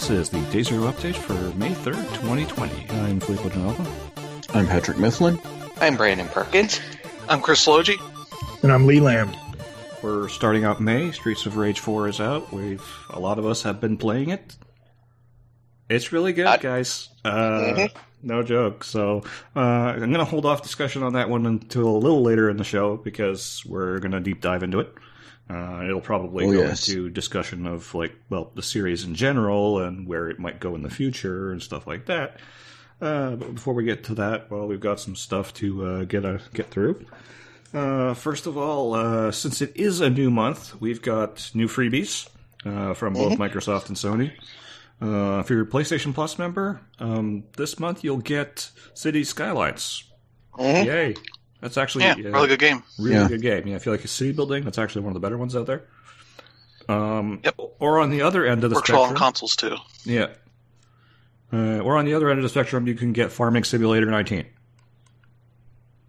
This is the Day Zero update for May 3rd, 2020. I'm Felipe Genova. I'm Patrick Mifflin. I'm Brandon Perkins. I'm Chris Slogi. And I'm Lee Lamb. We're starting out May. Streets of Rage 4 is out. A lot of us have been playing it. It's really good, guys. No joke. So I'm going to hold off discussion on that one until a little later in the show because we're going to deep dive into it. It'll probably go into discussion of the series in general and where it might go in the future and stuff like that. But before we get to that, we've got some stuff to get through. First of all, since it is a new month, we've got new freebies from both Microsoft and Sony. If you're a PlayStation Plus member, this month you'll get City Skylines. Mm-hmm. Yay. That's actually a really good game. Good game. Yeah, I feel like it's city building. That's actually one of the better ones out there. Yep. Or on the other end of the spectrum. Works well on consoles, too. Yeah. Or on the other end of the spectrum, you can get Farming Simulator 19.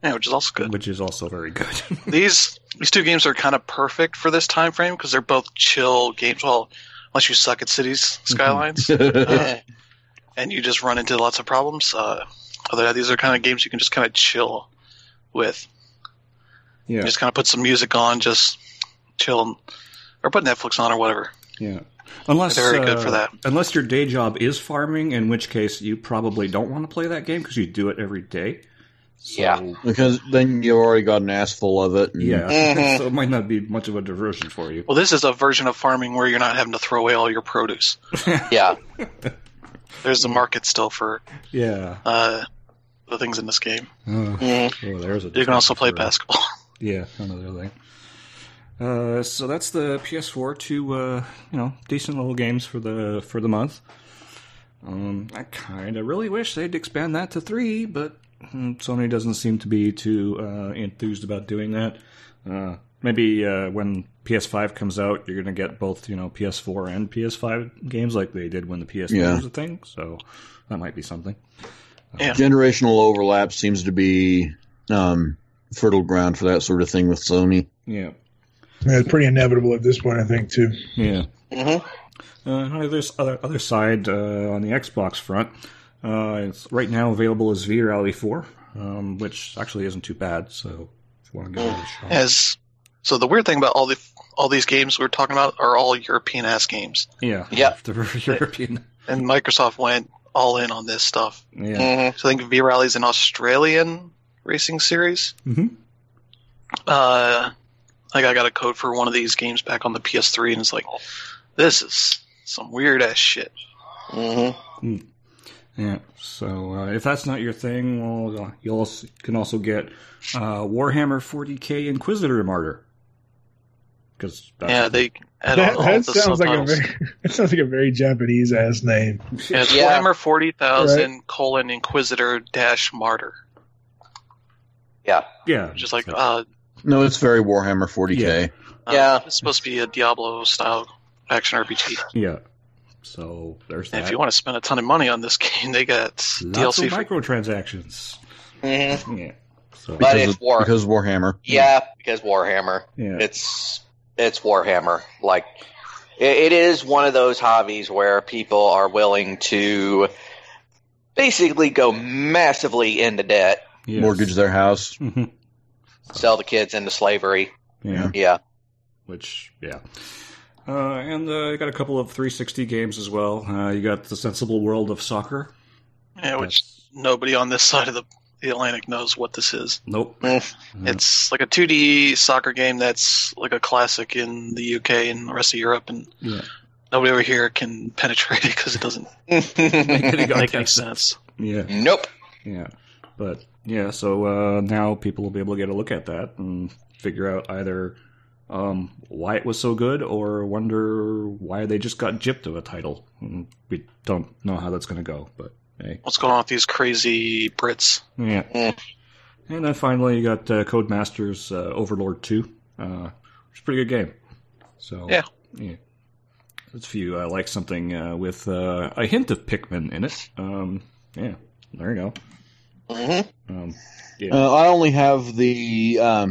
Yeah, which is also good. Which is also very good. These two games are kind of perfect for this time frame because they're both chill games. Well, unless you suck at Cities Skylines, and you just run into lots of problems. These are kind of games you can just kind of chill with. Yeah. You just kind of put some music on, just chill, or put Netflix on or whatever. Yeah. Unless they're very good for that. Unless your day job is farming, in which case you probably don't want to play that game because you do it every day. So, yeah, because then you already got an ass full of it. Yeah, so it might not be much of a diversion for you. Well, this is a version of farming where you're not having to throw away all your produce. Yeah, there's a market still for the things in this game. You can also play basketball. Yeah, another thing. So that's the PS4 to decent little games for the month. I kind of really wish they'd expand that to 3, but Sony doesn't seem to be too enthused about doing that. Maybe when PS5 comes out, you're going to get both PS4 and PS5 games like they did when the PS2 was a thing. So that might be something. Generational overlap seems to be fertile ground for that sort of thing with Sony. Yeah. It's pretty inevitable at this point, I think, too. Yeah. Mm-hmm. On this other side, on the Xbox front, it's right now available as V-Rally 4, which actually isn't too bad. So if you want to give it a shot. So the weird thing about all these games we're talking about are all European-ass games. Yeah. Yeah. They're European. And Microsoft went all in on this stuff. Yeah. Mm-hmm. So I think V-Rally's an Australian racing series. Mm-hmm. I got a code for one of these games back on the PS3, and it's like, this is some weird-ass shit. Mm-hmm. Mm. Yeah, so if that's not your thing, you can also get Warhammer 40K Inquisitor Martyr. They add all the subtitles. That sounds like a very Japanese-ass name. Yeah, it's Warhammer 40,000 $Inquisitor-Martyr. Yeah. Yeah. Just like... no, it's very Warhammer 40K. Yeah. It's supposed to be a Diablo-style action RPG. Yeah. So there's that. If you want to spend a ton of money on this game, they got DLC of microtransactions. Mm-hmm. Yeah. So but it's Warhammer. Yeah, because Warhammer. Yeah. It's Warhammer. Like it is one of those hobbies where people are willing to basically go massively into debt, mortgage their house, sell the kids into slavery. Yeah. Yeah. Which and you got a couple of 360 games as well. You got The Sensible World of Soccer. Yeah, which nobody on this side of the Atlantic knows what this is. Nope. It's like a 2D soccer game that's like a classic in the UK and the rest of Europe, and nobody over here can penetrate it because it doesn't make any sense. Yeah. Nope. Yeah. But, so now people will be able to get a look at that and figure out either... why it was so good, or wonder why they just got gypped of a title. We don't know how that's going to go, but hey. What's going on with these crazy Brits? Yeah. And then finally you got Codemasters Overlord 2, which is a pretty good game. So, yeah. If you like something with a hint of Pikmin in it, there you go. Mm-hmm. I only have the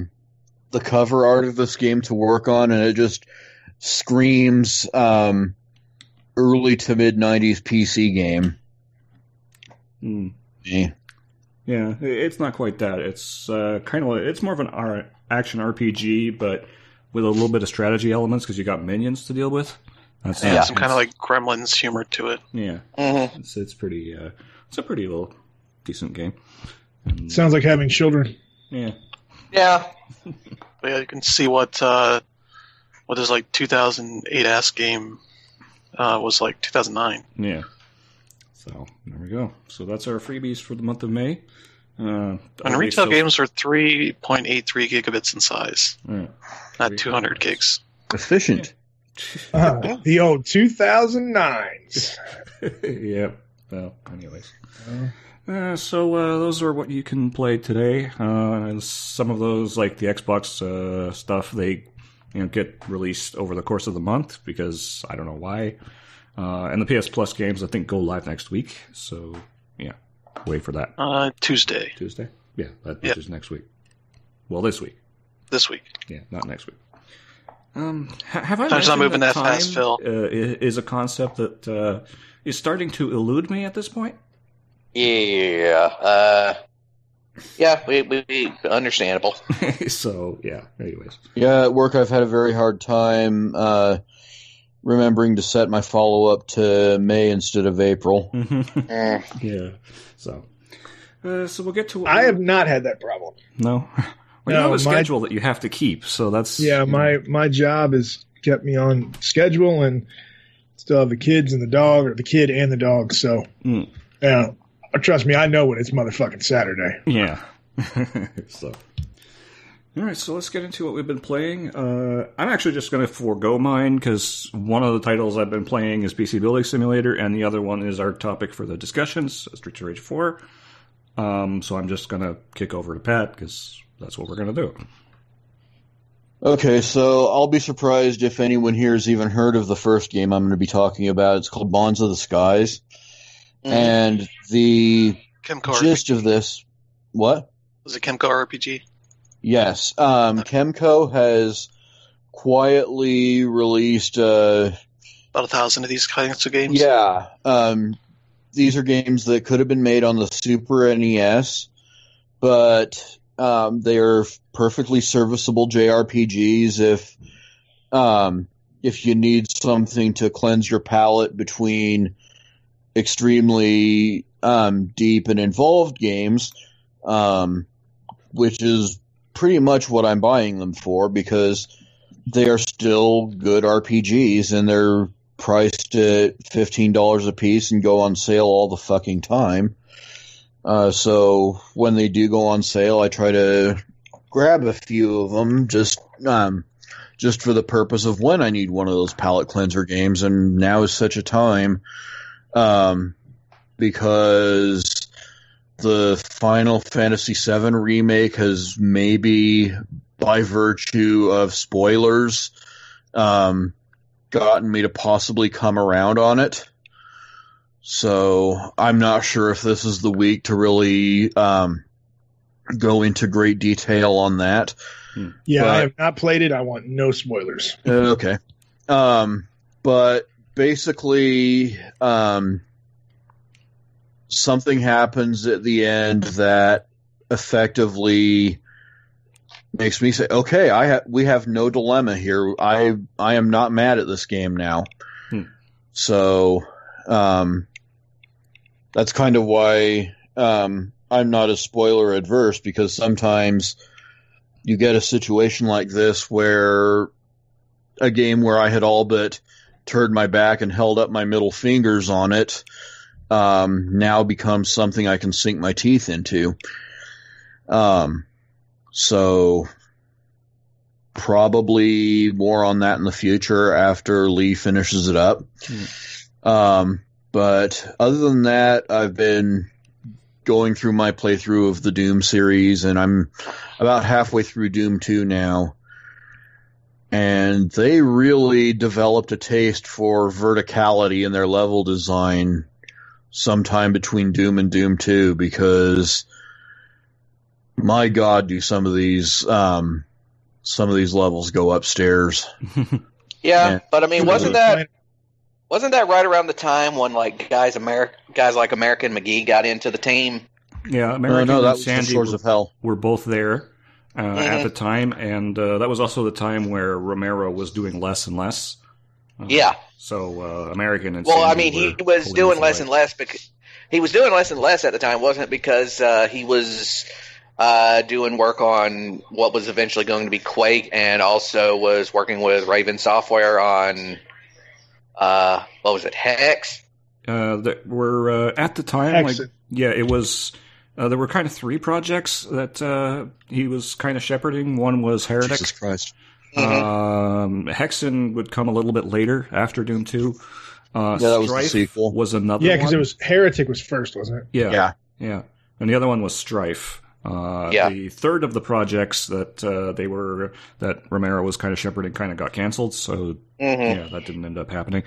cover art of this game to work on, and it just screams early to mid-90s PC game. Mm. Yeah. Yeah, it's not quite that. It's it's more of an action RPG, but with a little bit of strategy elements because you got minions to deal with. That's some kind of like Gremlins humor to it. Yeah, mm-hmm. It's pretty. It's a pretty little decent game. And, sounds like having children. Yeah. Yeah. But yeah, you can see what this like 2008 ass game was like 2009. Yeah. So there we go. So that's our freebies for the month of May. And retail games are 3.83 gigabits in size, not 200 gigs. Efficient. Yeah. The old 2009s. Yeah. Well, anyways. So those are what you can play today. And some of those, like the Xbox stuff, they get released over the course of the month because I don't know why. And the PS Plus games, I think, go live next week. So, yeah, wait for that. Tuesday. Tuesday? Yeah, that is next week. Well, this week. This week. Yeah, not next week. Have I mentioned not moving that fast, Phil. Is a concept that is starting to elude me at this point? Yeah. Yeah, we understandable. So, yeah, anyways. Yeah, at work I've had a very hard time... remembering to set my follow-up to May instead of April. Yeah. So we'll get to... I have not had that problem. No? Well, you have a schedule that you have to keep, so that's... Yeah, my job has kept me on schedule, and still have the kids and the dog, or the kid and the dog, so... Mm. Yeah. Trust me, I know when it's motherfucking Saturday. Yeah. So... All right, so let's get into what we've been playing. I'm actually just going to forego mine because one of the titles I've been playing is PC Building Simulator, and the other one is our topic for the discussions, Streets of Rage 4. So I'm just going to kick over to Pat because that's what we're going to do. Okay, so I'll be surprised if anyone here has even heard of the first game I'm going to be talking about. It's called Bonds of the Skies. Mm. And the gist of this... What? Was it Kemco RPG? Yes, Kemco has quietly released about 1,000 of these kinds of games. Yeah, these are games that could have been made on the Super NES, but they are perfectly serviceable JRPGs if you need something to cleanse your palate between extremely deep and involved games, which is pretty much what I'm buying them for, because they are still good RPGs and they're priced at $15 a piece and go on sale all the fucking time. So when they do go on sale, I try to grab a few of them just for the purpose of when I need one of those palate cleanser games. And now is such a time, because the Final Fantasy VII remake has, maybe by virtue of spoilers, gotten me to possibly come around on it. So I'm not sure if this is the week to really go into great detail on that. Yeah, but I have not played it. I want no spoilers. Okay. But basically... something happens at the end that effectively makes me say, okay, we have no dilemma here. I am not mad at this game now. Hmm. So that's kind of why I'm not as spoiler adverse, because sometimes you get a situation like this where a game where I had all but turned my back and held up my middle fingers on it now becomes something I can sink my teeth into. So probably more on that in the future after Lee finishes it up. Mm. But other than that, I've been going through my playthrough of the Doom series, and I'm about halfway through Doom 2 now. And they really developed a taste for verticality in their level design sometime between Doom and Doom 2, because my God, do some of these levels go upstairs. Yeah, and, but I mean, wasn't that Wasn't that right around the time when like guys like American McGee got into the team? Yeah, American and Sandy were both there at the time, and that was also the time where Romero was doing less and less. Yeah. So American and Sandy he was doing less and less because he was doing less and less at the time, wasn't it? Because he was doing work on what was eventually going to be Quake, and also was working with Raven Software on what was it, Hex? That were at the time, it was. There were kind of three projects that he was kind of shepherding. One was Heretic. Jesus Christ. Hexen would come a little bit later after Doom 2. That was the sequel. Was another one. Yeah, because it was Heretic was first, wasn't it? Yeah. And the other one was Strife. The third of the projects that that Romero was kind of shepherding kind of got canceled, so that didn't end up happening.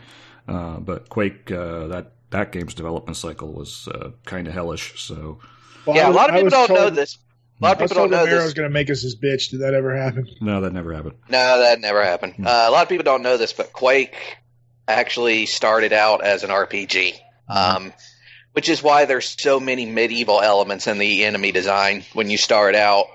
But Quake, that game's development cycle was kind of hellish. So a lot of people don't know this. A lot of people don't know Romero was going to make us his bitch. Did that ever happen? No, that never happened. No. A lot of people don't know this, but Quake actually started out as an RPG. Which is why there's so many medieval elements in the enemy design when you start out.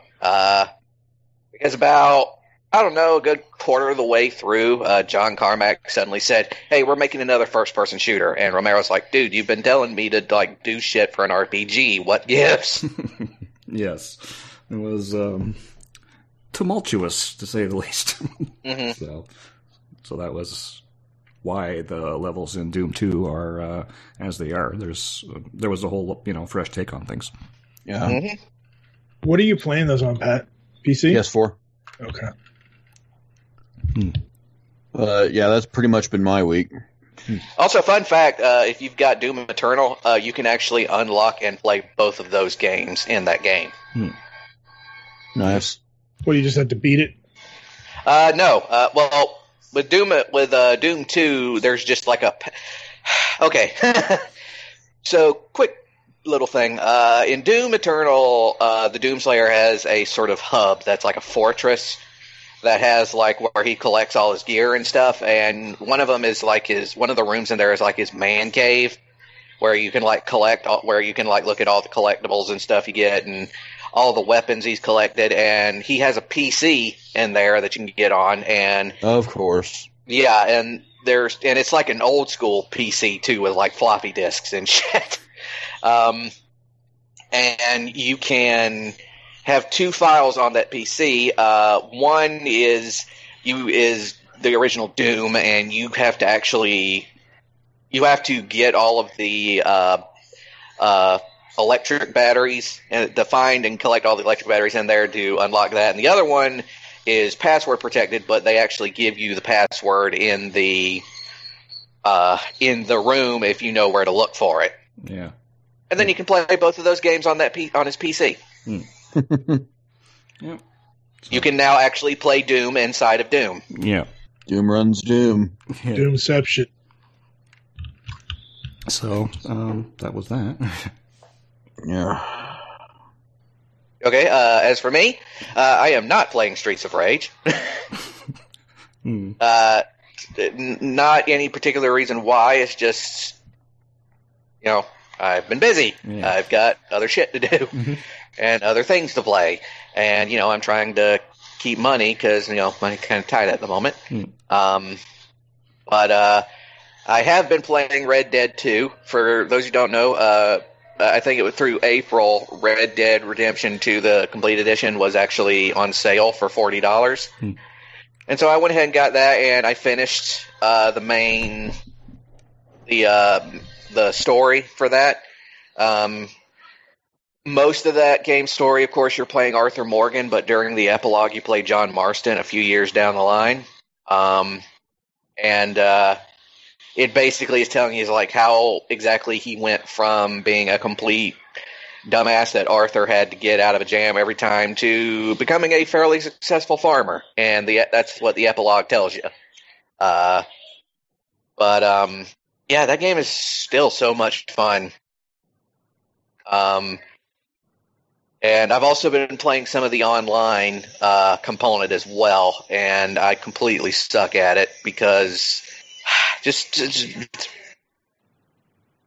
Because about, a good quarter of the way through, John Carmack suddenly said, hey, we're making another first-person shooter. And Romero's like, dude, you've been telling me to like do shit for an RPG. What gives? Yes. It was tumultuous, to say the least. So that was why the levels in Doom 2 are as they are. There was a whole, fresh take on things. Yeah. What are you playing those on, Pat? PC? PS4. Okay. That's pretty much been my week. Also, fun fact, if you've got Doom Eternal, you can actually unlock and play both of those games in that game. Nice. Well, you just have to beat it? No. With Doom 2, there's just like a okay. So, quick little thing. In Doom Eternal, the Doomslayer has a sort of hub that's like a fortress that has like where he collects all his gear and stuff. And one of them is like one of the rooms in there is like his man cave, where you can like look at all the collectibles and stuff you get and all the weapons he's collected, and he has a PC in there that you can get on, and of course, yeah, and it's like an old school PC too with like floppy disks and shit. And you can have two files on that PC. One is the original Doom, and you have to get all of the electric batteries, to find and collect all the electric batteries in there to unlock that. And the other one is password protected, but they actually give you the password in the room if you know where to look for it. Yeah. And then you can play both of those games on on his PC. Yeah. You can now actually play Doom inside of Doom. Yeah. Doom runs Doom. Yeah. Doomception. So, that was that. Yeah. Okay, as for me, I am not playing Streets of Rage. Not any particular reason why, it's just, I've been busy. Yeah. I've got other shit to do and other things to play. And, I'm trying to keep money because, money's kind of tight at the moment. I have been playing Red Dead 2. For those who don't know, I think it was through April, Red Dead Redemption 2, the complete edition, was actually on sale for $40. And so I went ahead and got that, and I finished the story for that. Most of that game's story, of course, you're playing Arthur Morgan, but during the epilogue, you play John Marston a few years down the line. It basically is telling you like how exactly he went from being a complete dumbass that Arthur had to get out of a jam every time to becoming a fairly successful farmer, and that's what the epilogue tells you. That game is still so much fun. And I've also been playing some of the online component as well, and I completely suck at it because just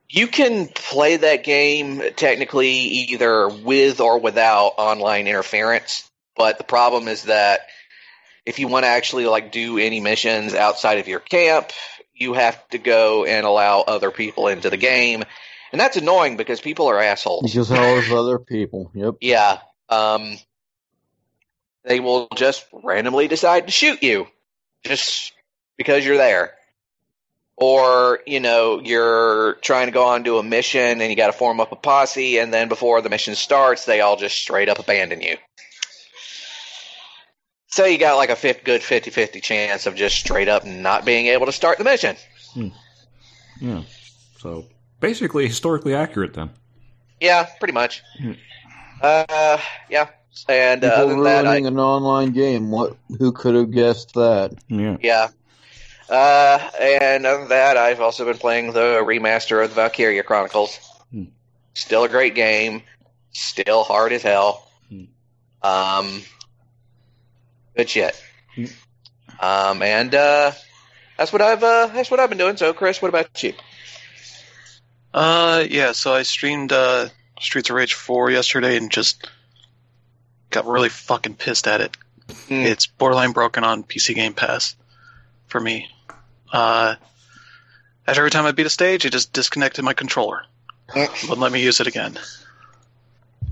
you can play that game technically either with or without online interference, but the problem is that if you want to actually like do any missions outside of your camp, you have to go and allow other people into the game, and that's annoying because people are assholes. It's just all those other people. Yep. Yeah. They will just randomly decide to shoot you just because you're there. Or, you know, you're trying to go on to a mission and you got to form up a posse, and then before the mission starts, they all just straight up abandon you. So you got like a good 50-50 chance of just straight up not being able to start the mission. Hmm. Yeah. So basically historically accurate then. Yeah, pretty much. Hmm. Yeah. And people other than that, ruining an online game. Who could have guessed that? Yeah. Yeah. And other than that, I've also been playing the remaster of the Valkyria Chronicles. Hmm. Still a great game. Still hard as hell. Hmm. Good shit. Hmm. And that's what I've been doing. So, Chris, what about you? Yeah. So I streamed Streets of Rage 4 yesterday and just got really fucking pissed at it. Hmm. It's borderline broken on PC Game Pass. For me, after every time I beat a stage, it just disconnected my controller. Wouldn't let me use it again.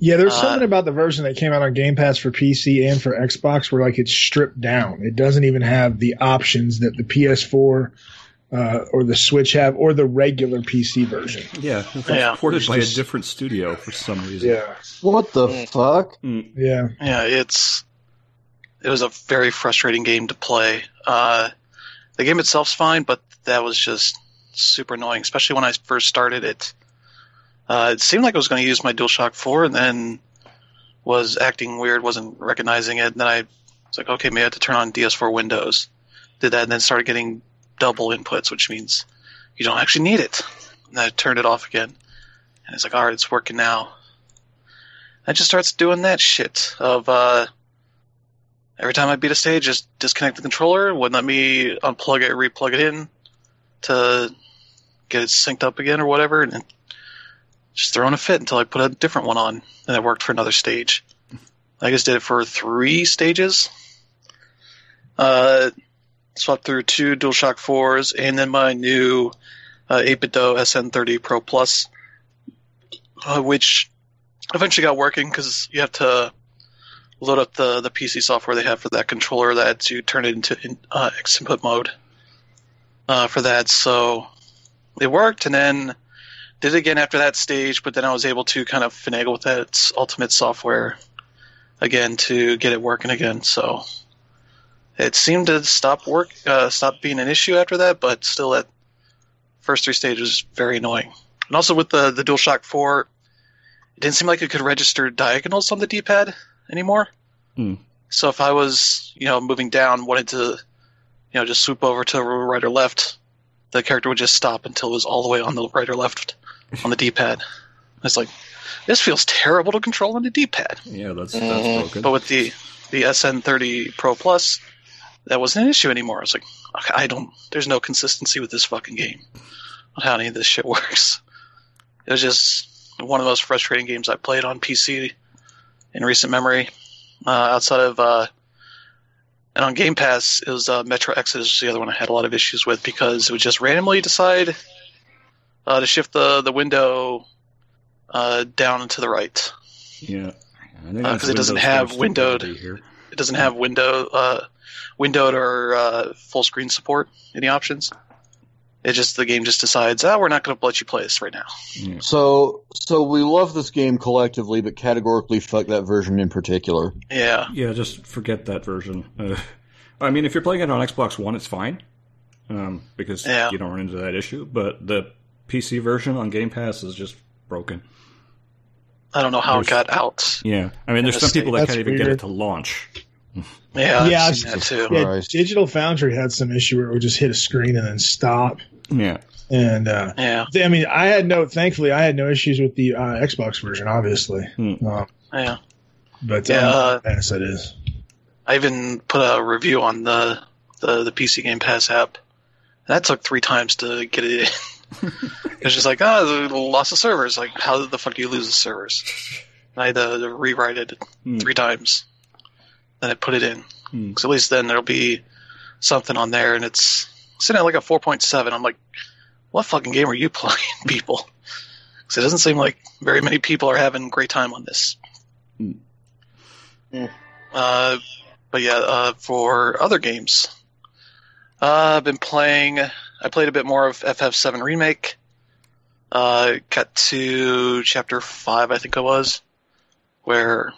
Yeah, there's something about the version that came out on Game Pass for PC and for Xbox where like it's stripped down. It doesn't even have the options that the PS4 or the Switch have, or the regular PC version. Yeah, it's ported by a different studio for some reason. Yeah, what the fuck? Mm. Yeah, it was a very frustrating game to play. The game itself's fine, but that was just super annoying, especially when I first started it. It seemed like I was going to use my DualShock 4 and then was acting weird, wasn't recognizing it. And then I was like, okay, maybe I have to turn on DS4 Windows. Did that and then started getting double inputs, which means you don't actually need it. And I turned it off again. And it's like, all right, it's working now. And it just starts doing that shit of... every time I beat a stage, just disconnect the controller, wouldn't let me unplug it, replug it in to get it synced up again or whatever, and just throwing a fit until I put a different one on, and it worked for another stage. I just did it for 3 stages. Swapped through 2 DualShock 4s, and then my new 8-bit DO SN30 Pro Plus, which eventually got working because you have to load up the PC software they have for that controller that you turn it into X input mode for that. So it worked, and then did it again after that stage, but then I was able to kind of finagle with that ultimate software again to get it working again. So it seemed to stop being an issue after that, but still that first 3 stages very annoying. And also with the DualShock 4, it didn't seem like it could register diagonals on the D-pad anymore. Mm. So if I was, moving down, wanted to, just swoop over to right or left, the character would just stop until it was all the way on the right or left on the D-pad. It's like, this feels terrible to control on the D-pad. Yeah, that's broken. But with the SN30 Pro Plus, that wasn't an issue anymore. I was like, okay, there's no consistency with this fucking game on how any of this shit works. It was just one of the most frustrating games I played on PC in recent memory, outside of and on Game Pass, it was Metro Exodus, the other one I had a lot of issues with because it would just randomly decide to shift the window down and to the right. Yeah, because it doesn't have windowed. It doesn't have windowed or full screen support. Any options? It just the game just decides, we're not going to let you play this right now. Yeah. So we love this game collectively, but categorically fuck that version in particular. Yeah, yeah, just forget that version. I mean, if you're playing it on Xbox One, it's fine because you don't run into that issue. But the PC version on Game Pass is just broken. I don't know how it got out. Yeah, I mean, there's some people that can't even get it to launch. Yeah, I've seen that too. Yeah, Digital Foundry had some issue where it would just hit a screen and then stop. Yeah, and thankfully, I had no issues with the Xbox version, obviously. Hmm. Yes, it is. I even put a review on the PC Game Pass app That took 3 times to get it in. It's just like, lost the servers. Like, how the fuck do you lose the servers? And I had to rewrite it 3 times. Then I put it in. Because at least then there'll be something on there, and it's sitting at like a 4.7. I'm like, what fucking game are you playing, people? Because it doesn't seem like very many people are having a great time on this. But yeah, for other games, I've been playing. I played a bit more of FF7 Remake. Cut to Chapter 5, I think it was, where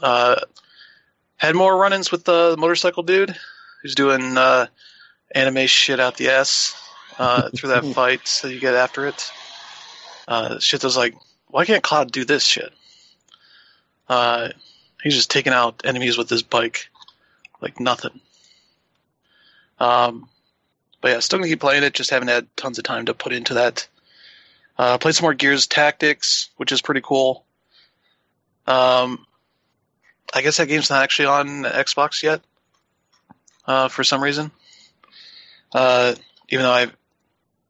had more run-ins with the motorcycle dude who's doing anime shit out the ass through that fight so you get after it. Shit that was like, why can't Cloud do this shit? He's just taking out enemies with his bike like nothing. But yeah, still going to keep playing it, just haven't had tons of time to put into that. Played some more Gears Tactics, which is pretty cool. I guess that game's not actually on Xbox yet for some reason. Even though I've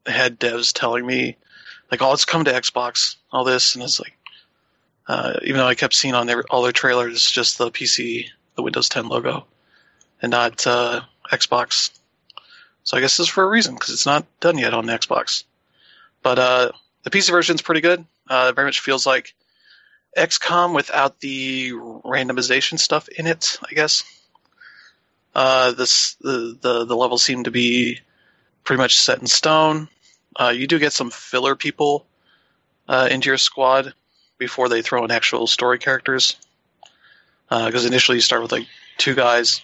had devs telling me, like, oh, it's coming to Xbox, all this, and it's like, even though I kept seeing on all their trailers just the PC, the Windows 10 logo, and not Xbox. So I guess this is for a reason, because it's not done yet on the Xbox. But the PC version's pretty good. It very much feels like XCOM without the randomization stuff in it, I guess. The levels seem to be pretty much set in stone. You do get some filler people into your squad before they throw in actual story characters. Because initially you start with like 2 guys,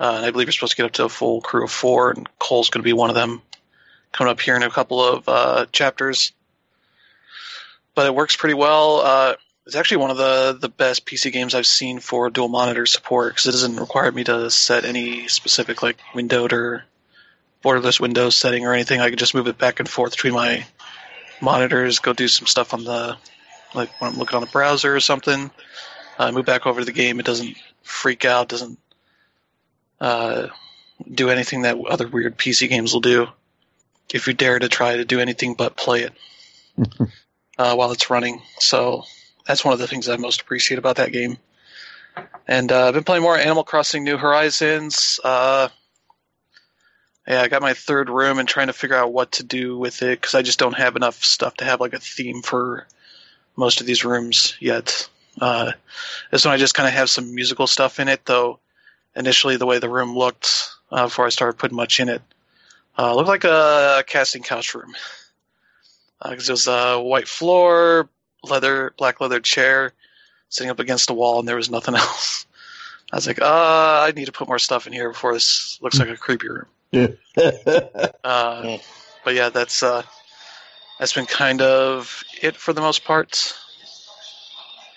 and I believe you're supposed to get up to a full crew of 4, and Cole's going to be one of them coming up here in a couple of chapters. But it works pretty well. It's actually one of the best PC games I've seen for dual monitor support, because it doesn't require me to set any specific like windowed or borderless window setting or anything. I can just move it back and forth between my monitors, go do some stuff on the, like when I'm looking on the browser or something. Move back over to the game. It doesn't freak out, doesn't do anything that other weird PC games will do if you dare to try to do anything but play it while it's running. So that's one of the things I most appreciate about that game. And I've been playing more Animal Crossing New Horizons. Yeah, I got my 3rd room and trying to figure out what to do with it, because I just don't have enough stuff to have like a theme for most of these rooms yet. This one I just kind of have some musical stuff in it, though initially the way the room looked before I started putting much in it, looked like a casting couch room. Because it was a white floor, black leather chair sitting up against the wall, and there was nothing else. I was like, I need to put more stuff in here before this looks like a creepy room. Yeah. But yeah, that's been kind of it for the most part.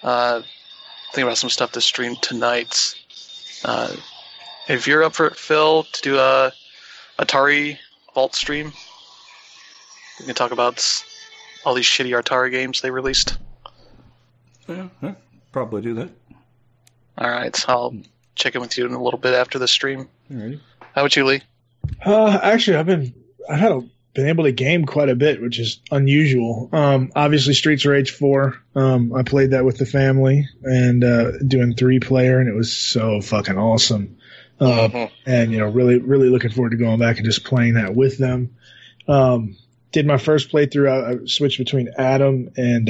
Thinking about some stuff to stream tonight. If you're up for it, Phil, to do a Atari Vault stream, we can talk about all these shitty Atari games they released. Yeah, I'll probably do that. All right, I'll check in with you in a little bit after the stream. All right. How about you, Lee? Actually, I've been able to game quite a bit, which is unusual. Obviously, Streets of Rage 4. I played that with the family and doing 3-player, and it was so fucking awesome. And you know, really, really looking forward to going back and just playing that with them. Did my first playthrough. I switched between Adam and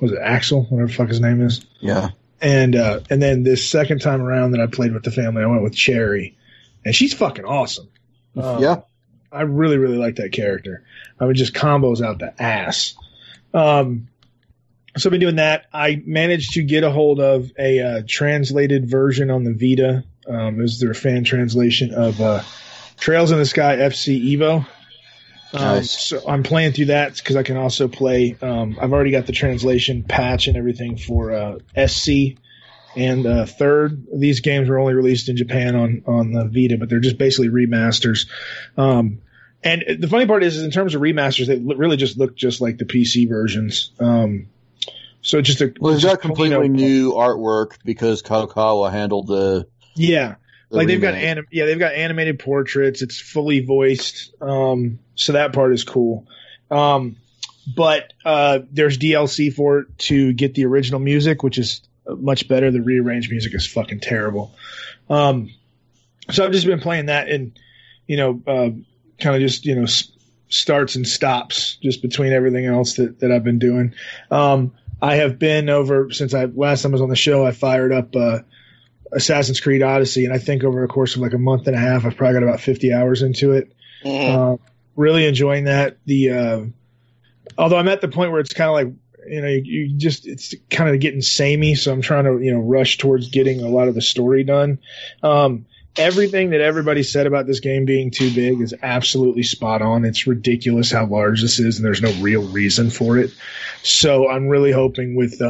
was it Axel, whatever the fuck his name is. Yeah. And then this second time around that I played with the family, I went with Cherry. And she's fucking awesome. Yeah. I really, really like that character. I mean, just combos out the ass. So I've been doing that. I managed to get a hold of a translated version on the Vita. It was their fan translation of Trails in the Sky FC Evo. Nice. So I'm playing through that because I can also play. I've already got the translation patch and everything for SC. And third, these games were only released in Japan on the Vita, but they're just basically remasters. And the funny part is in terms of remasters, they really just look just like the PC versions. So just a completely new artwork because Kadokawa handled the Like they've got they've got animated portraits. It's fully voiced, so that part is cool. But there's DLC for it to get the original music, which is much better. The rearranged music is fucking terrible. So I've just been playing that, and kind of just starts and stops just between everything else that I've been doing. I have been over since last time I was on the show. I fired up Assassin's Creed Odyssey, and I think over a course of like a month and a half, I've probably got about 50 hours into it. Mm. Really enjoying that. Although I'm at the point where it's kind of like, it's kind of getting samey. So I'm trying to, rush towards getting a lot of the story done. Everything that everybody said about this game being too big is absolutely spot on. It's ridiculous how large this is, and there's no real reason for it. So I'm really hoping with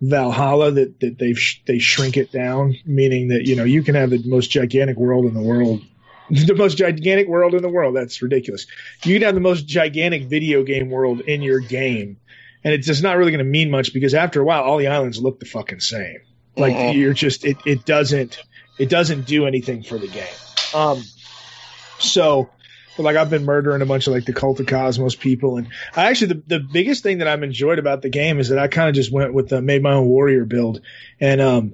Valhalla that they shrink it down, meaning that you can have the most gigantic world in the world. That's ridiculous. You can have the most gigantic video game world in your game, and it's just not really going to mean much because after a while, all the islands look the fucking same. Like you're just it doesn't do anything for the game. So I've been murdering a bunch of the Cult of Cosmos people. And I actually, the biggest thing that I've enjoyed about the game is that I kind of just went with made my own warrior build. And,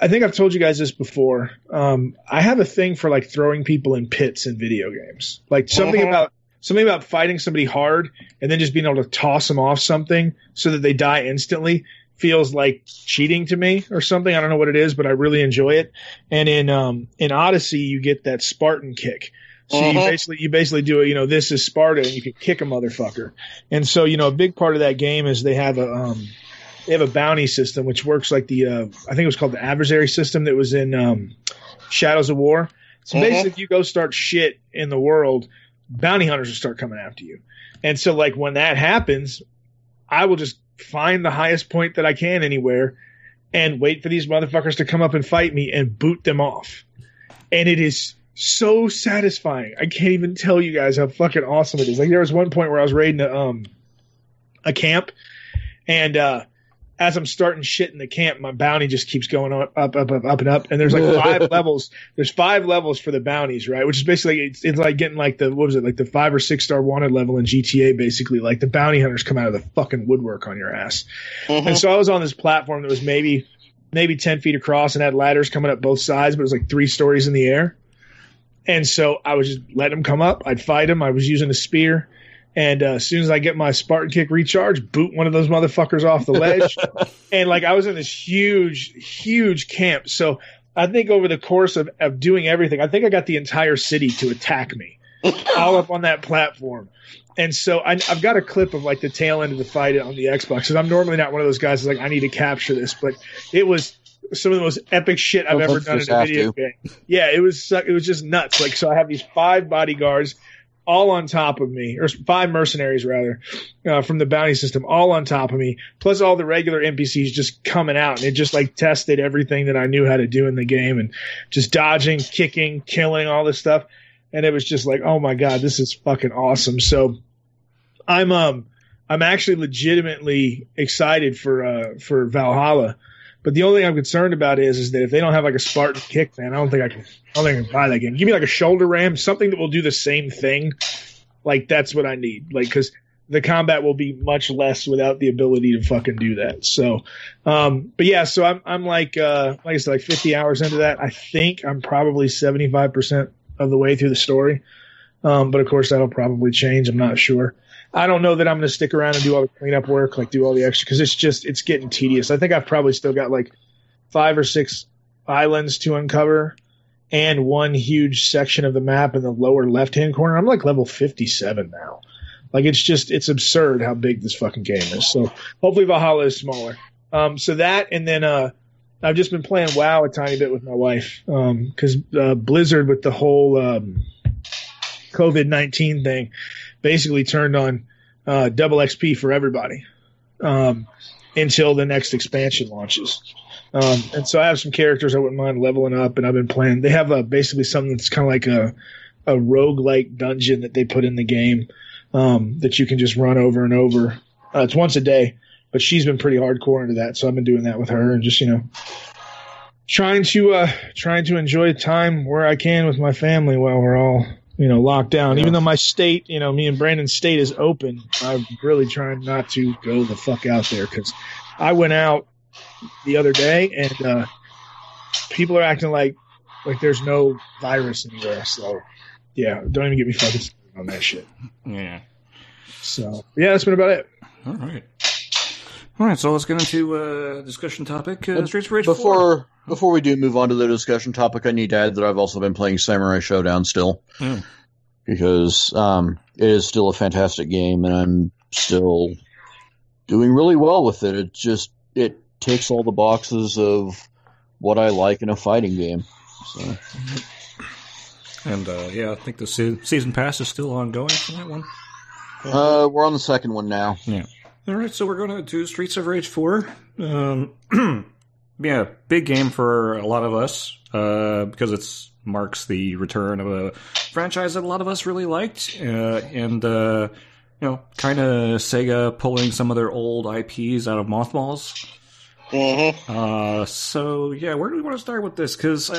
I think I've told you guys this before. I have a thing for throwing people in pits in video games, something about fighting somebody hard and then just being able to toss them off something so that they die instantly. Feels like cheating to me or something. I don't know what it is, but I really enjoy it. And in Odyssey, you get that Spartan kick. So you basically do it, this is Sparta, and you can kick a motherfucker. And so, a big part of that game is they have a bounty system, which works like the, I think it was called the adversary system that was in Shadows of War. So basically if you go start shit in the world, bounty hunters will start coming after you. And so when that happens, I will just find the highest point that I can anywhere and wait for these motherfuckers to come up and fight me and boot them off. And it is so satisfying. I can't even tell you guys how fucking awesome it is. There was one point where I was raiding a camp, and as I'm starting shit in the camp, my bounty just keeps going up and up. And there's five levels. There's 5 levels for the bounties, right? Which is basically it's like getting the 5 or 6 star wanted level in GTA. Basically, the bounty hunters come out of the fucking woodwork on your ass. Mm-hmm. And so I was on this platform that was maybe 10 feet across and had ladders coming up both sides, but it was 3 stories in the air. And so I was just letting them come up. I'd fight them. I was using a spear. And as soon as I get my Spartan kick recharge, boot one of those motherfuckers off the ledge. And I was in this huge, huge camp. So I think over the course of doing everything, I think I got the entire city to attack me all up on that platform. And so I've got a clip of the tail end of the fight on the Xbox. And I'm normally not one of those guys who's I need to capture this, but it was some of the most epic shit I've ever done in a video game. Yeah, it was just nuts. So I have these 5 bodyguards all on top of me, or 5 mercenaries rather, from the bounty system, all on top of me, plus all the regular NPCs just coming out. And it just tested everything that I knew how to do in the game, and just dodging, kicking, killing, all this stuff. And it was just oh my God, this is fucking awesome. So I'm actually legitimately excited for Valhalla. But the only thing I'm concerned about is that if they don't have a Spartan kick, man, I don't think I can buy that game. Give me a shoulder ram, something that will do the same thing. That's what I need. Because the combat will be much less without the ability to fucking do that. So, but yeah, so I'm 50 hours into that. I think I'm probably 75% of the way through the story. But of course that'll probably change. I'm not sure. I don't know that I'm going to stick around and do all the cleanup work, do all the extra, because it's getting tedious. I think I've probably still got 5 or 6 islands to uncover and one huge section of the map in the lower left-hand corner. I'm level 57 now. It's absurd how big this fucking game is. So hopefully Valhalla is smaller. So that, and then I've just been playing WoW a tiny bit with my wife, because Blizzard with the whole COVID-19 thing basically turned on double XP for everybody until the next expansion launches. And so I have some characters I wouldn't mind leveling up, and I've been playing. They have basically something that's kind of like a roguelike dungeon that they put in the game that you can just run over and over. It's once a day, but she's been pretty hardcore into that, so I've been doing that with her and just trying to enjoy time where I can with my family while we're all, locked down. Yeah. Even though my state, me and Brandon's state is open, I'm really trying not to go the fuck out there, because I went out the other day and people are acting like there's no virus anywhere. So, yeah, don't even get me fucking started on that shit. Yeah. So, yeah, that's been about it. All right. All right, so let's get into a discussion topic, Streets of Rage 4. Before we do move on to the discussion topic, I need to add that I've also been playing Samurai Showdown still, because it is still a fantastic game, and I'm still doing really well with it. It just ticks all the boxes of what I like in a fighting game. So. And, yeah, I think the season pass is still ongoing for that one. We're on the second one now. Yeah. All right, so we're going to do Streets of Rage 4. Yeah, big game for a lot of us, because it marks the return of a franchise that a lot of us really liked, and kind of Sega pulling some of their old IPs out of mothballs. So, yeah, where do we want to start with this? Because,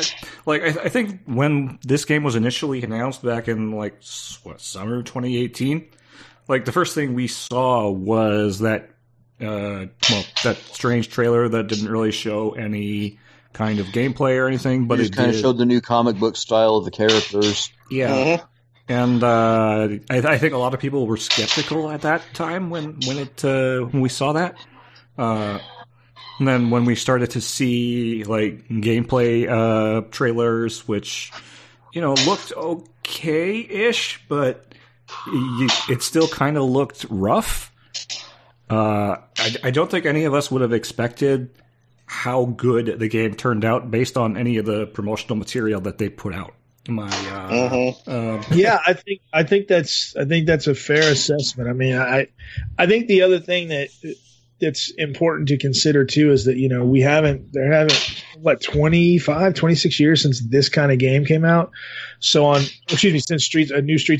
I think when this game was initially announced back in, summer 2018, the first thing we saw was that strange trailer that didn't really show any kind of gameplay or anything, but it kind of showed the new comic book style of the characters. Yeah. Mm-hmm. And I think a lot of people were skeptical at that time when we saw that. And then when we started to see gameplay trailers, which looked okay-ish, but it still kind of looked rough. I don't think any of us would have expected how good the game turned out based on any of the promotional material that they put out. Yeah, I think that's a fair assessment. I mean, I think the other thing that's important to consider too is that there haven't 25, 26 years since this kind of game came out. So since Streets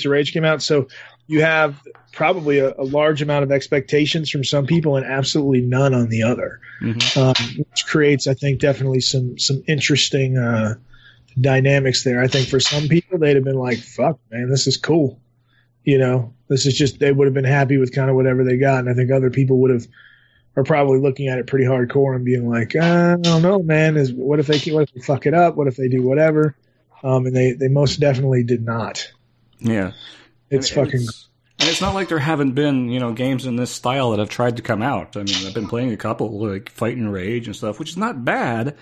of Rage came out, so you have probably a large amount of expectations from some people and absolutely none on the other, which creates, I think, definitely some interesting dynamics there. I think for some people, they'd have been like, fuck, man, this is cool. This is just, they would have been happy with kind of whatever they got. And I think other people are probably looking at it pretty hardcore and being like, I don't know, man, what if they fuck it up? What if they do whatever? And they most definitely did not. Yeah. And it's not like there haven't been, games in this style that have tried to come out. I mean, I've been playing a couple, like Fight and Rage and stuff, which is not bad,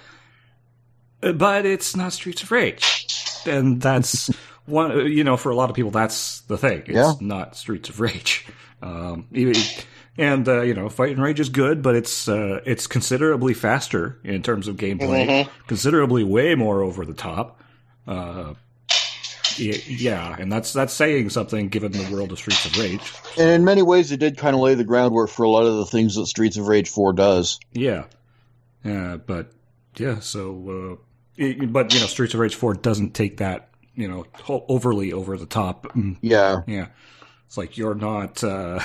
but it's not Streets of Rage. And that's one, for a lot of people, that's the thing. It's not Streets of Rage. Fight and Rage is good, but it's considerably faster in terms of gameplay, considerably way more over the top. Yeah, and that's saying something given the world of Streets of Rage. And in many ways, it did kind of lay the groundwork for a lot of the things that Streets of Rage 4 does. Yeah. So Streets of Rage 4 doesn't take that, overly over the top. Yeah. Yeah. It's like you're not doing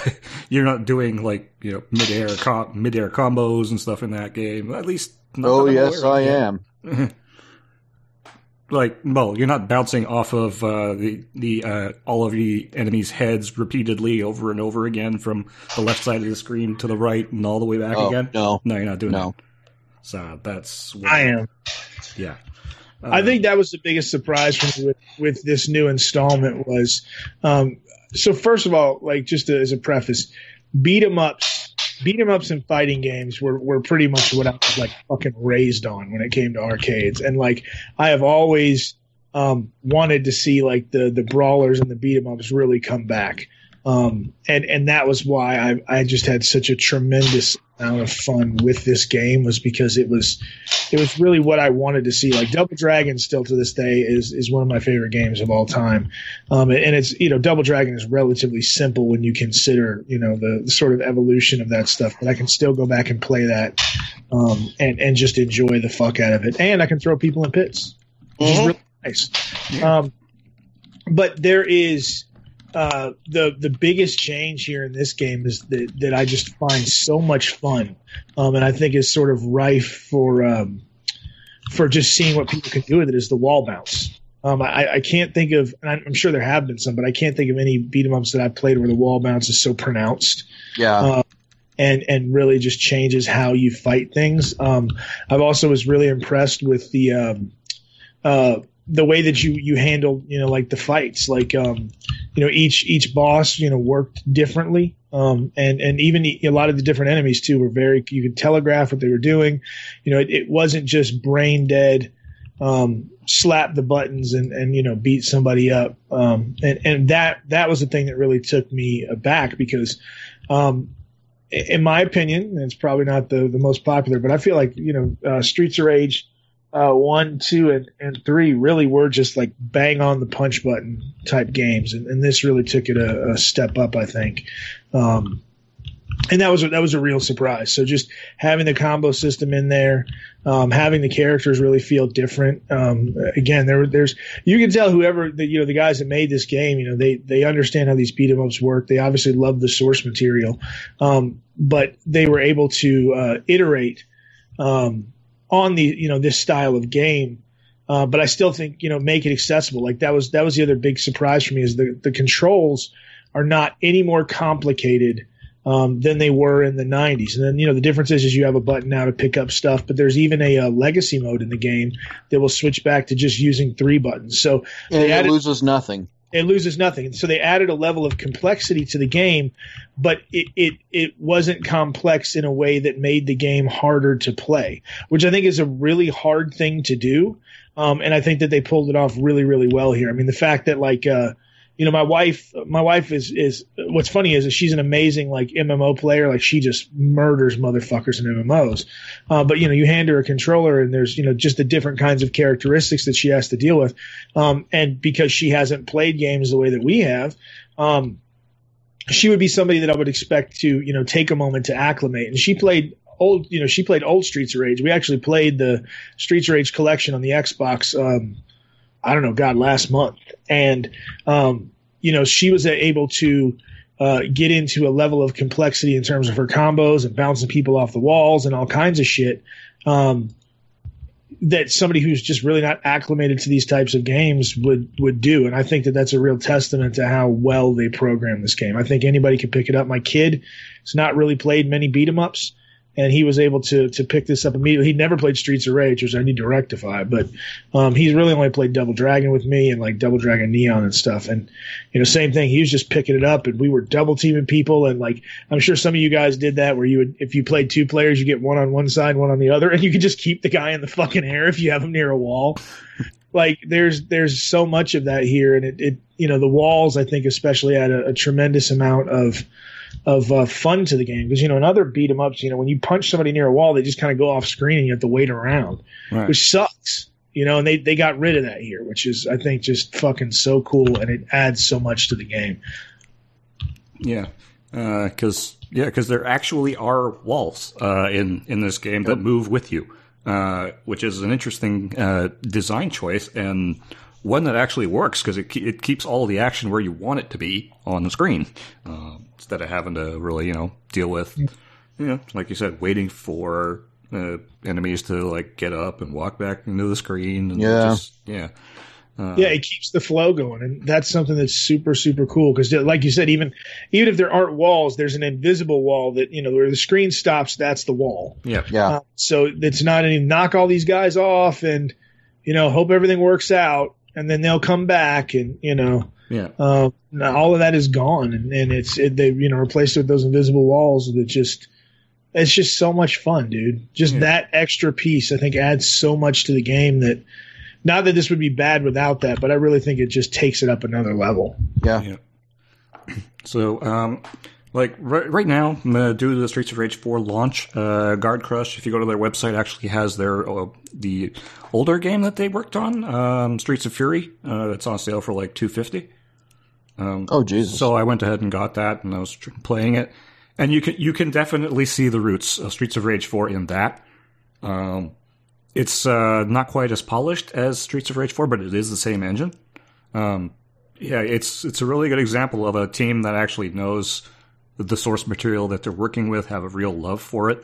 midair midair combos and stuff in that game. At least not that I'm aware of. Oh, yes, I am. You're not bouncing off of all of the enemies' heads repeatedly over and over again from the left side of the screen to the right and all the way back again. No, you're not doing that. So that's what I am. Yeah, I think that was the biggest surprise for me with this new installment was. So first of all, as a preface, beat 'em ups in fighting games were pretty much what I was fucking raised on when it came to arcades, and I have always wanted to see the brawlers and the beat 'em ups really come back, and that was why I just had such a tremendous amount of fun with this game, was because it was really what I wanted to see. Double Dragon still to this day is one of my favorite games of all time, and it's Double Dragon is relatively simple when you consider the sort of evolution of that stuff, but I can still go back and play that and just enjoy the fuck out of it, and I can throw people in pits, which is really nice. But there is the biggest change here in this game is that I just find so much fun, and I think is sort of rife for for just seeing what people can do with it is the wall bounce. I can't think of, and I'm sure there have been some, but I can't think of any beat-em-ups that I've played where the wall bounce is so pronounced. Yeah. And really just changes how you fight things. I've also was really impressed with the way that you handle, like the fights, each boss, worked differently. And even a lot of the different enemies too were you could telegraph what they were doing. It wasn't just brain dead, slap the buttons and beat somebody up. And that was the thing that really took me aback because, in my opinion, and it's probably not the most popular, but I feel like, Streets of Rage, 1, 2, and 3 really were just like bang on the punch button type games, and this really took it a step up, I think. And that was a real surprise. So just having the combo system in there, having the characters really feel different. Again, there's you can tell whoever the guys that made this game, they understand how these beat 'em ups work. They obviously love the source material, but they were able to iterate on the this style of game. But I still think make it accessible. Like that was the other big surprise for me is the controls are not any more complicated than they were in the 90s. And then, the difference is you have a button now to pick up stuff, but there's even a legacy mode in the game that will switch back to just using 3 buttons. So it loses nothing. It loses nothing. So they added a level of complexity to the game, but it wasn't complex in a way that made the game harder to play, which I think is a really hard thing to do. And I think that they pulled it off really, really well here. I mean, the fact that my wife is what's funny is she's an amazing MMO player. Like she just murders motherfuckers in MMOs. But you hand her a controller and there's, just the different kinds of characteristics that she has to deal with. And because she hasn't played games the way that we have, she would be somebody that I would expect to, take a moment to acclimate. And she played old Streets of Rage. We actually played the Streets of Rage collection on the Xbox, last month. And, she was able to get into a level of complexity in terms of her combos and bouncing people off the walls and all kinds of shit that somebody who's just really not acclimated to these types of games would do. And I think that that's a real testament to how well they program this game. I think anybody could pick it up. My kid has not really played many beat-em-ups. And he was able to pick this up immediately. He'd never played Streets of Rage, which I need to rectify. But he's really only played Double Dragon with me and Double Dragon Neon and stuff. And same thing. He was just picking it up, and we were double teaming people. And I'm sure some of you guys did that, where you would, if you played 2 players, you get one on one side, one on the other, and you could just keep the guy in the fucking air if you have him near a wall. There's so much of that here, and it the walls I think especially add a tremendous amount of fun to the game because in other beat 'em ups when you punch somebody near a wall they just kind of go off screen and you have to wait around, right. Which sucks, and they got rid of that here, which is I think just fucking so cool and it adds so much to the game. Yeah, because there actually are walls in this game that move with you, which is an interesting design choice and one that actually works because it keeps all the action where you want it to be on the screen instead of having to really, deal with, like you said, waiting for enemies to, get up and walk back into the screen. And it keeps the flow going, and that's something that's super, super cool because, like you said, even if there aren't walls, there's an invisible wall that, where the screen stops, that's the wall. Yeah. Yeah. So it's not any knock all these guys off and, hope everything works out. And then they'll come back, and all of that is gone, and they replaced it with those invisible walls that it's just so much fun, dude. That extra piece I think adds so much to the game that not that this would be bad without that, but I really think it just takes it up another level. Yeah. So, right now, due to the Streets of Rage 4 launch, Guard Crush, if you go to their website, actually has their the older game that they worked on, Streets of Fury. It's on sale for $250. Oh, Jesus. So I went ahead and got that, and I was playing it. And you can definitely see the roots of Streets of Rage 4 in that. It's not quite as polished as Streets of Rage 4, but it is the same engine. It's a really good example of a team that actually knows the source material that they're working with, have a real love for it.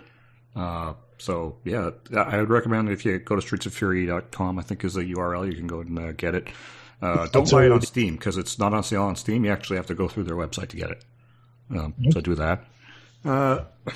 So, yeah, I would recommend if you go to streetsoffury.com, I think is the URL, you can go and get it. Don't buy it on Steam because it's not on sale on Steam. You actually have to go through their website to get it. So do that.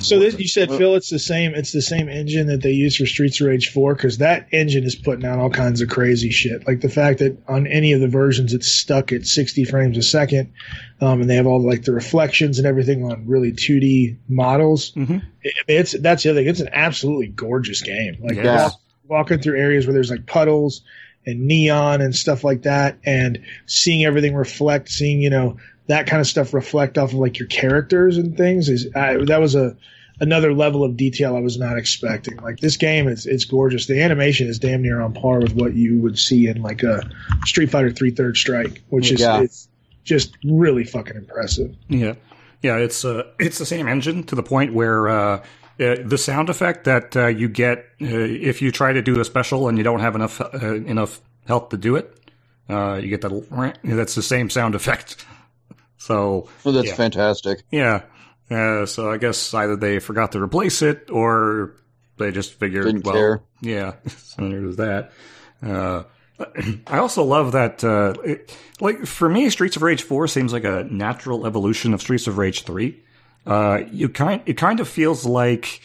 So this, you said, Phil, it's the same engine that they use for Streets of Rage 4, because that engine is putting out all kinds of crazy shit. Like the fact that on any of the versions it's stuck at 60 frames a second, and they have all like the reflections and everything on really 2D models. Mm-hmm. That's the other thing. It's an absolutely gorgeous game. Like walking through areas where there's like puddles and neon and stuff like that, and seeing everything reflect, seeing, you know, that kind of stuff reflect off of like your characters and things that was another level of detail I was not expecting. Like this game, it's gorgeous. The animation is damn near on par with what you would see in like a Street Fighter 3 Third Strike, which is it's just really fucking impressive. Yeah, yeah, it's the same engine to the point where the sound effect that you get if you try to do a special and you don't have enough health to do it, you get that. That's the same sound effect. So that's fantastic. Yeah. So I guess either they forgot to replace it or they just figured, didn't care. Yeah. So there's that. I also love that, like for me, Streets of Rage 4 seems like a natural evolution of Streets of Rage 3. It kind of feels like,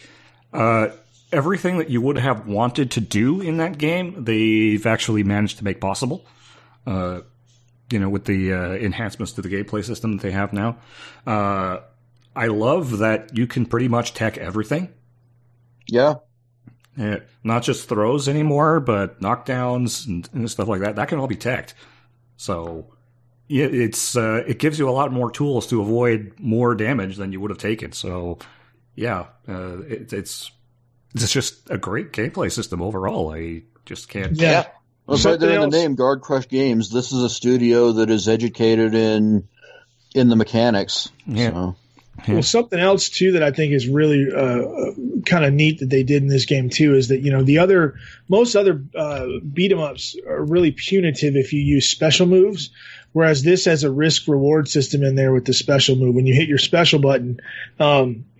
everything that you would have wanted to do in that game, they've actually managed to make possible. You know, with the enhancements to the gameplay system that they have now. I love that you can pretty much tech everything. Yeah. Not just throws anymore, but knockdowns and stuff like that. That can all be teched. So yeah, it gives you a lot more tools to avoid more damage than you would have taken. So, yeah, it's just a great gameplay system overall. I just can't... Yeah. Well, it's right there in the name, Guard Crush Games. This is a studio that is educated in the mechanics. Yeah. So. Well, something else, too, that I think is really kind of neat that they did in this game, too, is that, you know, most other beat-em-ups are really punitive if you use special moves, whereas this has a risk-reward system in there with the special move. When you hit your special button, you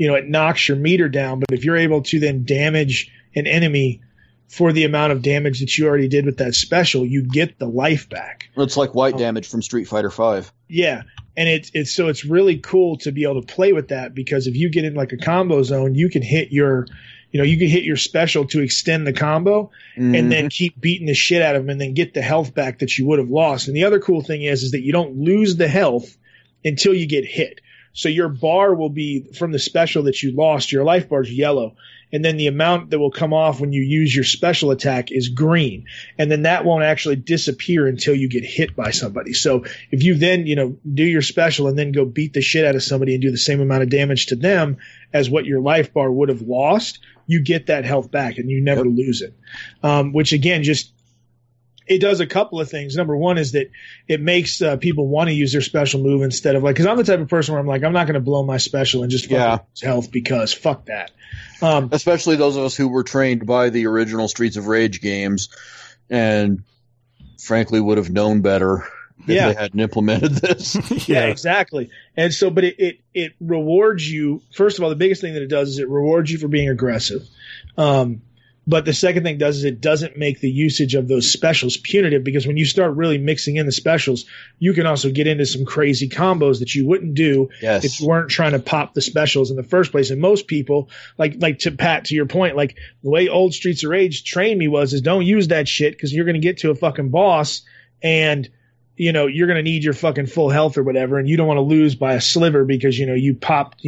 know, it knocks your meter down, but if you're able to then damage an enemy for the amount of damage that you already did with that special, you get the life back. It's like white damage from Street Fighter V. Yeah, and so it's really cool to be able to play with that, because if you get in like a combo zone, you can hit your, you know, you can hit your special to extend the combo, mm-hmm. and then keep beating the shit out of them, and then get the health back that you would have lost. And the other cool thing is that you don't lose the health until you get hit. So your bar will be from the special that you lost. Your life bar is yellow. And then the amount that will come off when you use your special attack is green. And then that won't actually disappear until you get hit by somebody. So if you then, you know, do your special and then go beat the shit out of somebody and do the same amount of damage to them as what your life bar would have lost, you get that health back and you never lose it. Which again, just, it does a couple of things. Number one is that it makes people want to use their special move instead of like, because I'm the type of person where I'm like, I'm not going to blow my special and just fucking health, because fuck that. Especially those of us who were trained by the original Streets of Rage games and frankly would have known better if they hadn't implemented this. Yeah, exactly. And so, but it rewards you. First of all, the biggest thing that it does is it rewards you for being aggressive. But the second thing it does is it doesn't make the usage of those specials punitive, because when you start really mixing in the specials, you can also get into some crazy combos that you wouldn't do if you weren't trying to pop the specials in the first place. And most people, like to Pat, to your point, like the way old Streets of Rage trained me is don't use that shit, because you're going to get to a fucking boss and you know you're going to need your fucking full health or whatever, and you don't want to lose by a sliver because you know you popped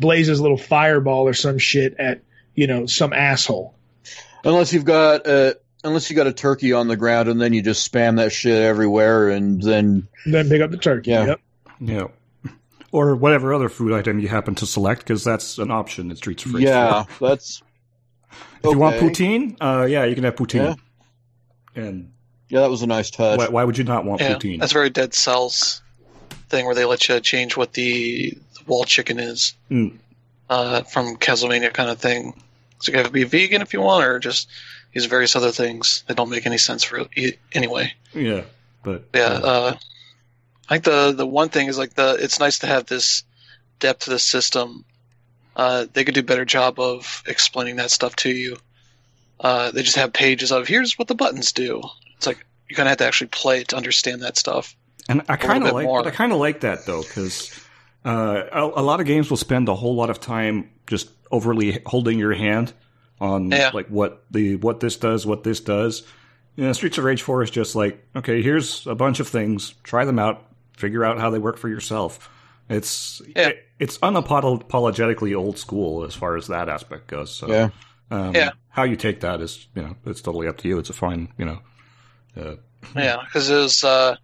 Blaze's little fireball or some shit at some asshole. Unless you've got a turkey on the ground, and then you just spam that shit everywhere, and then pick up the turkey. Yeah, or whatever other food item you happen to select, because that's an option in Streets of Rage. Yeah, that's. If you want poutine, you can have poutine. Yeah. And that was a nice touch. Why would you not want poutine? That's a very Dead Cells thing where they let you change what the wall chicken is from Castlevania kind of thing. So you have to be vegan if you want, or just use various other things that don't make any sense for it anyway. Yeah, but I think the one thing is like it's nice to have this depth to the system They could do a better job of explaining that stuff to you. They just have pages of, here's what the buttons do. It's like, you're going to have to actually play it to understand that stuff. And I kind of like that, though, because a lot of games will spend a whole lot of time just overly holding your hand on like what this does. You know, Streets of Rage 4 is just like, okay, here's a bunch of things. Try them out. Figure out how they work for yourself. It's unapologetically old school as far as that aspect goes. So how you take that is, you know, it's totally up to you. It's a fine, you know. Because it was, I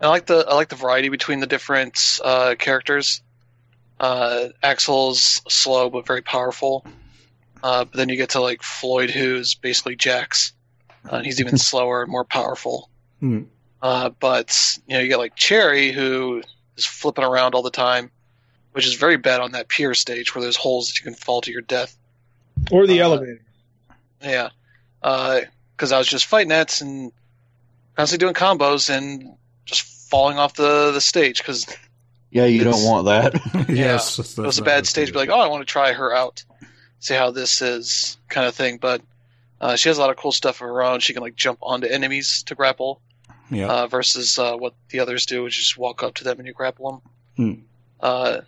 like the variety between the different characters. Axel's slow but very powerful. But then you get to like Floyd, who's basically Jax. And he's even slower and more powerful. Mm. But you know, you get like Cherry, who is flipping around all the time, which is very bad on that pier stage where there's holes that you can fall to your death. Or the elevator. Yeah. Because I was just fighting nets and constantly doing combos and just falling off the stage. Cause you don't want that. Yes. It was a bad stage. Be like, oh, I want to try her out. See how this is, kind of thing. But she has a lot of cool stuff of her own. She can like jump onto enemies to grapple. Yeah. Versus what the others do, which is just walk up to them and you grapple them. Hmm.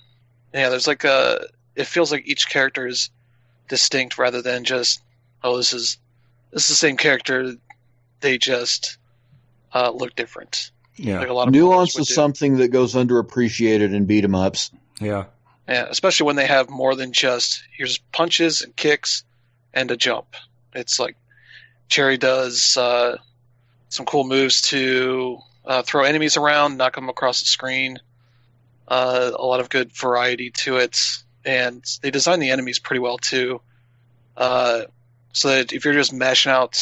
There's like it feels like each character is distinct rather than just, oh, this is the same character. They just look different. Yeah. Like a lot of nuance is something that goes underappreciated in beat 'em ups. Yeah. Yeah, especially when they have more than just here's punches and kicks and a jump. It's like Cherry does some cool moves to throw enemies around, knock them across the screen. A lot of good variety to it, and they design the enemies pretty well too. So that if you're just mashing out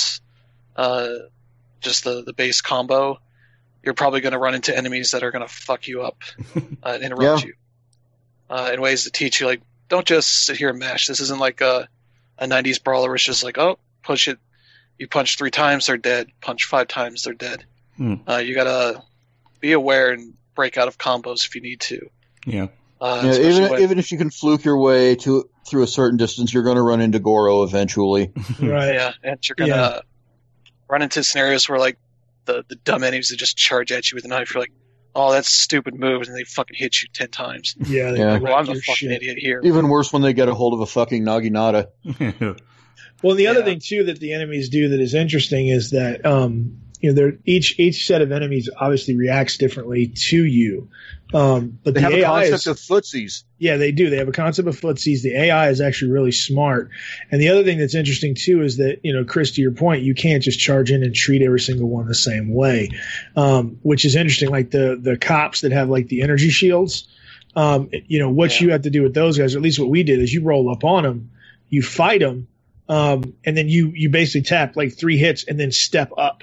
just the base combo, you're probably going to run into enemies that are going to fuck you up and interrupt you in ways that teach you, like, don't just sit here and mash. This isn't like a 90s brawler where it's just like, oh, push it. You punch 3 times, they're dead. Punch 5 times, they're dead. Mm. You got to be aware and break out of combos if you need to. Yeah. Even if you can fluke your way through a certain distance, you're going to run into Goro eventually. Right. Yeah, and you're going to run into scenarios where, like, the dumb enemies that just charge at you with a knife, you're like, oh, that's a stupid move, and they fucking hit you 10 times. Yeah. Well, I'm the fucking idiot here. Even worse when they get a hold of a fucking Naginata. Well, the other thing, too, that the enemies do that is interesting is that each set of enemies obviously reacts differently to you. But they have a concept of footsies. Yeah, they do. They have a concept of footsies. The AI is actually really smart. And the other thing that's interesting, too, is that, you know, Chris, to your point, you can't just charge in and treat every single one the same way, which is interesting. Like the cops that have, like, the energy shields, you have to do with those guys, or at least what we did, is you roll up on them, you fight them, and then you basically tap, like, 3 hits and then step up.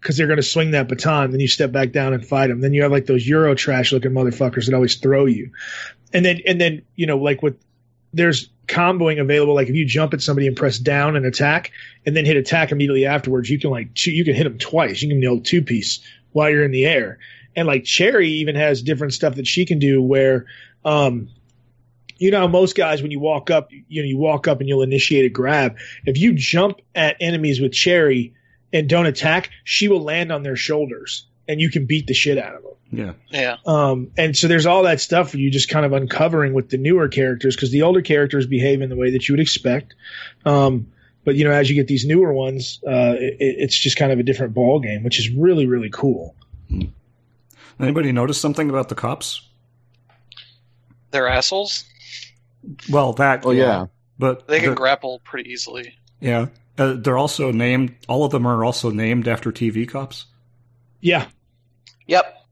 Because they're going to swing that baton, then you step back down and fight them. Then you have like those Euro trash looking motherfuckers that always throw you. And then like there's comboing available. Like if you jump at somebody and press down and attack, and then hit attack immediately afterwards, you can you can hit them twice. You can do the old 2-piece while you're in the air. And like Cherry even has different stuff that she can do where, you know, most guys, when you walk up, you walk up and you'll initiate a grab. If you jump at enemies with Cherry and don't attack, she will land on their shoulders, and you can beat the shit out of them. Yeah. And so there's all that stuff for you just kind of uncovering with the newer characters, because the older characters behave in the way that you would expect. But, you know, as you get these newer ones, it's just kind of a different ball game, which is really, really cool. Hmm. Anybody notice something about the cops? They're assholes? Well, that... Oh, yeah. But they can grapple pretty easily. Yeah. They're also named. All of them are also named after TV cops. Yeah. Yep.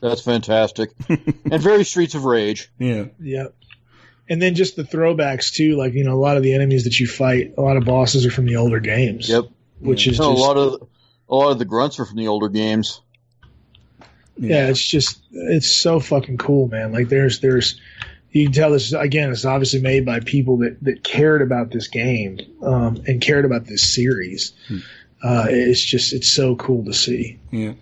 That's fantastic, and very Streets of Rage. Yeah. Yep. And then just the throwbacks too. Like a lot of the enemies that you fight, a lot of bosses are from the older games. Yep. Which is a lot of the grunts are from the older games. Yeah. It's so fucking cool, man. Like there's. You can tell this, again, it's obviously made by people that cared about this game and cared about this series. Hmm. It's so cool to see. Yeah.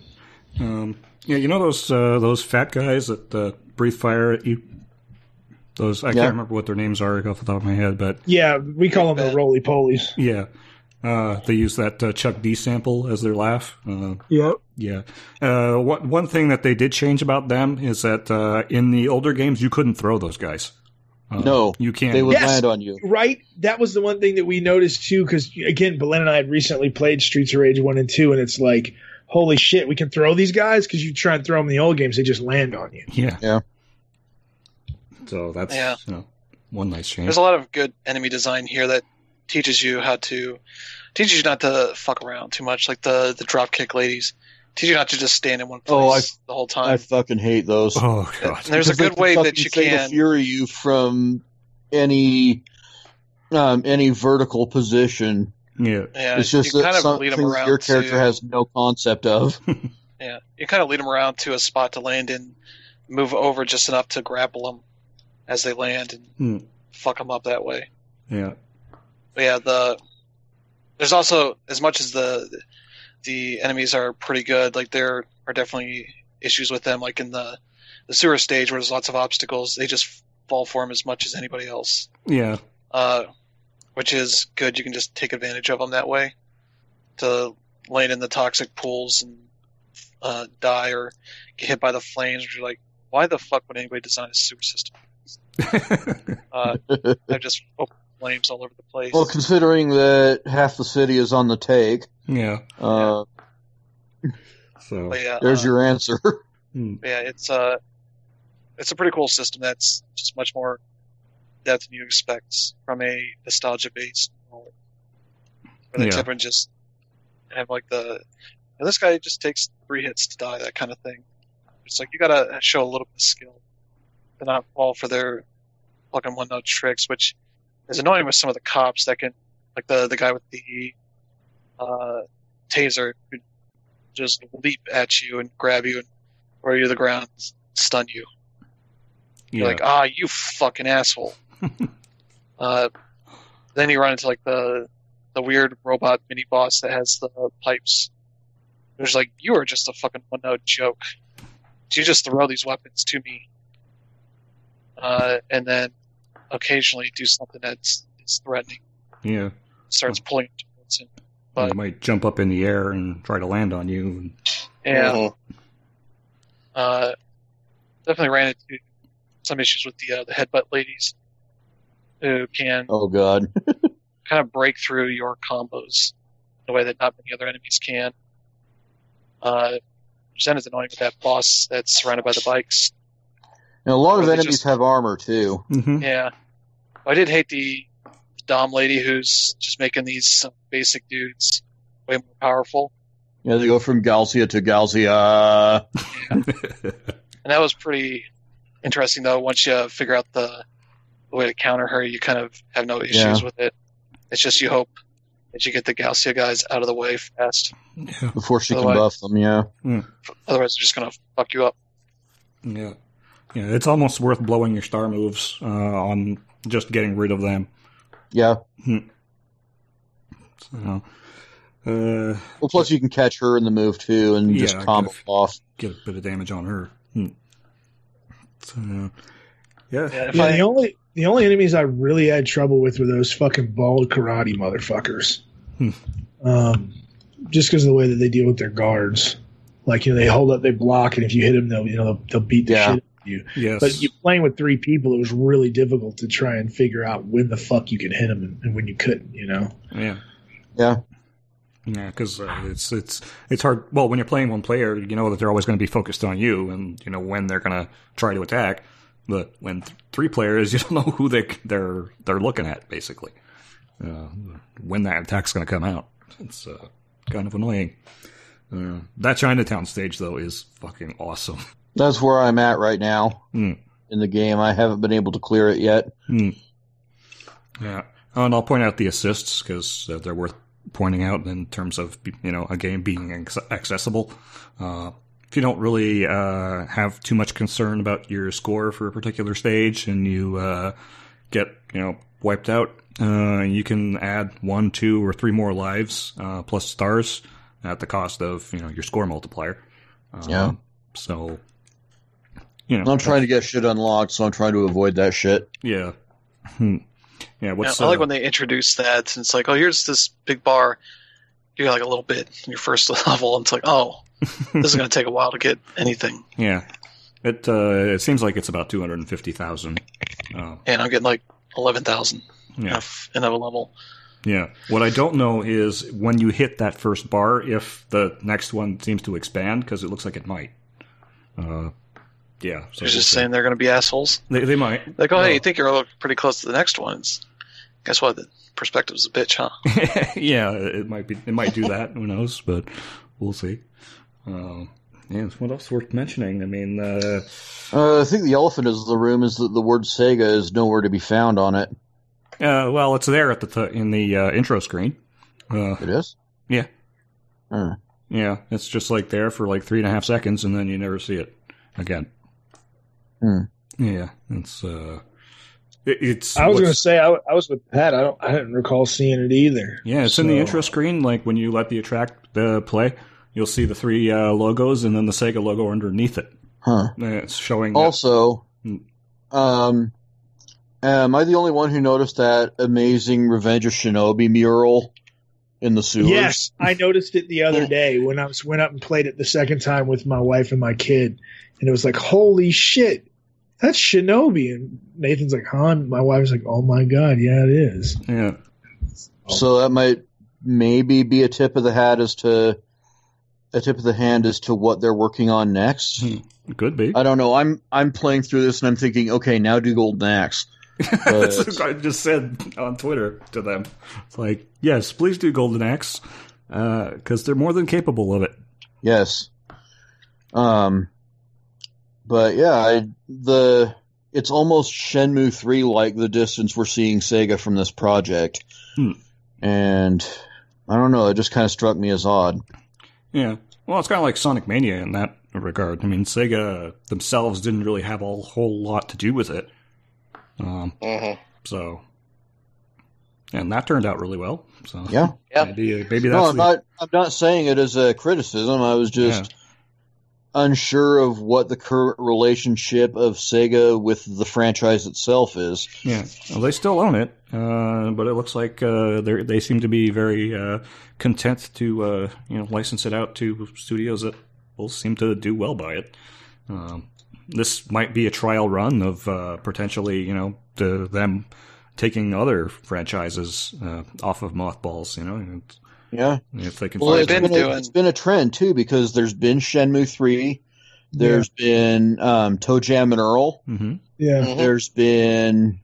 Those fat guys that breathe fire at you? Those I can't remember what their names are off the top of my head, but yeah, we call them the roly polies. Yeah, they use that Chuck D sample as their laugh. Yeah. One thing that they did change about them is that in the older games you couldn't throw those guys. No, you can't. They would land on you. Right. That was the one thing that we noticed too, because again, Belen and I had recently played Streets of Rage 1 and 2, and it's like, holy shit, we can throw these guys, because you try and throw them in the old games, they just land on you. Yeah. So that's one nice change. There's a lot of good enemy design here that teaches you not to fuck around too much, like the dropkick ladies. Teach you not to just stand in one place the whole time. I fucking hate those. Oh god! And there's a good way that you can fury you from any vertical position. Yeah. It's just that something your character has no concept of. Yeah, you kind of lead them around to a spot to land in, move over just enough to grapple them as they land and fuck them up that way. Yeah. But yeah. There's also, as much as the enemies are pretty good, like there are definitely issues with them, like in the sewer stage where there's lots of obstacles, they just fall for them as much as anybody else. Yeah. Which is good. You can just take advantage of them that way to land in the toxic pools and die or get hit by the flames. You're like, why the fuck would anybody design a sewer system? They're just open flames all over the place. Well, considering that half the city is on the take. Yeah. So yeah, there's your answer. Yeah, it's a pretty cool system that's just much more depth than you expect from a nostalgia base. Where they tip and just have like this guy just takes 3 hits to die, that kind of thing. It's like you gotta show a little bit of skill to not fall for their fucking one-note tricks, which is annoying with some of the cops that can, like the guy with the taser who just leap at you and grab you and throw you to the ground and stun you. You're like, you fucking asshole. Then you run into like the weird robot mini boss that has the pipes. There's like, you are just a fucking one-note joke. You just throw these weapons to me, and then occasionally do something that's threatening. Yeah, starts pulling towards him. But they might jump up in the air and try to land on you. And, definitely ran into some issues with the headbutt ladies, who can kind of break through your combos in a way that not many other enemies can. Which then is annoying with that boss that's surrounded by the bikes. And a lot of enemies just have armor too. Mm-hmm. Yeah, I did hate the dom lady who's just making these basic dudes way more powerful. Yeah, they go from Galzia to Galzia. Yeah. And that was pretty interesting, though. Once you figure out the way to counter her, you kind of have no issues with it. It's just you hope that you get the Galzia guys out of the way fast. Yeah. Before she can buff them, Otherwise, they're just going to fuck you up. Yeah. Yeah, it's almost worth blowing your star moves on just getting rid of them. Yeah. So, well, plus you can catch her in the move, too, and just combo off. Get a bit of damage on her. So, the only enemies I really had trouble with were those fucking bald karate motherfuckers. Just because of the way that they deal with their guards. Like, they hold up, they block, and if you hit them, they'll beat the shit out of you. Yes. But you're playing with 3 people, it was really difficult to try and figure out when the fuck you could hit them and when you couldn't, Yeah, because it's hard. Well, when you're playing one player, you know that they're always going to be focused on you and, when they're going to try to attack. But when 3 players, you don't know who they're looking at, basically. When that attack's going to come out. It's kind of annoying. That Chinatown stage, though, is fucking awesome. That's where I'm at right now in the game. I haven't been able to clear it yet. Yeah. Oh, and I'll point out the assists, because they're worth pointing out in terms of, a game being accessible. If you don't really have too much concern about your score for a particular stage and you get, wiped out, you can add 1, 2, or 3 more lives plus stars at the cost of, your score multiplier. So you know. I'm trying to get shit unlocked, so I'm trying to avoid that shit. Yeah. Yeah. What's I like when they introduce that, and it's like, oh, here's this big bar. You got like a little bit in your first level, and it's like, oh, this is going to take a while to get anything. Yeah. It seems like it's about 250,000. And I'm getting like 11,000 in a level. Yeah. What I don't know is when you hit that first bar, if the next one seems to expand, because it looks like it might. Yeah. So you're just saying they're going to be assholes? They might. Like, oh, hey, you think you're pretty close to the next one. Guess what? The perspective's a bitch, huh? Yeah, it might do that. Who knows? But we'll see. Yeah, what else worth mentioning? I mean, I think the elephant in the room is that the word Sega is nowhere to be found on it. Well, it's there at in the intro screen. It is? Yeah. Yeah, it's just like there for like 3.5 seconds, and then you never see it again. Yeah, it's. I was going to say I was with Pat. I didn't recall seeing it either. Yeah, it's in the intro screen. Like when you let the attract play, you'll see the three logos and then the Sega logo underneath it. Huh. It's showing. Also, am I the only one who noticed that amazing Revenge of Shinobi mural in the sewers? Yes, I noticed it the other day when I went up and played it the second time with my wife and my kid. And it was like, holy shit, that's Shinobi. And Nathan's like, huh? And my wife's like, oh my God, yeah, it is. Yeah. So that might maybe be a tip of the hand as to what they're working on next. Could be. I don't know. I'm playing through this and I'm thinking, okay, now do Golden Axe. That's what I just said on Twitter to them. It's like, yes, please do Golden Axe, because they're more than capable of it. Yes. But yeah, it's almost Shenmue 3 like the distance we're seeing Sega from this project, and I don't know. It just kind of struck me as odd. Yeah. Well, it's kind of like Sonic Mania in that regard. I mean, Sega themselves didn't really have a whole lot to do with it. So, and that turned out really well. So yeah, maybe that's. No, I'm not saying it as a criticism. I was just unsure of what the current relationship of Sega with the franchise itself is. Yeah, well, they still own it, but it looks like they seem to be very content to license it out to studios that will seem to do well by it. This might be a trial run of potentially, them taking other franchises off of mothballs. If they can. Well, it's been a trend too, because there's been Shenmue 3, there's been Toe Jam and Earl, there's been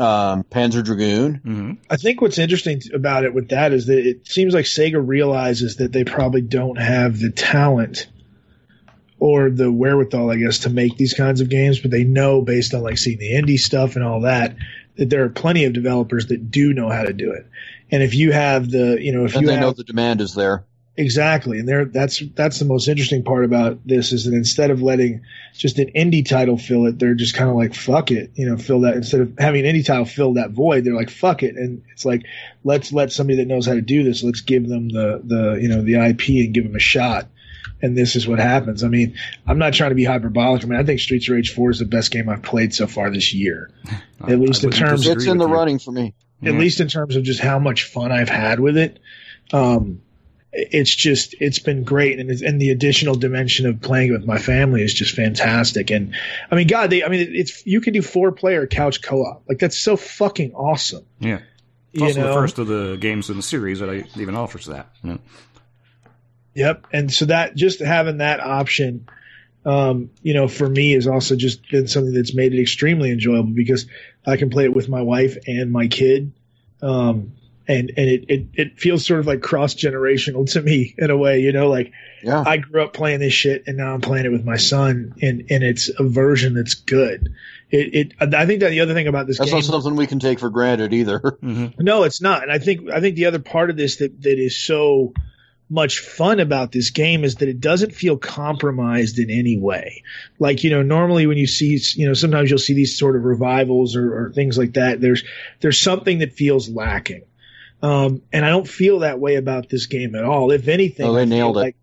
Panzer Dragoon. I think what's interesting about it with that is that it seems like Sega realizes that they probably don't have the talent or the wherewithal, I guess, to make these kinds of games, but they know based on like seeing the indie stuff and all that there are plenty of developers that do know how to do it. And if you have know the demand is there. Exactly. And that's the most interesting part about this is that instead of letting just an indie title fill it, they're just kind of like, fuck it, fill that. Instead of having an indie title fill that void, they're like, fuck it. And it's like, let's let somebody that knows how to do this, let's give them the IP and give them a shot. And this is what happens. I mean, I'm not trying to be hyperbolic. I mean, I think Streets of Rage 4 is the best game I've played so far this year. At least in terms of... It's in the running for me. At least in terms of just how much fun I've had with it. It's been great. And the additional dimension of playing it with my family is just fantastic. And, I mean, God, you can do 4-player couch co-op. Like, that's so fucking awesome. Yeah. It's also the first of the games in the series that even offers that. Yeah. Yep, and so that just having that option, for me has also just been something that's made it extremely enjoyable because I can play it with my wife and my kid, and it feels sort of like cross-generational to me in a way, I grew up playing this shit and now I'm playing it with my son, and it's a version that's good. I think that the other thing about this game... That's not something we can take for granted either. No, it's not, and I think the other part of this that is so... much fun about this game is that it doesn't feel compromised in any way. Like, normally when you see, sometimes you'll see these sort of revivals or things like that. There's something that feels lacking. And I don't feel that way about this game at all. If anything, they nailed it.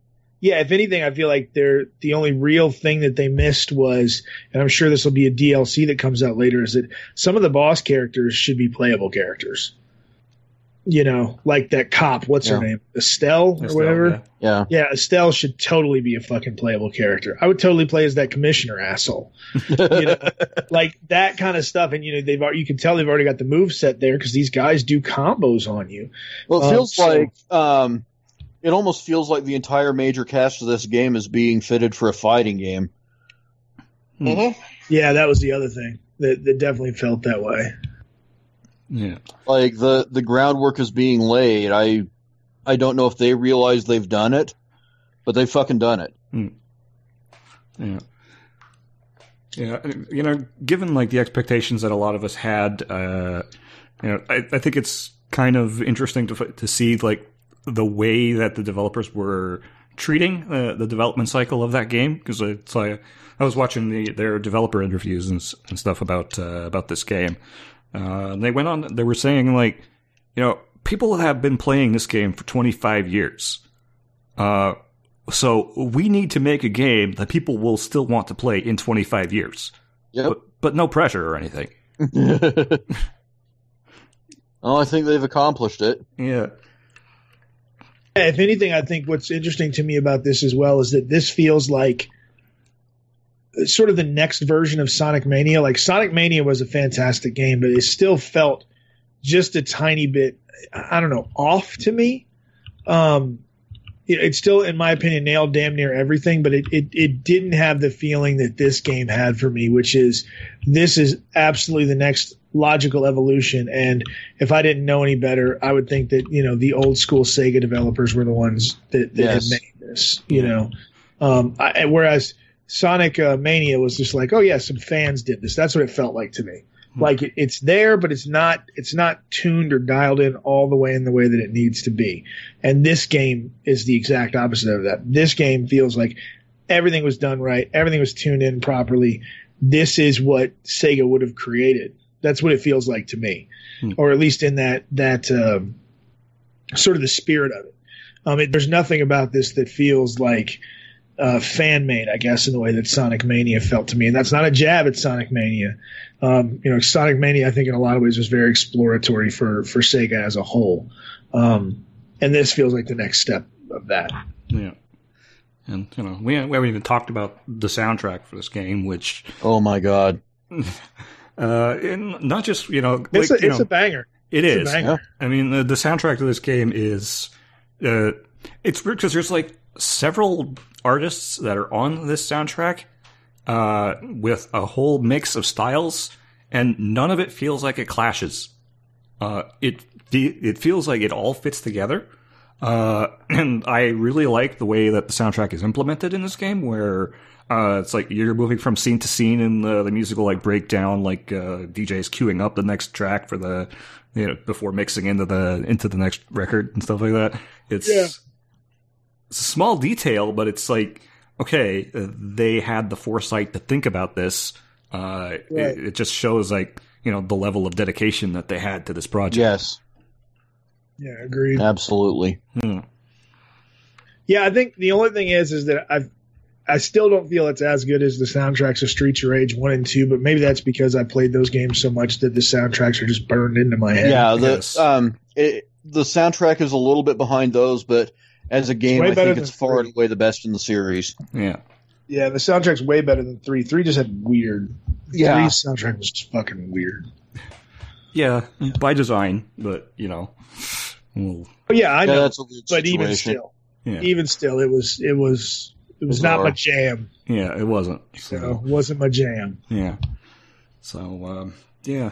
yeah, if anything, I feel like they're the only real thing that they missed was, and I'm sure this will be a DLC that comes out later, is that some of the boss characters should be playable characters. You know, like that cop, what's her name? Estelle or whatever? Yeah. Yeah, Estelle should totally be a fucking playable character. I would totally play as that commissioner asshole. You know, like that kind of stuff. And, you know, you can tell they've already got the moveset there because these guys do combos on you. Well, it feels it almost feels like the entire major cast of this game is being fitted for a fighting game. Mm-hmm. Yeah, that was the other thing that definitely felt that way. Yeah, like the groundwork is being laid. I don't know if they realize they've done it, but they've fucking done it. Mm. Yeah, yeah. You know, given like the expectations that a lot of us had, you know, I think it's kind of interesting to see like the way that the developers were treating the development cycle of that game, because it's like I was watching their developer interviews and stuff about this game. And they went on, they were saying, like, you know, people have been playing this game for 25 years. So we need to make a game that people will still want to play in 25 years. Yep. But no pressure or anything. Oh, I think they've accomplished it. Yeah. If anything, I think what's interesting to me about this as well is that this feels like sort of the next version of Sonic Mania. Like Sonic Mania was a fantastic game, but it still felt just a tiny bit, I don't know, off to me. It still, in my opinion, nailed damn near everything, but it didn't have the feeling that this game had for me, which is this is absolutely the next logical evolution. And if I didn't know any better, I would think that, you know, the old school Sega developers were the ones that yes. had made this, you know? Whereas Sonic Mania was just like, oh yeah, some fans did this. That's what it felt like to me. Like it's there, but it's not tuned or dialed in all the way in the way that it needs to be. And this game is the exact opposite of that. This game feels like everything was done right. Everything was tuned in properly. This is what Sega would have created. That's what it feels like to me, or at least in that sort of the spirit of it. There's nothing about this that feels like fan-made, I guess, in the way that Sonic Mania felt to me. And that's not a jab at Sonic Mania. You know, Sonic Mania, I think, in a lot of ways was very exploratory for Sega as a whole. And this feels like the next step of that. Yeah. And, you know, we haven't even talked about the soundtrack for this game, which... Oh, my God. And not just, you know... It's a banger. It's a banger. I mean, the soundtrack to this game is... it's weird because there's, like, several artists that are on this soundtrack with a whole mix of styles, and none of it feels like it clashes. It feels like it all fits together. And I really like the way that the soundtrack is implemented in this game, where it's like you're moving from scene to scene, and the music will like break down, like DJs queuing up the next track for the, you know, before mixing into the next record and stuff like that. It's a small detail, but it's like, okay, they had the foresight to think about this. Right. It just shows, like, you know, the level of dedication that they had to this project. Yes. Yeah, agreed. Absolutely. Hmm. Yeah, I think the only thing is that I still don't feel it's as good as the soundtracks of Streets of Rage 1 and 2, but maybe that's because I played those games so much that the soundtracks are just burned into my head. Yeah, the soundtrack is a little bit behind those, but... As a game, I think it's far and away the best in the series. Yeah. Yeah, the soundtrack's way better than 3. 3 just had weird... Yeah. 3's soundtrack was just fucking weird. Yeah, by design, but, you know... Well, yeah, I know, that's a weird situation. But even still, it was not my jam. Yeah, it wasn't. So it wasn't my jam. Yeah. So, yeah.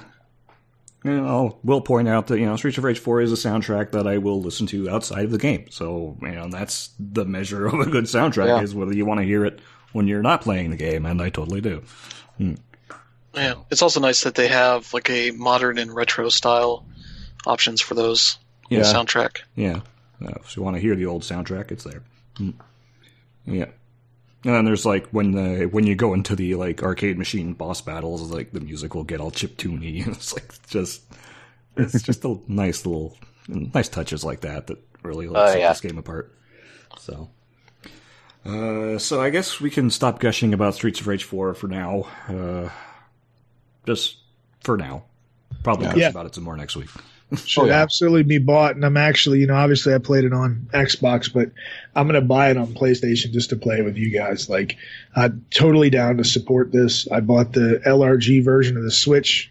You know, we'll point out that, you know, Streets of Rage 4 is a soundtrack that I will listen to outside of the game. So, you know, that's the measure of a good soundtrack, is whether you want to hear it when you're not playing the game, and I totally do. Hmm. Yeah, it's also nice that they have, like, a modern and retro style options for those in the soundtrack. Yeah. If you want to hear the old soundtrack, it's there. Hmm. Yeah. And then there's, like, when you go into the, like, arcade machine boss battles, like, the music will get all chiptune-y. It's, like, it's just a nice little... Nice touches like that really sets this game apart. So... So I guess we can stop gushing about Streets of Rage 4 for now. Just for now. Probably gush about it some more next week. Should absolutely be bought, and I'm actually, you know, obviously I played it on Xbox, but I'm going to buy it on PlayStation just to play with you guys. Like, I'm totally down to support this. I bought the LRG version of the Switch,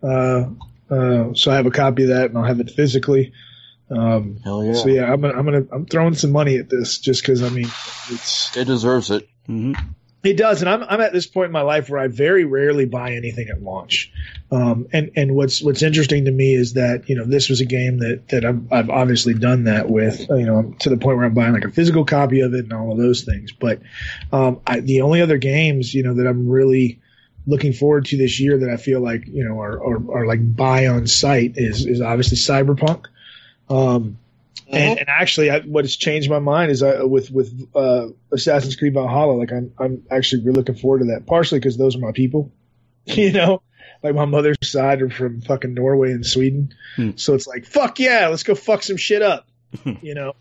so I have a copy of that, and I'll have it physically. Hell yeah. So yeah, I'm throwing some money at this just because, I mean, it deserves it. Mm-hmm. It does, and I'm at this point in my life where I very rarely buy anything at launch. And what's interesting to me is that, you know, this was a game that I've obviously done that with, you know, to the point where I'm buying like a physical copy of it and all of those things. But the only other games, you know, that I'm really looking forward to this year that I feel like, you know, are like buy on site is obviously Cyberpunk. And actually, what has changed my mind is with Assassin's Creed Valhalla. Like I'm actually really looking forward to that. Partially because those are my people, you know. Like my mother's side are from fucking Norway and Sweden, so it's like fuck yeah, let's go fuck some shit up, you know.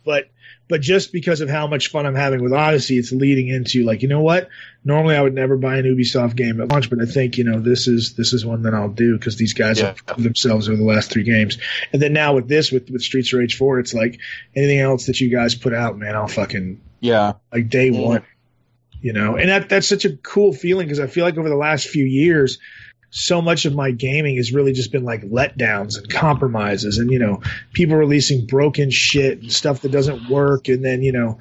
But just because of how much fun I'm having with Odyssey, it's leading into like, you know what? Normally I would never buy an Ubisoft game at launch, but I think, you know, this is one that I'll do because these guys have proved themselves over the last three games. And then now with this, with Streets of Rage 4, it's like anything else that you guys put out, man, I'll fucking like day one, you know. And that's such a cool feeling because I feel like over the last few years, so much of my gaming has really just been like letdowns and compromises and, you know, people releasing broken shit and stuff that doesn't work. And then, you know,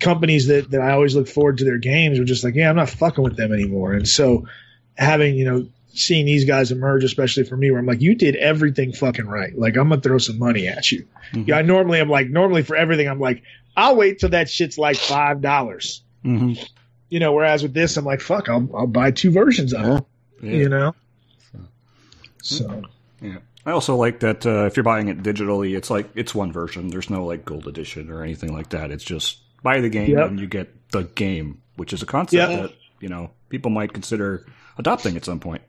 companies that I always look forward to their games are just like, yeah, I'm not fucking with them anymore. And so having, you know, seeing these guys emerge, especially for me, where I'm like, you did everything fucking right. Like, I'm going to throw some money at you. Mm-hmm. Yeah, normally for everything, I'm like, I'll wait till that shit's like $5. Mm-hmm. You know, whereas with this, I'm like, fuck, I'll buy two versions of it, you know? So yeah, I also like that if you're buying it digitally, it's like it's one version. There's no like gold edition or anything like that. It's just buy the game and you get the game, which is a concept that, you know, people might consider adopting at some point.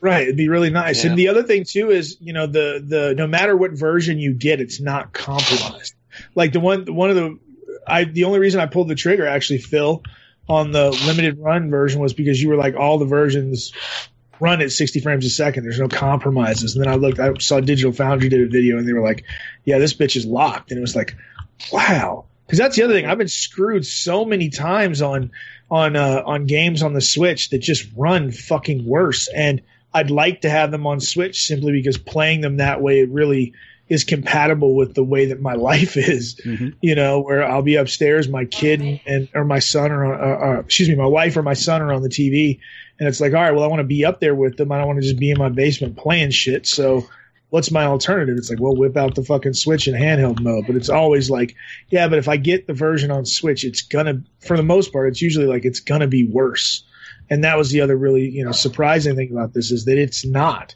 Right, it'd be really nice. Yeah. And the other thing too is, you know, the no matter what version you get, it's not compromised. Like the only reason I pulled the trigger actually, Phil, on the limited run version was because you were like all the versions run at 60 frames a second. There's no compromises. And then I saw Digital Foundry did a video and they were like, yeah, this bitch is locked. And it was like, wow. Cause that's the other thing. I've been screwed so many times on games on the Switch that just run fucking worse. And I'd like to have them on Switch simply because playing them that way, it really is compatible with the way that my life is, you know, where I'll be upstairs, my kid or my son my wife or my son are on the TV. And it's like, all right, well, I want to be up there with them. I don't want to just be in my basement playing shit. So what's my alternative? It's like, well, whip out the fucking Switch in handheld mode. But it's always like, yeah, but if I get the version on Switch, it's going to, for the most part, it's usually like it's going to be worse. And that was the other really, you know, surprising thing about this is that it's not.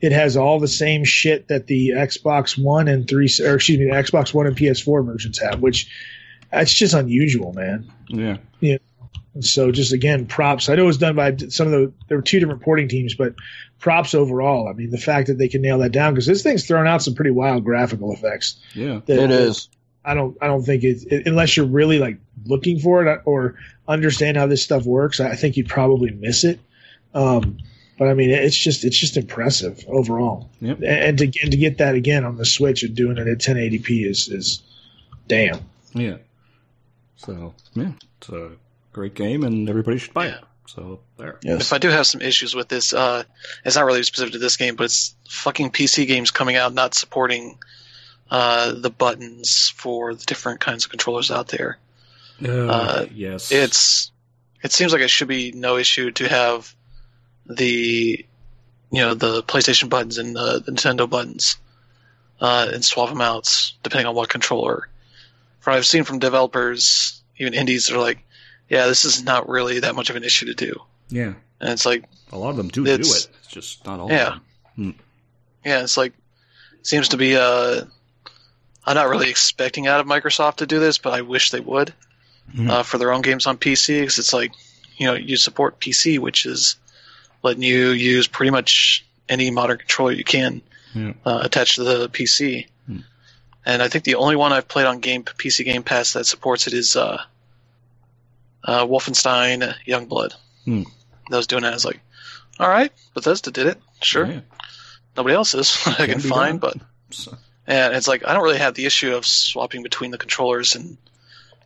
It has all the same shit that the Xbox One and PS4 versions have, which that's just unusual, man. Yeah. Yeah. And so just, again, props. I know it was done by there were two different porting teams, but props overall. I mean, the fact that they can nail that down, because this thing's thrown out some pretty wild graphical effects. Yeah, it is. I don't think it, unless you're really like looking for it or understand how this stuff works, I think you'd probably miss it. But I mean, it's just impressive overall. Yep. And to get that again on the Switch and doing it at 1080p is damn. Yeah. So yeah, it's a great game, and everybody should buy it. So there. Yes. If I do have some issues with this, it's not really specific to this game, but it's fucking PC games coming out not supporting the buttons for the different kinds of controllers out there. Yes. It seems like it should be no issue to have the PlayStation buttons and the Nintendo buttons and swap them out depending on what controller. From what I've seen from developers, even indies, are like, yeah, this is not really that much of an issue to do. Yeah. And it's like a lot of them do it. It's just not all of them. Yeah, it's like it seems to be I'm not really expecting out of Microsoft to do this, but I wish they would for their own games on PC, because it's like, you know, you support PC, which is letting you use pretty much any modern controller you can attached to the PC. Mm. And I think the only one I've played on PC Game Pass that supports it is Wolfenstein, Youngblood. Hmm. I was doing that. I was like, all right, Bethesda did it. Sure. Yeah. Nobody else is I can find, done. But so. And it's like I don't really have the issue of swapping between the controllers and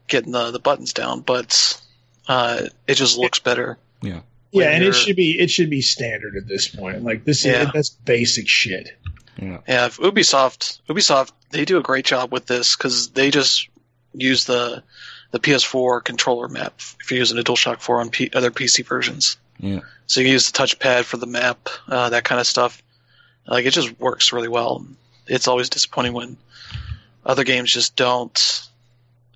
getting the buttons down, but it just looks better. Yeah. Yeah, and it should be standard at this point. Like this is that's basic shit. Yeah. Yeah, if Ubisoft, they do a great job with this because they just use the PS4 controller map if you're using a DualShock 4 on other PC versions. Yeah. So you can use the touchpad for the map, that kind of stuff. Like it just works really well. It's always disappointing when other games just don't.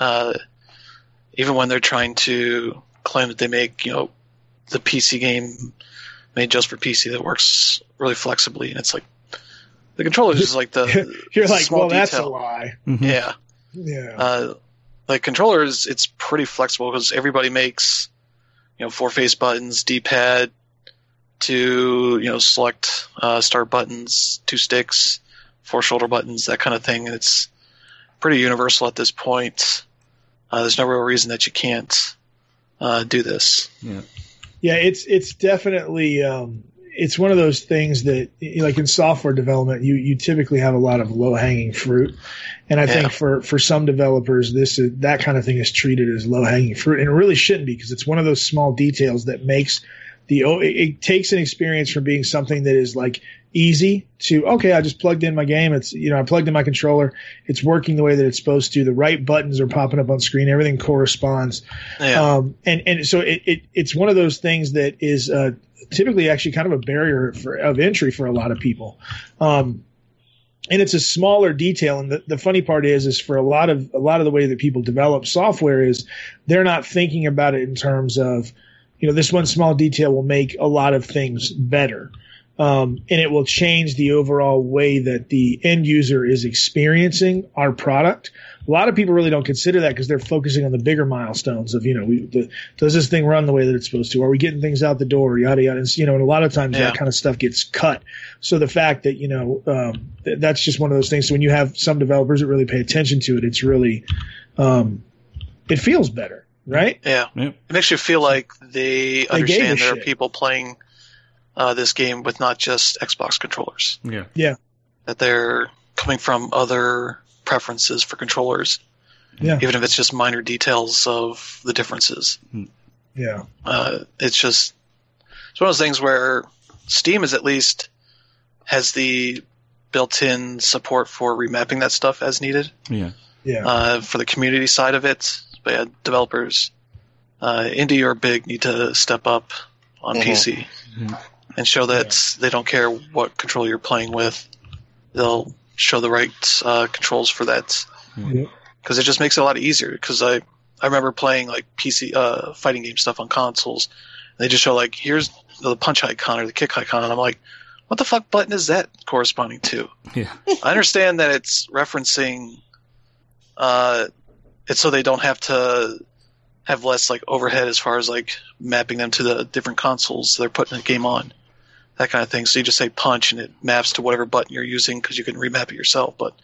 Even when they're trying to claim that they make, the PC game made just for PC that works really flexibly, and it's like the controller is just like the you're like, well, detail. That's a lie. Mm-hmm. Yeah, yeah. Like controllers, it's pretty flexible because everybody makes four-face buttons, D-pad, to select start buttons, two sticks, four shoulder buttons, that kind of thing. And it's pretty universal at this point. There's no real reason that you can't do this. Yeah. Yeah, it's definitely it's one of those things that, like in software development, you typically have a lot of low hanging fruit, and I think for some developers, that kind of thing is treated as low hanging fruit, and it really shouldn't be because it's one of those small details that makes it takes an experience from being something that is like easy to I just plugged in my game. It's I plugged in my controller. It's working the way that it's supposed to. The right buttons are popping up on screen. Everything corresponds. Yeah. And so it's one of those things that is typically actually kind of a barrier of entry for a lot of people. And it's a smaller detail. And the funny part is for a lot of the way that people develop software is they're not thinking about it in terms of this one small detail will make a lot of things better. And it will change the overall way that the end user is experiencing our product. A lot of people really don't consider that because they're focusing on the bigger milestones of, does this thing run the way that it's supposed to? Are we getting things out the door? Yada, yada. And, and a lot of times that kind of stuff gets cut. So the fact that, that's just one of those things. So when you have some developers that really pay attention to it, it's really it feels better, right? Yeah. It makes you feel like they understand there are people playing this game with not just Xbox controllers. Yeah. Yeah. That they're coming from other preferences for controllers. Yeah. Even if it's just minor details of the differences. Yeah. It's one of those things where Steam is at least has the built-in support for remapping that stuff as needed. Yeah. Yeah. For the community side of it. But yeah, developers, indie or big, need to step up on PC. Mm-hmm. And show that they don't care what control you're playing with. They'll show the right controls for that. Because it just makes it a lot easier. Because I remember playing like PC fighting game stuff on consoles. And they just show like, here's the punch icon or the kick icon. And I'm like, what the fuck button is that corresponding to? Yeah. I understand that it's referencing it's so they don't have to have less like overhead as far as like mapping them to the different consoles they're putting the game on, that kind of thing. So you just say punch and it maps to whatever button you're using because you can remap it yourself. But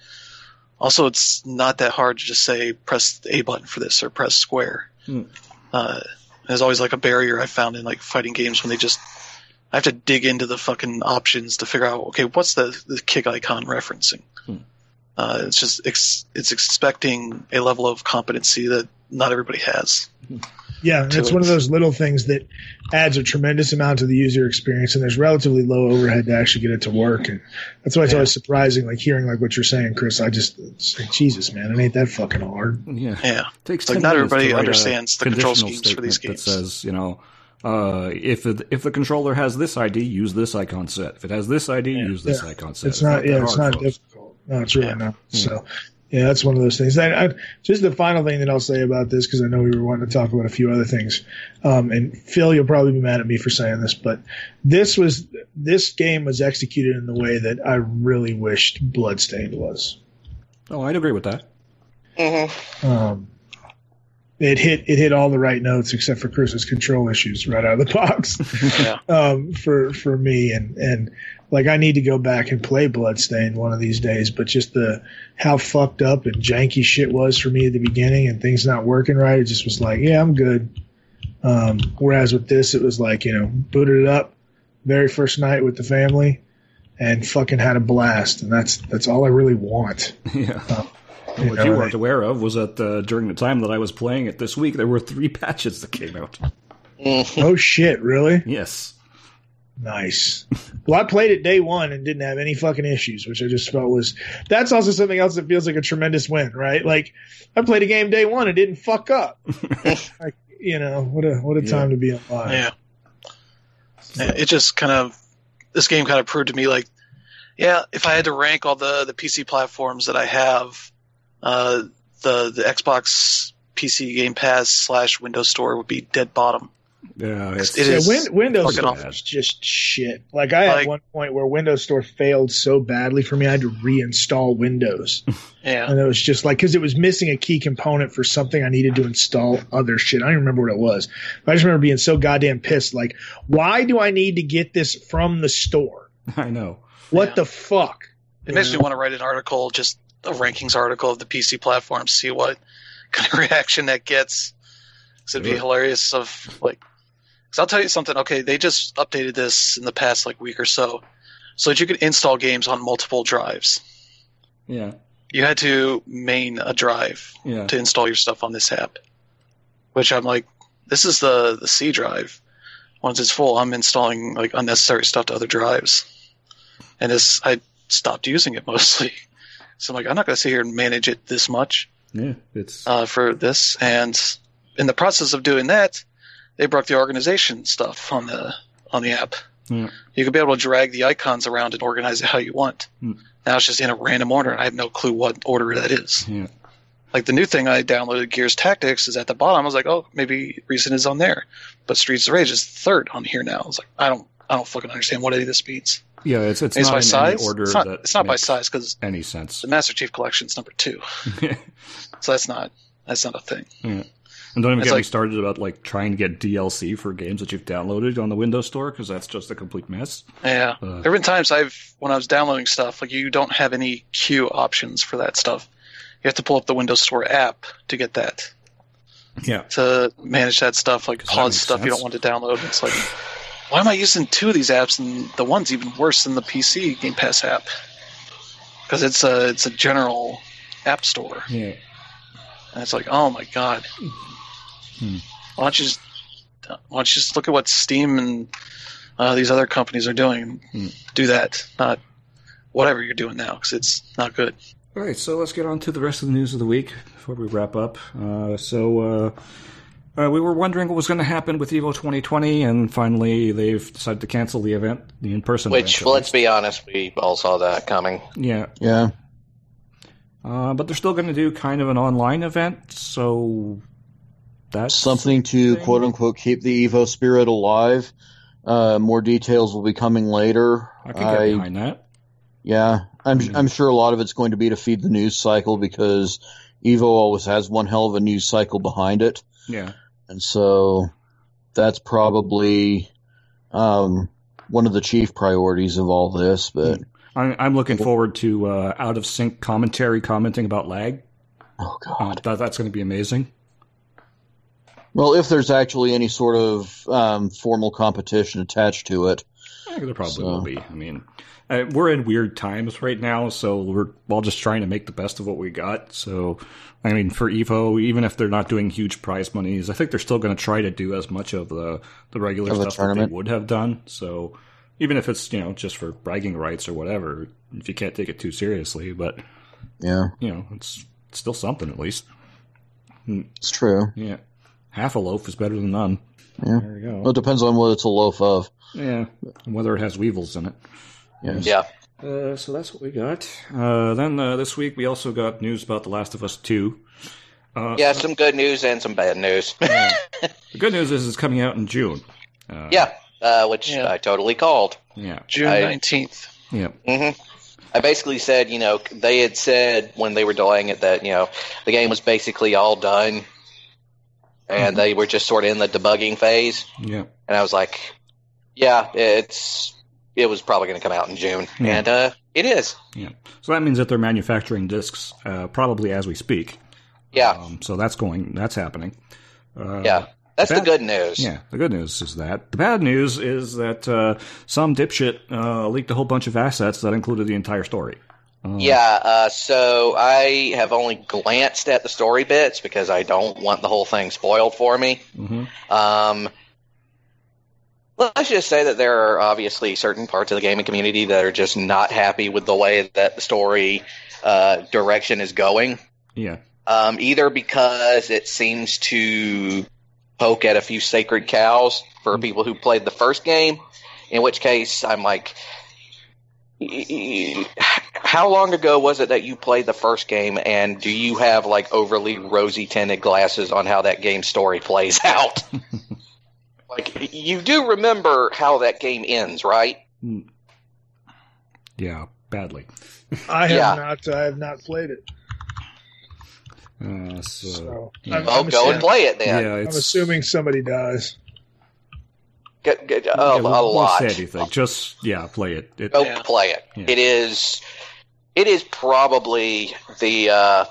also it's not that hard to just say press the A button for this or press square. There's always like a barrier I found in like fighting games when I have to dig into the fucking options to figure out, okay, what's the kick icon referencing? It's just it's expecting a level of competency that not everybody has. Yeah, it's one of those little things that adds a tremendous amount to the user experience, and there's relatively low overhead to actually get it to work. And that's why it's always surprising, like hearing like what you're saying, Chris. I just say, Jesus, man, it ain't that fucking hard. Yeah, yeah. It takes like not everybody understands the control schemes for these games. That says, if the controller has this ID, use this icon set. If it has this ID, use this icon set. It's not difficult. No, it's really not. So. Yeah, that's one of those things. Just the final thing that I'll say about this, because I know we were wanting to talk about a few other things, and Phil, you'll probably be mad at me for saying this, but this game was executed in the way that I really wished Bloodstained was. Oh, I'd agree with that. Mm-hmm. It hit all the right notes except for Chris's control issues right out of the box. For me and like I need to go back and play Bloodstained one of these days, but just how fucked up and janky shit was for me at the beginning and things not working right, it just was like, yeah, I'm good. Whereas with this, it was like, booted it up very first night with the family and fucking had a blast. And that's all I really want. Yeah. What you weren't aware of was that during the time that I was playing it this week, there were 3 patches that came out. Oh, shit, really? Yes. Nice. Well, I played it day one and didn't have any fucking issues, which I just felt was... That's also something else that feels like a tremendous win, right? Like, I played a game day one and didn't fuck up. Like, what a time to be alive. Yeah. It just kind of... This game kind of proved to me, like, if I had to rank all the PC platforms that I have... the Xbox PC Game Pass / Windows Store would be dead bottom. Yeah, Windows Store is just shit. Like I had one point where Windows Store failed so badly for me, I had to reinstall Windows. Yeah, and it was just like because it was missing a key component for something I needed to install other shit. I don't even remember what it was. But I just remember being so goddamn pissed. Like, why do I need to get this from the store? I know. What the fuck? It makes me want to write an article just. A rankings article of the PC platform, see what kind of reaction that gets. Because it'd be hilarious. Because I'll tell you something. Okay, they just updated this in the past week or so, so that you could install games on multiple drives. Yeah, you had to main a drive to install your stuff on this app. Which I'm like, this is the C drive. Once it's full, I'm installing unnecessary stuff to other drives, and I stopped using it mostly. So I'm like, I'm not going to sit here and manage it this much. Yeah, it's for this. And in the process of doing that, they broke the organization stuff on the app. Yeah. You can be able to drag the icons around and organize it how you want. Mm. Now it's just in a random order, and I have no clue what order that is. Yeah. The new thing I downloaded, Gears Tactics, is at the bottom. I was like, oh, maybe Recent is on there, but Streets of Rage is third on here now. I was like, I don't fucking understand what any of this means. Yeah, it's not by size. Any order. It's not by size because any sense. The Master Chief Collection's number 2, so that's not a thing. Yeah. And don't even get me started about trying to get DLC for games that you've downloaded on the Windows Store because that's just a complete mess. Yeah, there have been times when I was downloading stuff you don't have any queue options for that stuff. You have to pull up the Windows Store app to get that. Yeah, to manage that stuff pause stuff you don't want to download. It's like. Why am I using 2 of these apps, and the one's even worse than the PC Game Pass app? Because it's a general app store. Yeah. And it's like, oh my god. Hmm. Why don't you just look at what Steam and these other companies are doing. Hmm. Do that, not whatever you're doing now, because it's not good. All right, so let's get on to the rest of the news of the week before we wrap up. We were wondering what was going to happen with EVO 2020, and finally they've decided to cancel the event, the in-person event. Which, let's be honest, we all saw that coming. Yeah. Yeah. But they're still going to do kind of an online event, so that's... Something to, quote-unquote, keep the EVO spirit alive. More details will be coming later. I can get behind that. Yeah. I'm sure a lot of it's going to be to feed the news cycle, because EVO always has one hell of a news cycle behind it. Yeah. And so that's probably one of the chief priorities of all this. But I'm looking forward to out-of-sync commentary commenting about lag. Oh, God. That's going to be amazing. Well, if there's actually any sort of formal competition attached to it. There probably will be. I mean, we're in weird times right now, so we're all just trying to make the best of what we got. So, I mean, for EVO, even if they're not doing huge prize monies, I think they're still going to try to do as much of the regular stuff that they would have done. So, even if it's, just for bragging rights or whatever, if you can't take it too seriously. But, yeah, it's still something at least. It's true. Yeah. Half a loaf is better than none. Yeah. There you go. Well, it depends on what it's a loaf of. Yeah, and whether it has weevils in it. Yes. Yeah. So that's what we got. Then this week we also got news about The Last of Us 2. Some good news and some bad news. The good news is it's coming out in June. Which I totally called. Yeah, June 19th. Yeah. Mm-hmm. I basically said, they had said when they were delaying it that, the game was basically all done. And they were just sort of in the debugging phase. Yeah. And I was like, yeah, it was probably going to come out in June. Yeah. And it is. Yeah. So that means that they're manufacturing discs probably as we speak. Yeah. So that's happening. Yeah. That's the good news. Yeah, the good news is that. The bad news is that some dipshit leaked a whole bunch of assets that included the entire story. So I have only glanced at the story bits because I don't want the whole thing spoiled for me. Mm-hmm. Let's just say that there are obviously certain parts of the gaming community that are just not happy with the way that the story direction is going. Yeah. Either because it seems to poke at a few sacred cows for people who played the first game, in which case I'm like, how long ago was it that you played the first game, and do you have like overly rosy tinted glasses on how that game's story plays out? Like, you do remember how that game ends, right? Yeah, badly. I have not played it. I'm play it then. Yeah, I'm assuming somebody dies. We'll say anything. Just play it. Play it. Yeah. It is probably it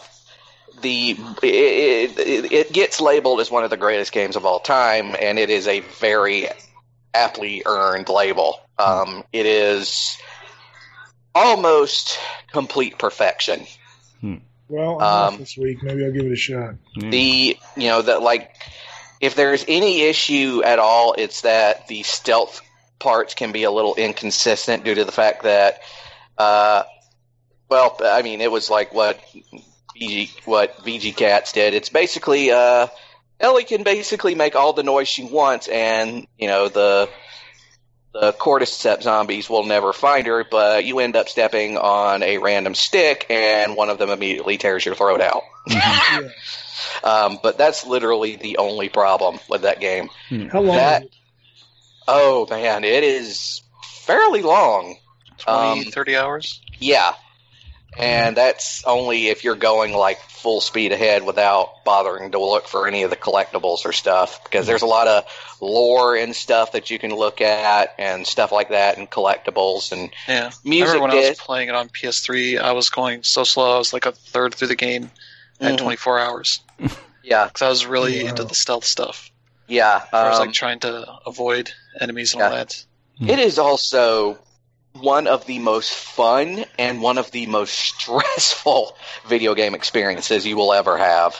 gets labeled as one of the greatest games of all time, and it is a very aptly earned label. It is almost complete perfection. Well, I'm off this week. Maybe I'll give it a shot. If there's any issue at all, it's that the stealth parts can be a little inconsistent due to the fact that, it was like what VG Cats did. It's basically Ellie can basically make all the noise she wants, and the cordyceps zombies will never find her, but you end up stepping on a random stick, and one of them immediately tears your throat out. Yeah. But that's literally the only problem with that game. How long? Oh, man, it is fairly long. 20, 30 hours? Yeah. And that's only if you're going like full speed ahead without bothering to look for any of the collectibles or stuff, because there's a lot of lore and stuff that you can look at and stuff like that, and collectibles and music. I remember when I was playing it on PS3, I was going so slow. I was like a third through the game at 24 hours. Yeah, because I was really into the stealth stuff. Yeah, I was like trying to avoid enemies and all that. It is also one of the most fun and one of the most stressful video game experiences you will ever have.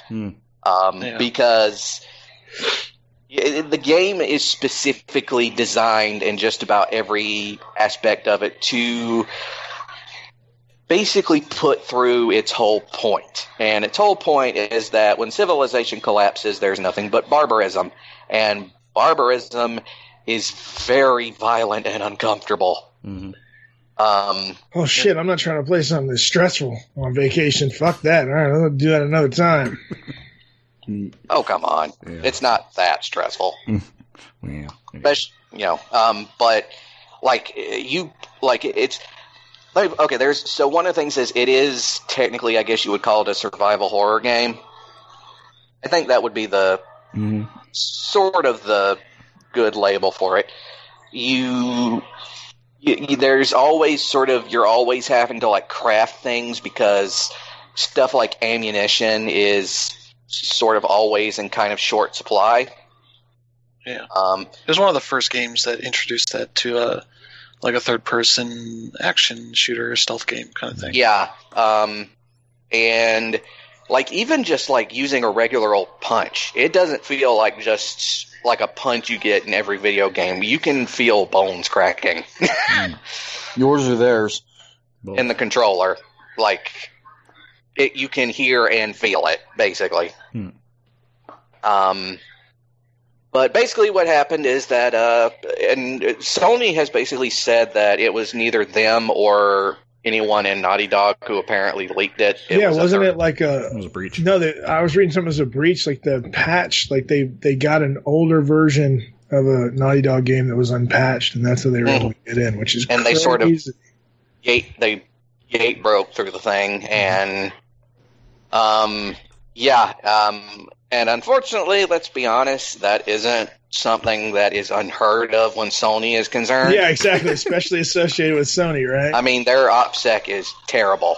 Because the game is specifically designed in just about every aspect of it to basically put through its whole point. And its whole point is that when civilization collapses, there's nothing but barbarism. And barbarism is very violent and uncomfortable. Mm-hmm. Oh shit, I'm not trying to play something that's stressful on vacation. Fuck that. All right, I'll do that another time. Oh, come on. Yeah. It's not that stressful. Yeah. Especially, one of the things is it is technically, I guess you would call it a survival horror game. I think that would be the sort of the good label for it. There's always sort of, you're always having to like craft things, because stuff like ammunition is sort of always in kind of short supply. Yeah. It was one of the first games that introduced that to a third person action shooter stealth game kind of thing. Yeah. And like even just like using a regular old punch, it doesn't feel like just like a punch you get in every video game. You can feel bones cracking. Yours or theirs? Both. In the controller. Like, you can hear and feel it, basically. But basically what happened is that and Sony has basically said that it was neither them or anyone in Naughty Dog who apparently leaked it. It was a breach. No, I was reading something as a breach, like the patch. Like they got an older version of a Naughty Dog game that was unpatched, and that's how they were able to get in, which is crazy. They sort of gate broke through the thing, and and unfortunately, let's be honest, that isn't something that is unheard of when Sony is concerned. Yeah, exactly, especially associated with Sony, right? I mean, their OPSEC is terrible.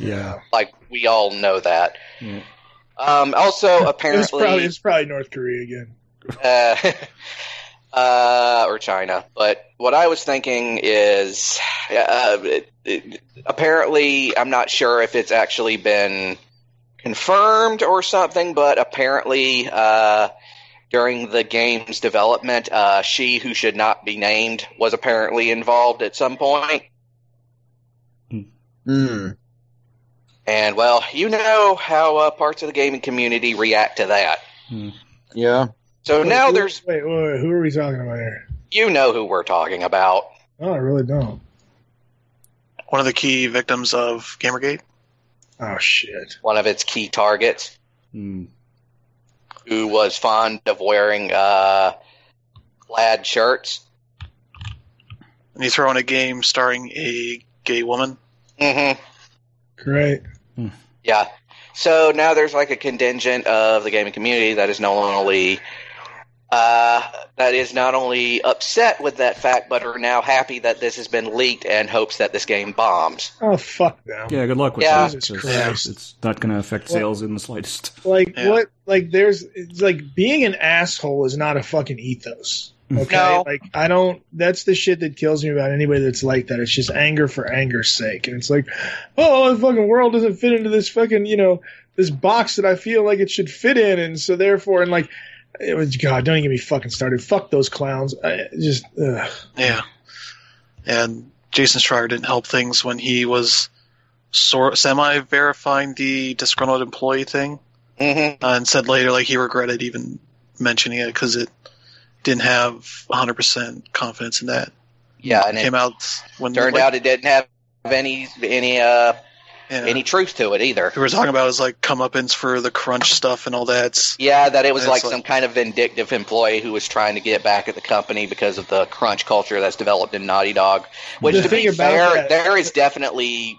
Yeah. Like, we all know that. Yeah. Also, apparently... It's probably North Korea again. Or China. But what I was thinking is, apparently, I'm not sure if it's actually been confirmed or something, but apparently during the game's development, she who should not be named was apparently involved at some point. Hmm. And, well, you know how parts of the gaming community react to that. Hmm. Yeah. So now there's... Wait, who are we talking about here? You know who we're talking about. Oh, I really don't. One of the key victims of Gamergate. Oh, shit. One of its key targets. Hmm. Who was fond of wearing plaid shirts. And you throw in a game starring a gay woman. Mm-hmm. Great. Yeah. So now there's like a contingent of the gaming community that is not only upset with that fact, but are now happy that this has been leaked and hopes that this game bombs. Oh, fuck them. Yeah, good luck with that. It's not going to affect sales in the slightest. Being an asshole is not a fucking ethos. Okay? No. That's the shit that kills me about anybody that's like that. It's just anger for anger's sake. And it's like, oh, the fucking world doesn't fit into this fucking, this box that I feel like it should fit in. And so therefore, and like, it was, God, don't even get me fucking started. Fuck those clowns. Ugh. Yeah. And Jason Schreier didn't help things when he was semi-verifying the disgruntled employee thing. Mm-hmm. And said later, he regretted even mentioning it because it didn't have 100% confidence in that. Yeah, and it didn't have any truth to it either. We were talking about is comeuppance for the crunch stuff and all that. Yeah, that it was like some kind of vindictive employee who was trying to get back at the company because of the crunch culture that's developed in Naughty Dog. Which, to be fair, there is definitely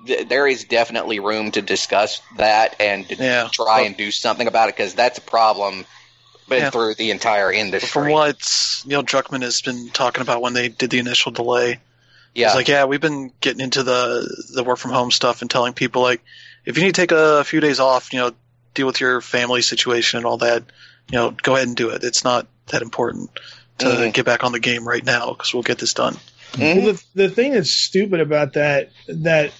room to discuss that and to try and do something about it because that's a problem. Through the entire industry. From what Neil Druckmann has been talking about when they did the initial delay, yeah, we've been getting into the work from home stuff and telling people if you need to take a few days off, deal with your family situation and all that, go ahead and do it. It's not that important to get back on the game right now because we'll get this done. Mm-hmm. Well, the thing that's stupid about that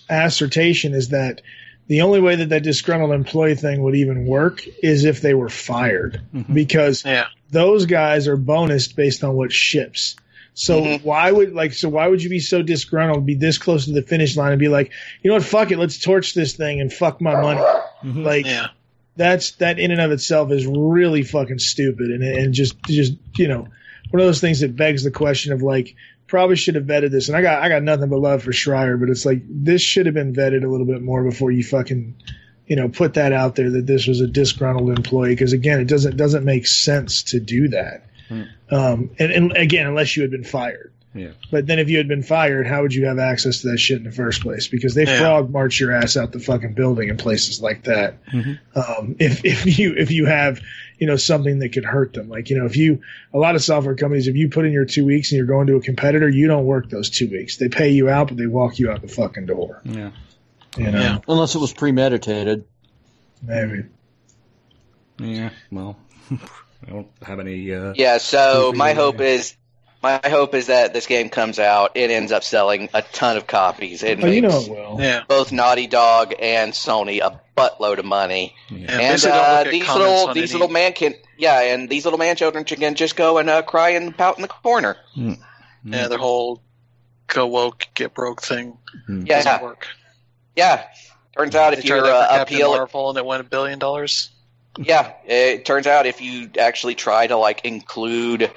assertion is that the only way that disgruntled employee thing would even work is if they were fired, because those guys are bonused based on what ships. So why would you be so disgruntled, be this close to the finish line and be like, you know what, fuck it, let's torch this thing and fuck my money. Mm-hmm. That in and of itself is really fucking stupid. And just, one of those things that begs the question of probably should have vetted this, and I got nothing but love for Schreier, but it's this should have been vetted a little bit more before you fucking, put that out there that this was a disgruntled employee. Because again, it doesn't make sense to do that. Mm. And again, unless you had been fired. Yeah. But then if you had been fired, how would you have access to that shit in the first place? Because they frog march your ass out the fucking building in places like that. Mm-hmm. If you have something that could hurt them. A lot of software companies, if you put in your 2 weeks and you're going to a competitor, you don't work those 2 weeks. They pay you out, but they walk you out the fucking door. Yeah. Yeah. Unless it was premeditated. Maybe. Yeah, well, I don't have any... so my hope is that this game comes out, it ends up selling a ton of copies. It makes it will. Yeah. Both Naughty Dog and Sony a buttload of money. Yeah. And these little man children can just go and cry and pout in the corner. Mm. Yeah, their whole go woke, get broke thing doesn't work. Yeah. Turns out if you're appeal Marvel and it went $1 billion. Yeah, it turns out if you actually try to include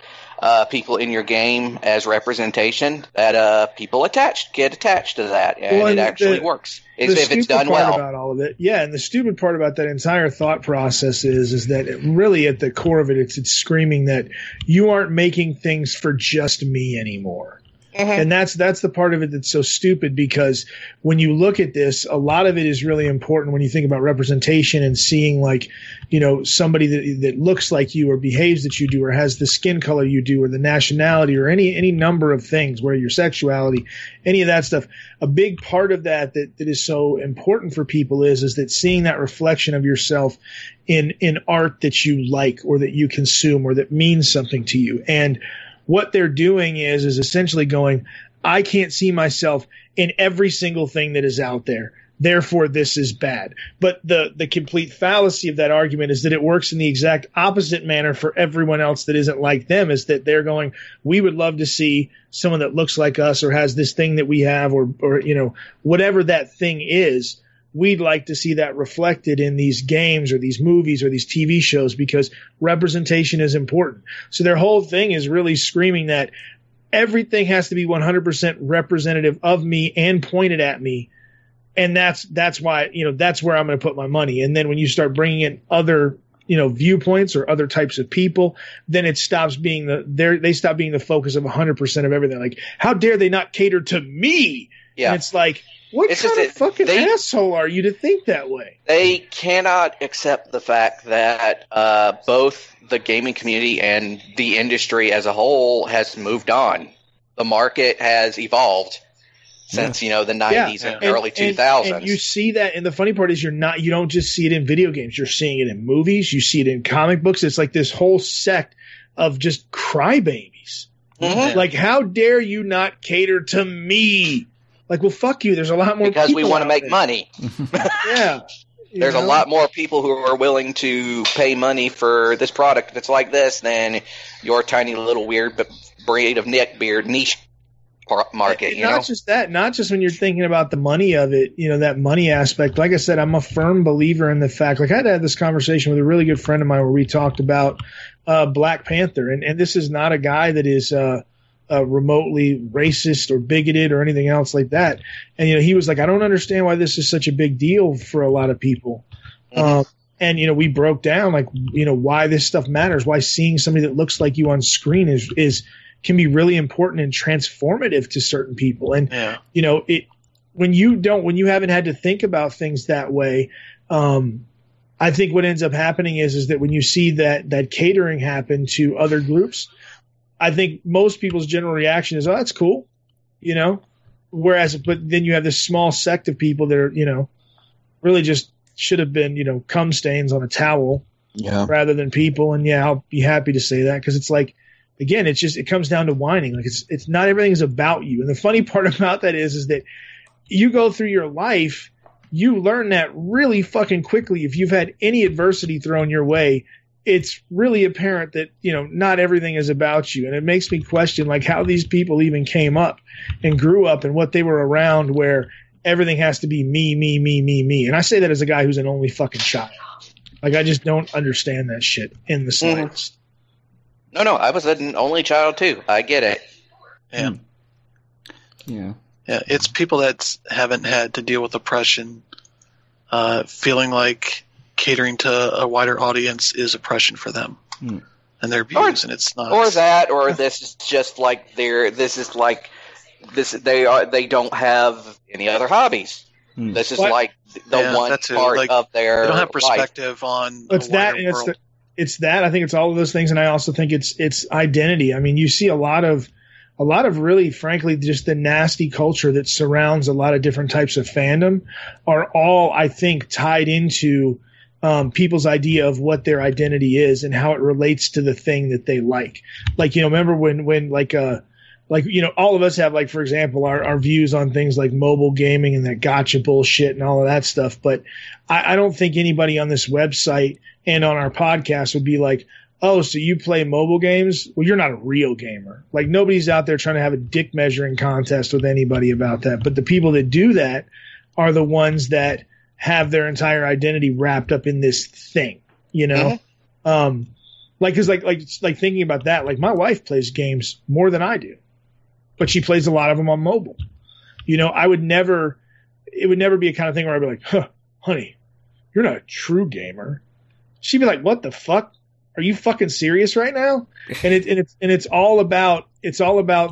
people in your game as representation, that people get attached to that, and it actually works. If it's done well. About all of it, yeah, and the stupid part about that entire thought process is that it really at the core of it, it's screaming that you aren't making things for just me anymore. And that's the part of it that's so stupid, because when you look at this, a lot of it is really important when you think about representation and seeing, like, you know, somebody that looks like you or behaves that you do or has the skin color you do or the nationality or any number of things, where your sexuality, any of that stuff. A big part of that is so important for people is that seeing that reflection of yourself in art that you like or that you consume or that means something to you. And what they're doing is essentially going, I can't see myself in every single thing that is out there, therefore this is bad. But the complete fallacy of that argument is that it works in the exact opposite manner for everyone else that isn't like them, is that they're going, we would love to see someone that looks like us or has this thing that we have or you know, whatever that thing is. We'd like to see that reflected in these games or these movies or these TV shows, because representation is important. So their whole thing is really screaming that everything has to be 100% representative of me and pointed at me. And that's why, you know, that's where I'm going to put my money. And then when you start bringing in other, you know, viewpoints or other types of people, then it stops being they stop being the focus of 100% of everything. Like, how dare they not cater to me? Yeah. And it's like, what kind of fucking asshole are you to think that way? They cannot accept the fact that both the gaming community and the industry as a whole has moved on. The market has evolved since, you know, the 90s and early 2000s. And you see that, and the funny part is you don't just see it in video games. You're seeing it in movies. You see it in comic books. It's like this whole sect of just crybabies. Mm-hmm. Like, how dare you not cater to me? Like, well, fuck you. There's a lot more people. Because we want to make money. Yeah. There's a lot more people who are willing to pay money for this product that's like this than your tiny little weird breed of neckbeard niche market. You know? Not just that. Not just when you're thinking about the money of it, you know, that money aspect. Like I said, I'm a firm believer in the fact. Like, I had this conversation with a really good friend of mine where we talked about Black Panther. And this is not a guy that is remotely racist or bigoted or anything else like that. And, you know, he was like, I don't understand why this is such a big deal for a lot of people. And, you know, we broke down, like, you know, why this stuff matters, why seeing somebody that looks like you on screen can be really important and transformative to certain people. And, you know, when you haven't had to think about things that way, I think what ends up happening is that when you see that catering happen to other groups, I think most people's general reaction is, oh, that's cool, you know, but then you have this small sect of people that are, you know, really just should have been, you know, cum stains on a towel rather than people. And I'll be happy to say that, because it's like, again, it's just, it comes down to whining. Like, it's not everything is about you. And the funny part about that is that you go through your life, you learn that really fucking quickly. If you've had any adversity thrown your way, it's really apparent that, you know, not everything is about you. And it makes me question, like, how these people even came up and grew up and what they were around, where everything has to be me, me, me, me, me. And I say that as a guy who's an only fucking child. Like, I just don't understand that shit in the slightest. No, I was an only child too. I get it. Yeah. It's people that haven't had to deal with oppression, feeling like catering to a wider audience is oppression for them, and their views, and it's not. Or that, or this is just like they don't have any other hobbies. This is like the one part of their. They don't have perspective on. It's that. It's that. I think it's all of those things, and I also think it's identity. I mean, you see a lot of really, frankly, just the nasty culture that surrounds a lot of different types of fandom are all, I think, tied into people's idea of what their identity is and how it relates to the thing that they like. Like, you know, remember when you know, all of us have, like, for example, our views on things like mobile gaming and that gotcha bullshit and all of that stuff. But I don't think anybody on this website and on our podcast would be like, oh, so you play mobile games? Well, you're not a real gamer. Like, nobody's out there trying to have a dick measuring contest with anybody about that. But the people that do that are the ones that have their entire identity wrapped up in this thing, you know? Mm-hmm. Because thinking about that, like, my wife plays games more than I do, but she plays a lot of them on mobile. You know, it would never be a kind of thing where I'd be like, huh, honey, you're not a true gamer. She'd be like, what the fuck? Are you fucking serious right now? And it's all about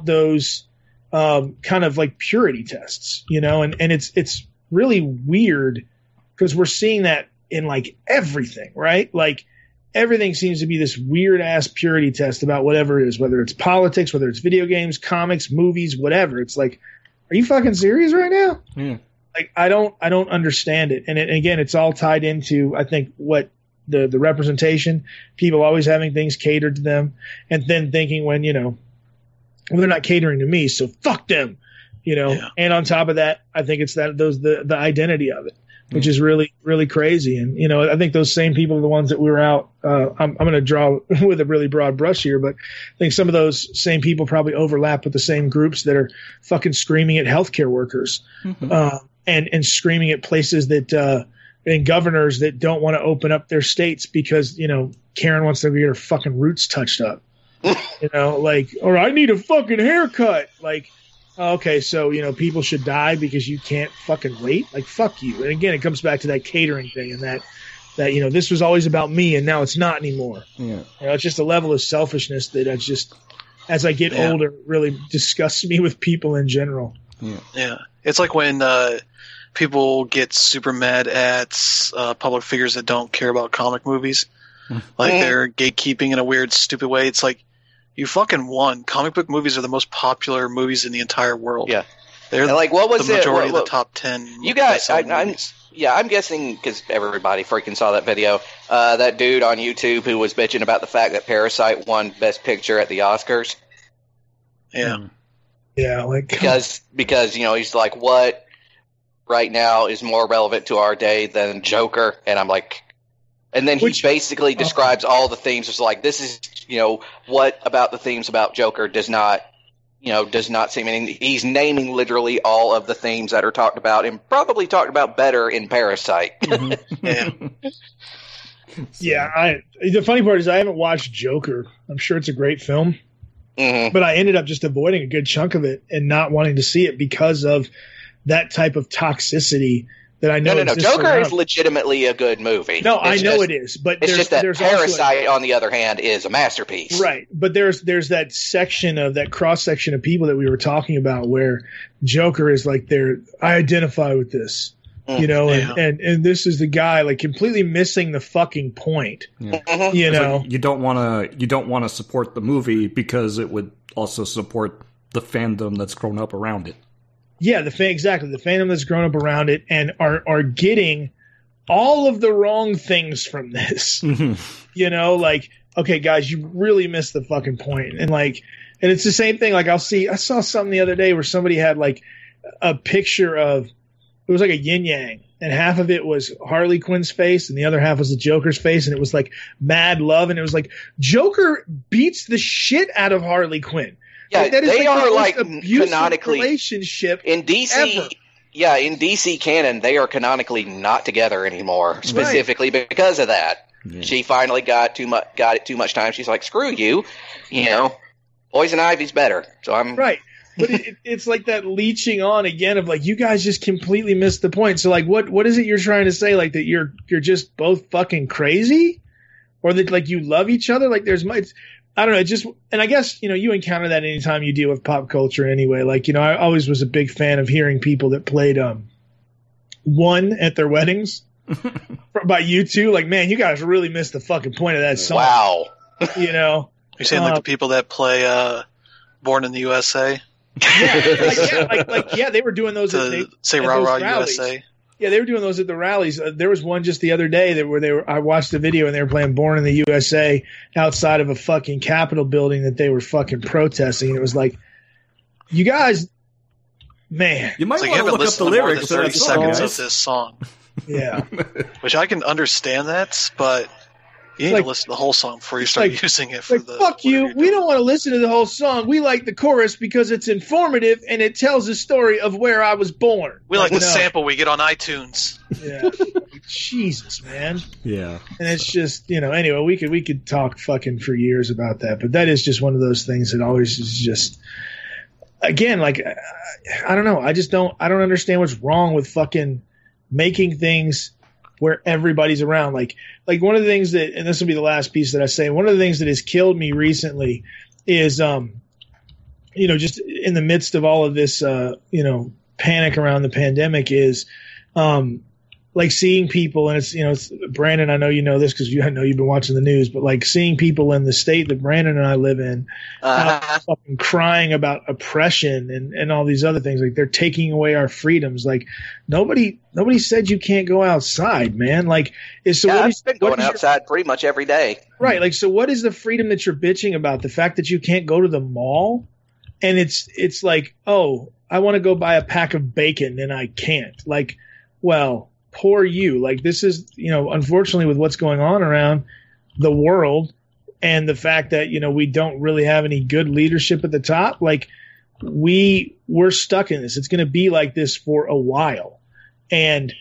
those kind of like purity tests, you know, and it's really weird because we're seeing that in like everything, right? Like everything seems to be this weird ass purity test about whatever it is, whether it's politics, whether it's video games, comics, movies, whatever. It's like, are you fucking serious right now? Yeah. Like, I don't understand it. And again, it's all tied into, I think, what the representation, people always having things catered to them and then thinking when, you know, well, they're not catering to me, so fuck them, you know? Yeah. And on top of that, I think it's that the identity of it, which is really, really crazy. And, you know, I think those same people are the ones that we were out. I'm going to draw with a really broad brush here, but I think some of those same people probably overlap with the same groups that are fucking screaming at healthcare workers, and screaming at places that, and governors that don't want to open up their states because, you know, Karen wants to get her fucking roots touched up. You know, like, or I need a fucking haircut. Like, okay, so, you know, people should die because you can't fucking wait. Like, fuck you. And again, it comes back to that catering thing and that, you know, this was always about me and now it's not anymore. Yeah. You know, it's just a level of selfishness that I just, as I get older, really disgusts me with people in general. Yeah. Yeah. It's like when people get super mad at public figures that don't care about comic movies. Like they're gatekeeping in a weird, stupid way. It's like, you fucking won. Comic book movies are the most popular movies in the entire world. Yeah, they're like what was the majority of the top 10. You guys, I'm guessing because everybody freaking saw that video. That dude on YouTube who was bitching about the fact that Parasite won Best Picture at the Oscars. Yeah, yeah, like because you know he's like, what right now is more relevant to our day than Joker? And I'm like. And then he basically describes all the themes. It's like, this is, you know, what about the themes about Joker does not seem anything. He's naming literally all of the themes that are talked about and probably talked about better in Parasite. Mm-hmm. Yeah. The funny part is I haven't watched Joker. I'm sure it's a great film, but I ended up just avoiding a good chunk of it and not wanting to see it because of that type of toxicity. That I know no. Joker is legitimately a good movie. No, I know it is, but it's just that Parasite, on the other hand, is a masterpiece. Right, but there's that section of that cross section of people that we were talking about where Joker is like, I identify with this, you know, and this is the guy like completely missing the fucking point. Yeah. You know, like you don't want to support the movie because it would also support the fandom that's grown up around it. Yeah, exactly. The fandom that's grown up around it and are getting all of the wrong things from this. You know, like, okay, guys, you really missed the fucking point. And like, and it's the same thing. Like, I saw something the other day where somebody had like a picture of, it was like a yin yang, and half of it was Harley Quinn's face and the other half was the Joker's face, and it was like mad love, and it was like Joker beats the shit out of Harley Quinn. Yeah, like they are like canonically relationship in DC. Ever. Yeah, in DC canon, they are canonically not together anymore, specifically because of that. Yeah. She finally got it too much time. She's like, screw you, you know. Poison Ivy's better, so I'm right. But it's like that leeching on again of like, you guys just completely missed the point. So like, what is it you're trying to say? Like that you're just both fucking crazy, or that like you love each other? Like I don't know. And I guess, you know, you encounter that anytime you deal with pop culture anyway. Like, you know, I always was a big fan of hearing people that played One at their weddings by U2. Like, man, you guys really missed the fucking point of that song. Wow. You know? You're saying like the people that play Born in the USA? Yeah. They were doing those USA. Yeah, they were doing those at the rallies. There was one just the other day I watched the video and they were playing Born in the USA outside of a fucking Capitol building that they were fucking protesting. And it was like, you guys, man. You might want to look up the lyrics. 30 seconds of this song. Yeah. Which I can understand that, but you need to listen to the whole song before you start using it. Fuck you. We don't want to listen to the whole song. We like the chorus because it's informative and it tells the story of where I was born. We like the sample we get on iTunes. Yeah. Jesus, man. Yeah. And it's just, you know, anyway, we could talk fucking for years about that, but that is just one of those things that always is just, again, like, I don't know. I don't understand what's wrong with fucking making things where everybody's around. Like one of the things that, and this will be the last piece that I say, one of the things that has killed me recently is you know, just in the midst of all of this, you know, panic around the pandemic is, like seeing people, and it's, you know, it's, Brandon, I know you know this because you, I know you've been watching the news, but like seeing people in the state that Brandon and I live in fucking crying about oppression and all these other things, like they're taking away our freedoms. Like nobody said you can't go outside, man. Like it's so I've been going outside pretty much every day. Right. Like, so what is the freedom that you're bitching about? The fact that you can't go to the mall? And it's like, oh, I want to go buy a pack of bacon and I can't. Like, well, poor you. Like, this is, you know, unfortunately with what's going on around the world and the fact that, you know, we don't really have any good leadership at the top, like we're stuck in this. It's going to be like this for a while. And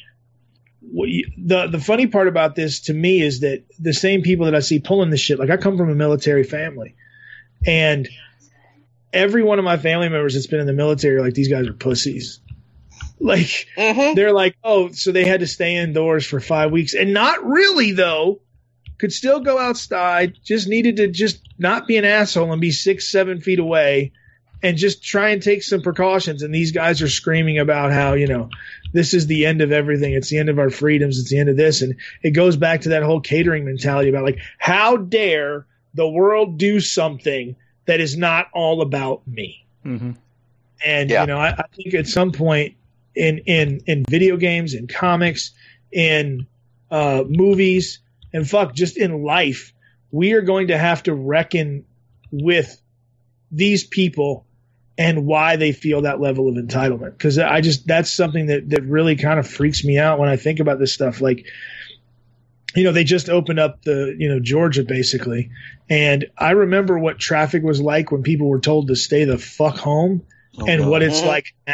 the funny part about this to me is that the same people that I see pulling this shit, like I come from a military family, and every one of my family members that's been in the military, like, these guys are pussies. Like, they're like, oh, so they had to stay indoors for 5 weeks and not really, though, could still go outside, just needed to just not be an asshole and be 6-7 feet away and just try and take some precautions. And these guys are screaming about how, you know, this is the end of everything. It's the end of our freedoms. It's the end of this. And it goes back to that whole catering mentality about, like, how dare the world do something that is not all about me. Mm-hmm. And, you know, I think at some point, in video games, in comics, in movies, and fuck, just in life, we are going to have to reckon with these people and why they feel that level of entitlement. Because I just, that's something that really kind of freaks me out when I think about this stuff. Like, you know, they just opened up the, you know, Georgia basically. And I remember what traffic was like when people were told to stay the fuck home and what it's like now.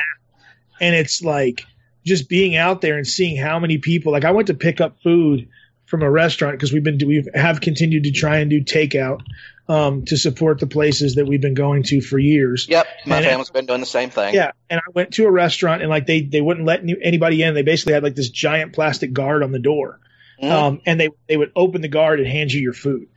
And it's like just being out there and seeing how many people, like I went to pick up food from a restaurant because we have continued to try and do takeout to support the places that we've been going to for years. Yep. My family's been doing the same thing. Yeah. And I went to a restaurant and like they wouldn't let anybody in. They basically had like this giant plastic guard on the door. Mm. And they would open the guard and hand you your food.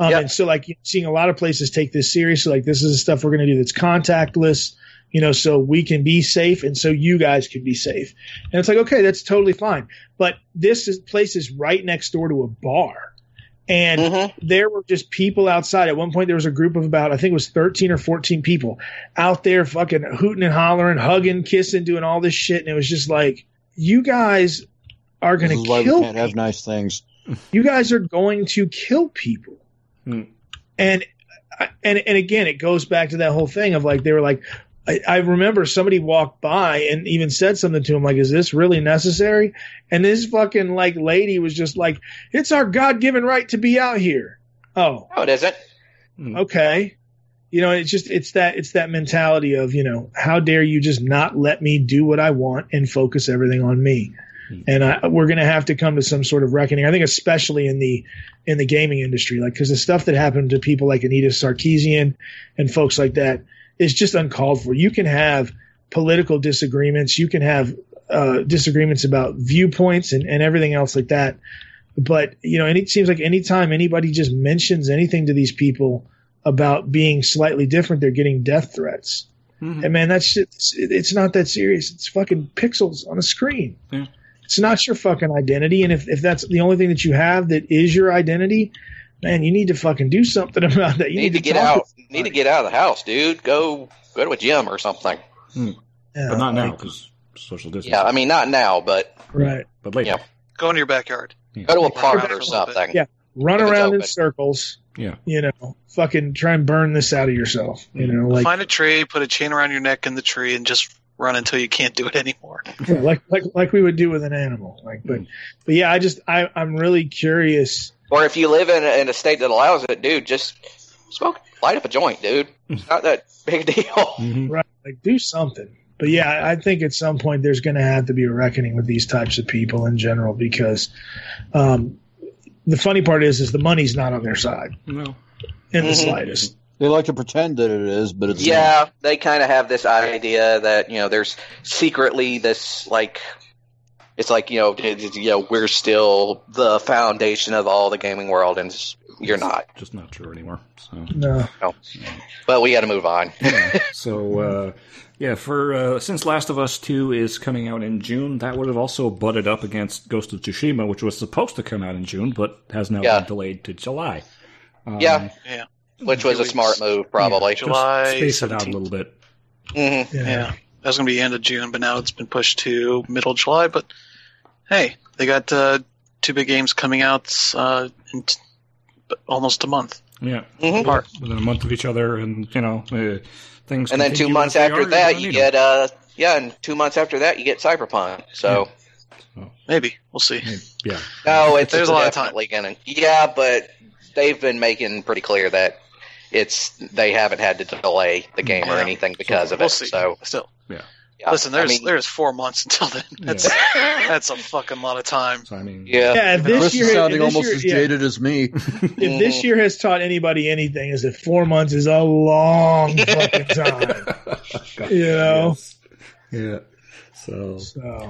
And so like seeing a lot of places take this seriously, like this is the stuff we're going to do that's contactless. You know, so we can be safe and so you guys can be safe. And it's like, okay, that's totally fine. But this place is right next door to a bar. And there were just people outside. At one point, there was a group of about, I think it was 13 or 14 people out there fucking hooting and hollering, hugging, kissing, doing all this shit. And it was just like, you guys are going to kill people. Have nice things. You guys are going to kill people. Hmm. And again, it goes back to that whole thing of like, they were like, I remember somebody walked by and even said something to him like, is this really necessary? And this fucking like lady was just like, it's our God-given right to be out here. Oh. Oh, it isn't. Okay. You know, it's just it's that mentality of, you know, how dare you just not let me do what I want and focus everything on me. And we're going to have to come to some sort of reckoning, I think, especially in the gaming industry, like, because the stuff that happened to people like Anita Sarkeesian and folks like that, it's just uncalled for. You can have political disagreements. You can have disagreements about viewpoints and everything else like that. But, you know, and it seems like anytime anybody just mentions anything to these people about being slightly different, they're getting death threats. Mm-hmm. And, man, that shit, it's not that serious. It's fucking pixels on a screen. Yeah. It's not your fucking identity. And if that's the only thing that you have that is your identity – man, you need to fucking do something about that. You need to get out. You need to get out of the house, dude. Go to a gym or something. Hmm. Yeah, but not now because social distancing. Yeah, I mean, not now, but right. But later. Yeah. Go into your backyard. Yeah. Go to a park or something. Yeah. Run around in circles. Yeah. You know, fucking try and burn this out of yourself. You know, like find a tree, put a chain around your neck in the tree, and just run until you can't do it anymore. Yeah, like we would do with an animal. Like, but yeah, I'm really curious. Or if you live in a state that allows it, dude, just smoke, light up a joint, dude. It's not that big a deal. Mm-hmm. Right. Like, do something. But yeah, I think at some point there's going to have to be a reckoning with these types of people in general because the funny part is the money's not on their side. No. In the slightest. They like to pretend that it is, but it's not. Yeah, they kind of have this idea that, you know, there's secretly this, like – it's like, you know, we're still the foundation of all the gaming world, and you're not. Just not true anymore. So. No. But we got to move on. Yeah. So, since Last of Us 2 is coming out in June, that would have also butted up against Ghost of Tsushima, which was supposed to come out in June, but has now been delayed to July. Yeah. Which was a smart move, probably. Yeah, July. Just space 17th. It out a little bit. Mm-hmm. Yeah. That was going to be end of June, but now it's been pushed to middle of July. But hey, they got two big games coming out in almost a month. Yeah, apart. Within a month of each other, and things. And then 2 months after that, you get and 2 months after that, you get Cyberpunk. So maybe we'll see. Maybe. Yeah. No, there's a lot of time. Yeah, but they've been making pretty clear that they haven't had to delay the game or anything because of it. See. So still, Listen, there's 4 months until then. That's a fucking lot of time. So, Chris is sounding almost as jaded as me. If this year has taught anybody anything, is that 4 months is a long fucking time. Yeah. So,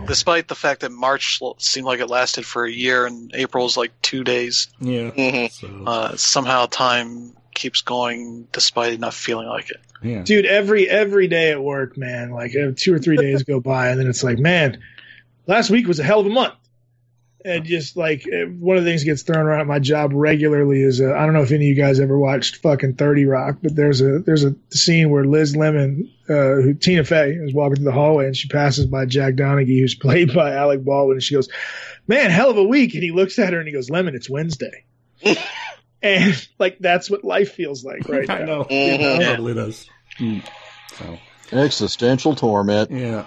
despite the fact that March seemed like it lasted for a year and April's like 2 days. Yeah. Mm-hmm. So. Somehow time keeps going despite not feeling like it. Yeah. Dude, every day at work, man, like 2 or 3 days go by, and then it's like, man, last week was a hell of a month. And just like one of the things that gets thrown around at my job regularly is I don't know if any of you guys ever watched fucking 30 Rock, but there's a scene where Liz Lemon, Tina Fey, is walking through the hallway, and she passes by Jack Donaghy, who's played by Alec Baldwin, and she goes, "Man, hell of a week." And he looks at her and he goes, "Lemon, it's Wednesday." And like that's what life feels like right now. I know. It totally does. Mm. So. Existential torment. Yeah.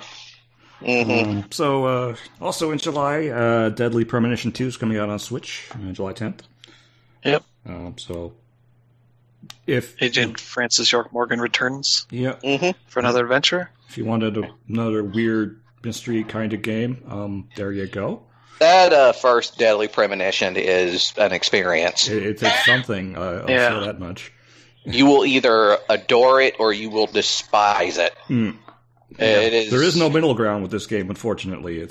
Mm-hmm. So also in July, Deadly Premonition 2 is coming out on Switch July 10th. Yep. So if Agent Francis York Morgan returns. Yeah. Mm-hmm. For another adventure. If you wanted another weird mystery kind of game, there you go. That first Deadly Premonition is an experience. It's something. I'll say that much. You will either adore it or you will despise it. Mm. Yeah. There is no middle ground with this game, unfortunately.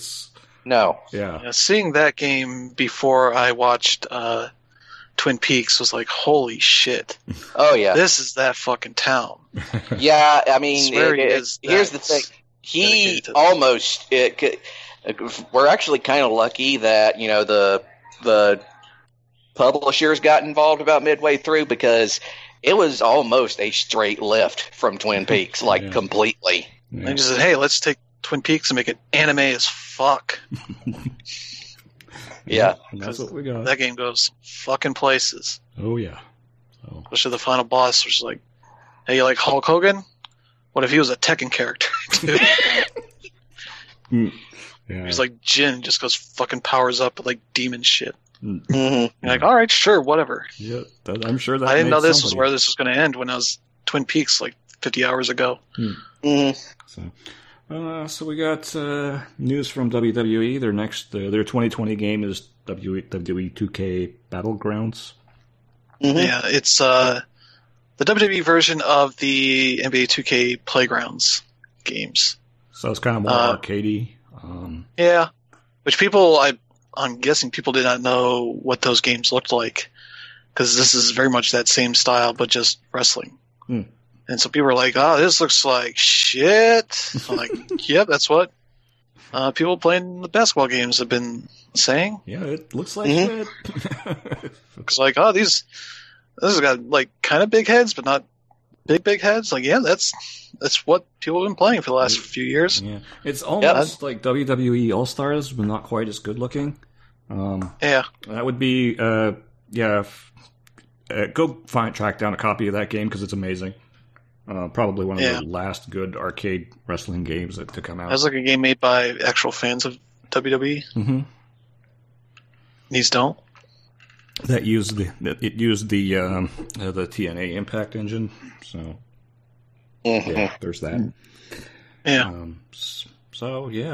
No. Yeah. Seeing that game before I watched Twin Peaks was like, holy shit. Oh, yeah. This is that fucking town. Yeah, I mean, here's the thing. He almost... We're actually kind of lucky that the publishers got involved about midway through, because it was almost a straight lift from Twin Peaks, like completely. Yeah. They just said, "Hey, let's take Twin Peaks and make it anime as fuck." And that's what we got. That game goes fucking places. Oh yeah, especially the final boss, which is like, "Hey, you like Hulk Hogan? What if he was a Tekken character too?" Yeah. He's like Jin, just goes fucking powers up with like demon shit. Mm-hmm. You're like, all right, sure, whatever. Yeah, I'm sure that I didn't know this was where this was going to end when I was Twin Peaks like 50 hours ago. Mm-hmm. So we got news from WWE. Their next, their 2020 game is WWE 2K Battlegrounds. Mm-hmm. Yeah, it's the WWE version of the NBA 2K Playgrounds games. So it's kind of more arcadey. Which people, I'm guessing people did not know what those games looked like, because this is very much that same style, but just wrestling. Mm. And so people were like, "Oh, this looks like shit." I'm like, "Yep, that's what people playing the basketball games have been saying." Yeah, it looks like shit. It's like, "Oh, this has got like kind of big heads, but not big heads." Like, yeah, that's what people have been playing for the last few years. Yeah. It's almost like WWE All-Stars, but not quite as good looking. That would be go track down a copy of that game, because it's amazing. Probably one of the last good arcade wrestling games to come out. That's like a game made by actual fans of WWE. Mm-hmm. These don't. That used the TNA Impact engine, so there's that. Yeah.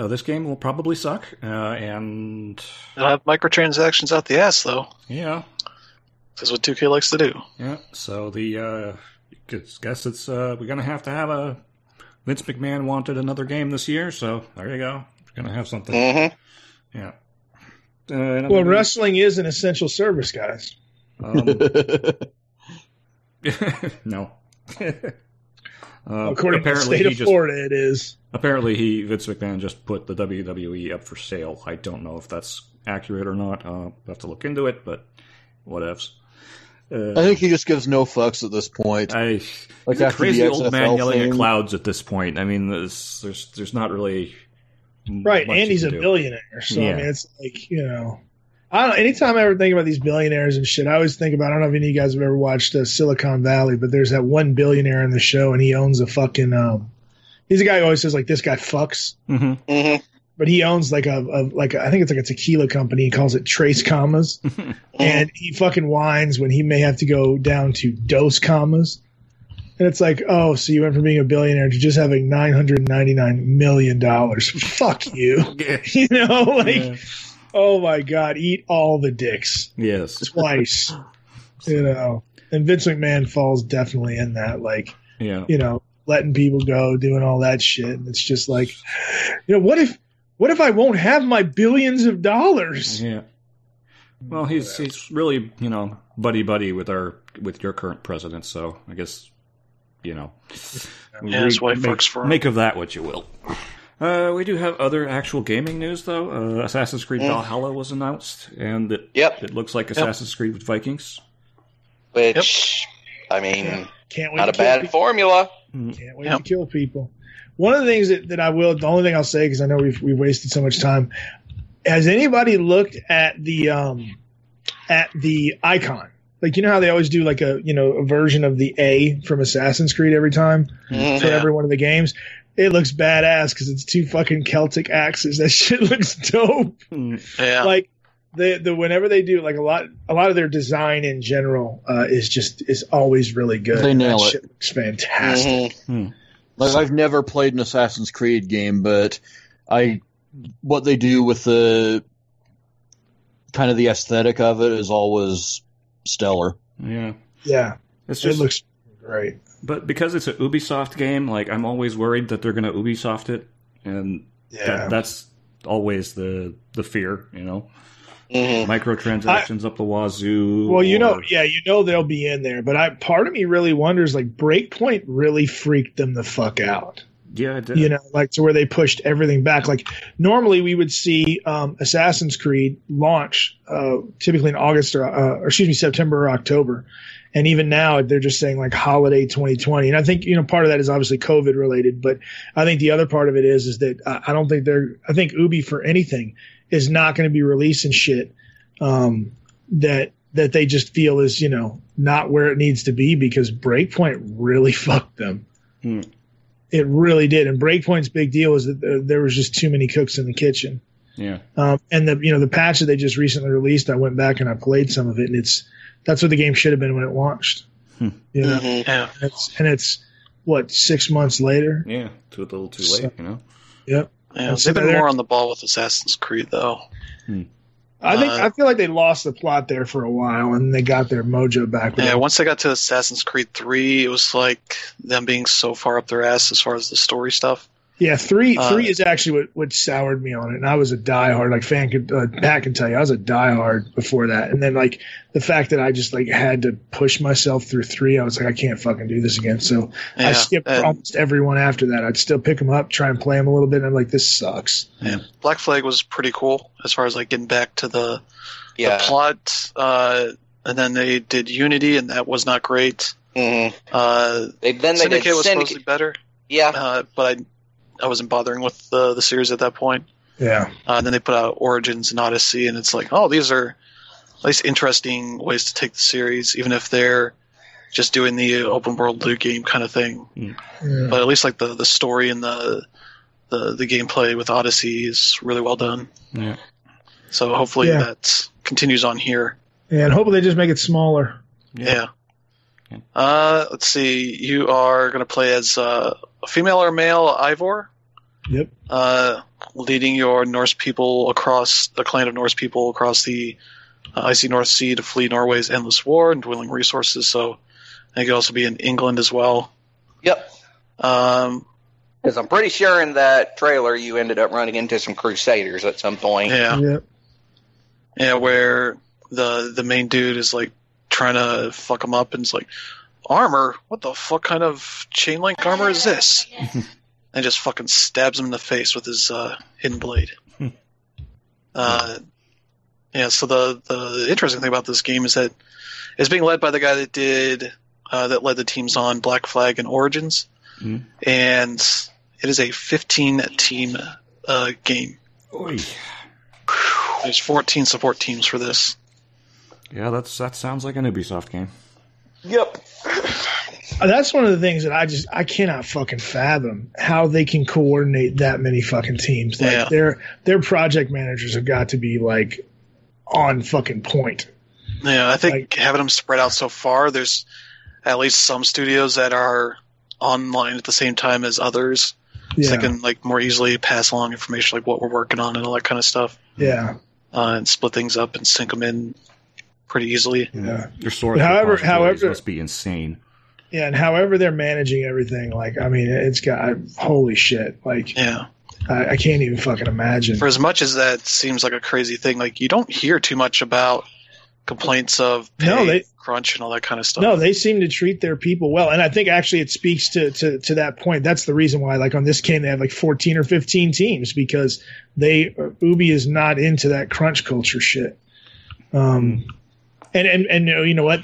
This game will probably suck, and it'll have microtransactions out the ass, though. Yeah, that's what 2K likes to do. Yeah. So I guess it's we're gonna have to have a Vince McMahon wanted another game this year, so there you go. We're gonna have something. Mm-hmm. Yeah. Wrestling is an essential service, guys. No. According to the state of Florida, it is. Apparently, Vince McMahon just put the WWE up for sale. I don't know if that's accurate or not. I'll have to look into it, but whatevs. I think he just gives no fucks at this point. He's a crazy old man yelling at clouds at this point. I mean, there's not really right, and he's a billionaire. So yeah. I mean, it's like, you know, anytime I ever think about these billionaires and shit, I always think about. I don't know if any of you guys have ever watched Silicon Valley, but there's that one billionaire in the show, and he owns a fucking. He's a guy who always says like, "This guy fucks," but he owns like a I think it's like a tequila company. He calls it Trace Commas, and he fucking whines when he may have to go down to Dose Commas. And it's like, oh, so you went from being a billionaire to just having $999 million. Fuck you, you know, like, yeah. Oh my god, eat all the dicks, yes, twice, you know. And Vince McMahon falls definitely in that, like, yeah, you know, letting people go, doing all that shit. And it's just like, you know, what if I won't have my billions of dollars? Yeah. Well, he's really, you know, buddy with your current president. So I guess. You know, that's why folks make of that what you will. We do have other actual gaming news, though. Assassin's Creed Valhalla was announced, and it looks like Assassin's Creed with Vikings. Which, I mean, can't wait not a bad people. Formula. Can't wait to kill people. One of the things that I will, the only thing I'll say, because I know we've wasted so much time, has anybody looked at the icon? Like, you know how they always do like a version of the A from Assassin's Creed every time for every one of the games? It looks badass because it's two fucking Celtic axes. That shit looks dope. Yeah. Like whenever they do, like a lot of their design in general is always really good. They nail that shit looks fantastic. Like, I've never played an Assassin's Creed game, but what they do with the kind of the aesthetic of it is always stellar. Yeah. It's just, it looks great. But because it's an Ubisoft game, like, I'm always worried that they're going to Ubisoft it, and that's always the fear, you know. Microtransactions up the wazoo. Well, you know they'll be in there, but part of me really wonders, like, Breakpoint really freaked them the fuck out. Yeah, it did. You know, like, to where they pushed everything back. Like, normally we would see Assassin's Creed launch typically in August or September or October. And even now they're just saying, like, holiday 2020. And I think, you know, part of that is obviously COVID related. But I think the other part of it is that I don't think I think Ubi for anything is not going to be releasing shit that they just feel is, you know, not where it needs to be, because Breakpoint really fucked them. It really did, and Breakpoint's big deal is that there was just too many cooks in the kitchen. Yeah, and the patch that they just recently released, I went back and I played some of it, and that's what the game should have been when it launched. You know, it's what, 6 months later. Yeah, a little too late, you know. Yep. Yeah, they've been more on the ball with Assassin's Creed, though. I feel like they lost the plot there for a while, and they got their mojo back. Yeah, once they got to Assassin's Creed 3, it was like them being so far up their ass as far as the story stuff. Yeah, 3 is actually what soured me on it, and I was a diehard. Like, Pat can tell you, I was a diehard before that. And then, like, the fact that I just, like, had to push myself through 3, I was like, I can't fucking do this again. So I skipped almost everyone after that. I'd still pick them up, try and play them a little bit, and I'm like, this sucks. Yeah. Black Flag was pretty cool as far as, like, getting back to the plot. And then they did Unity, and that was not great. Syndicate was supposed to be better. Yeah. But I wasn't bothering with the series at that point. Yeah. And then they put out Origins and Odyssey, and it's like, oh, these are at least interesting ways to take the series, even if they're just doing the open world loot game kind of thing. Yeah. But at least, like, the story and the gameplay with Odyssey is really well done. Yeah. So hopefully that continues on here. Yeah, and hopefully they just make it smaller. Yeah. Let's see. You are going to play as a female or male Ivor. Yep. Leading your Norse people a clan of Norse people across the icy North Sea to flee Norway's endless war and dwindling resources. So I think it could also be in England as well. Yep. Because I'm pretty sure in that trailer you ended up running into some Crusaders at some point. Yeah. Where the main dude is like trying to fuck him up, and it's like, armor? What the fuck kind of chain link armor is this? And just fucking stabs him in the face with his hidden blade. Yeah, so the interesting thing about this game is that it's being led by the guy that did that led the teams on Black Flag and Origins, and it is a 15-team game. Oy. There's 14 support teams for this. Yeah, that sounds like an Ubisoft game. Yep. That's one of the things that I cannot fucking fathom how they can coordinate that many fucking teams. Like their project managers have got to be like on fucking point. Yeah, I think like, having them spread out so far, there's at least some studios that are online at the same time as others. Yeah. So they can like more easily pass along information like what we're working on and all that kind of stuff. Yeah. And split things up and sync them in pretty easily. Yeah. Your sort of however must be insane. Yeah, and however they're managing everything, like, I mean, it's got holy shit. Like, yeah, I can't even fucking imagine. For as much as that seems like a crazy thing, like, you don't hear too much about complaints of pay, crunch, and all that kind of stuff. No, they seem to treat their people well, and I think actually it speaks to that point. That's the reason why, like, on this game they have like 14 or 15 teams, because Ubi is not into that crunch culture shit. And you know what?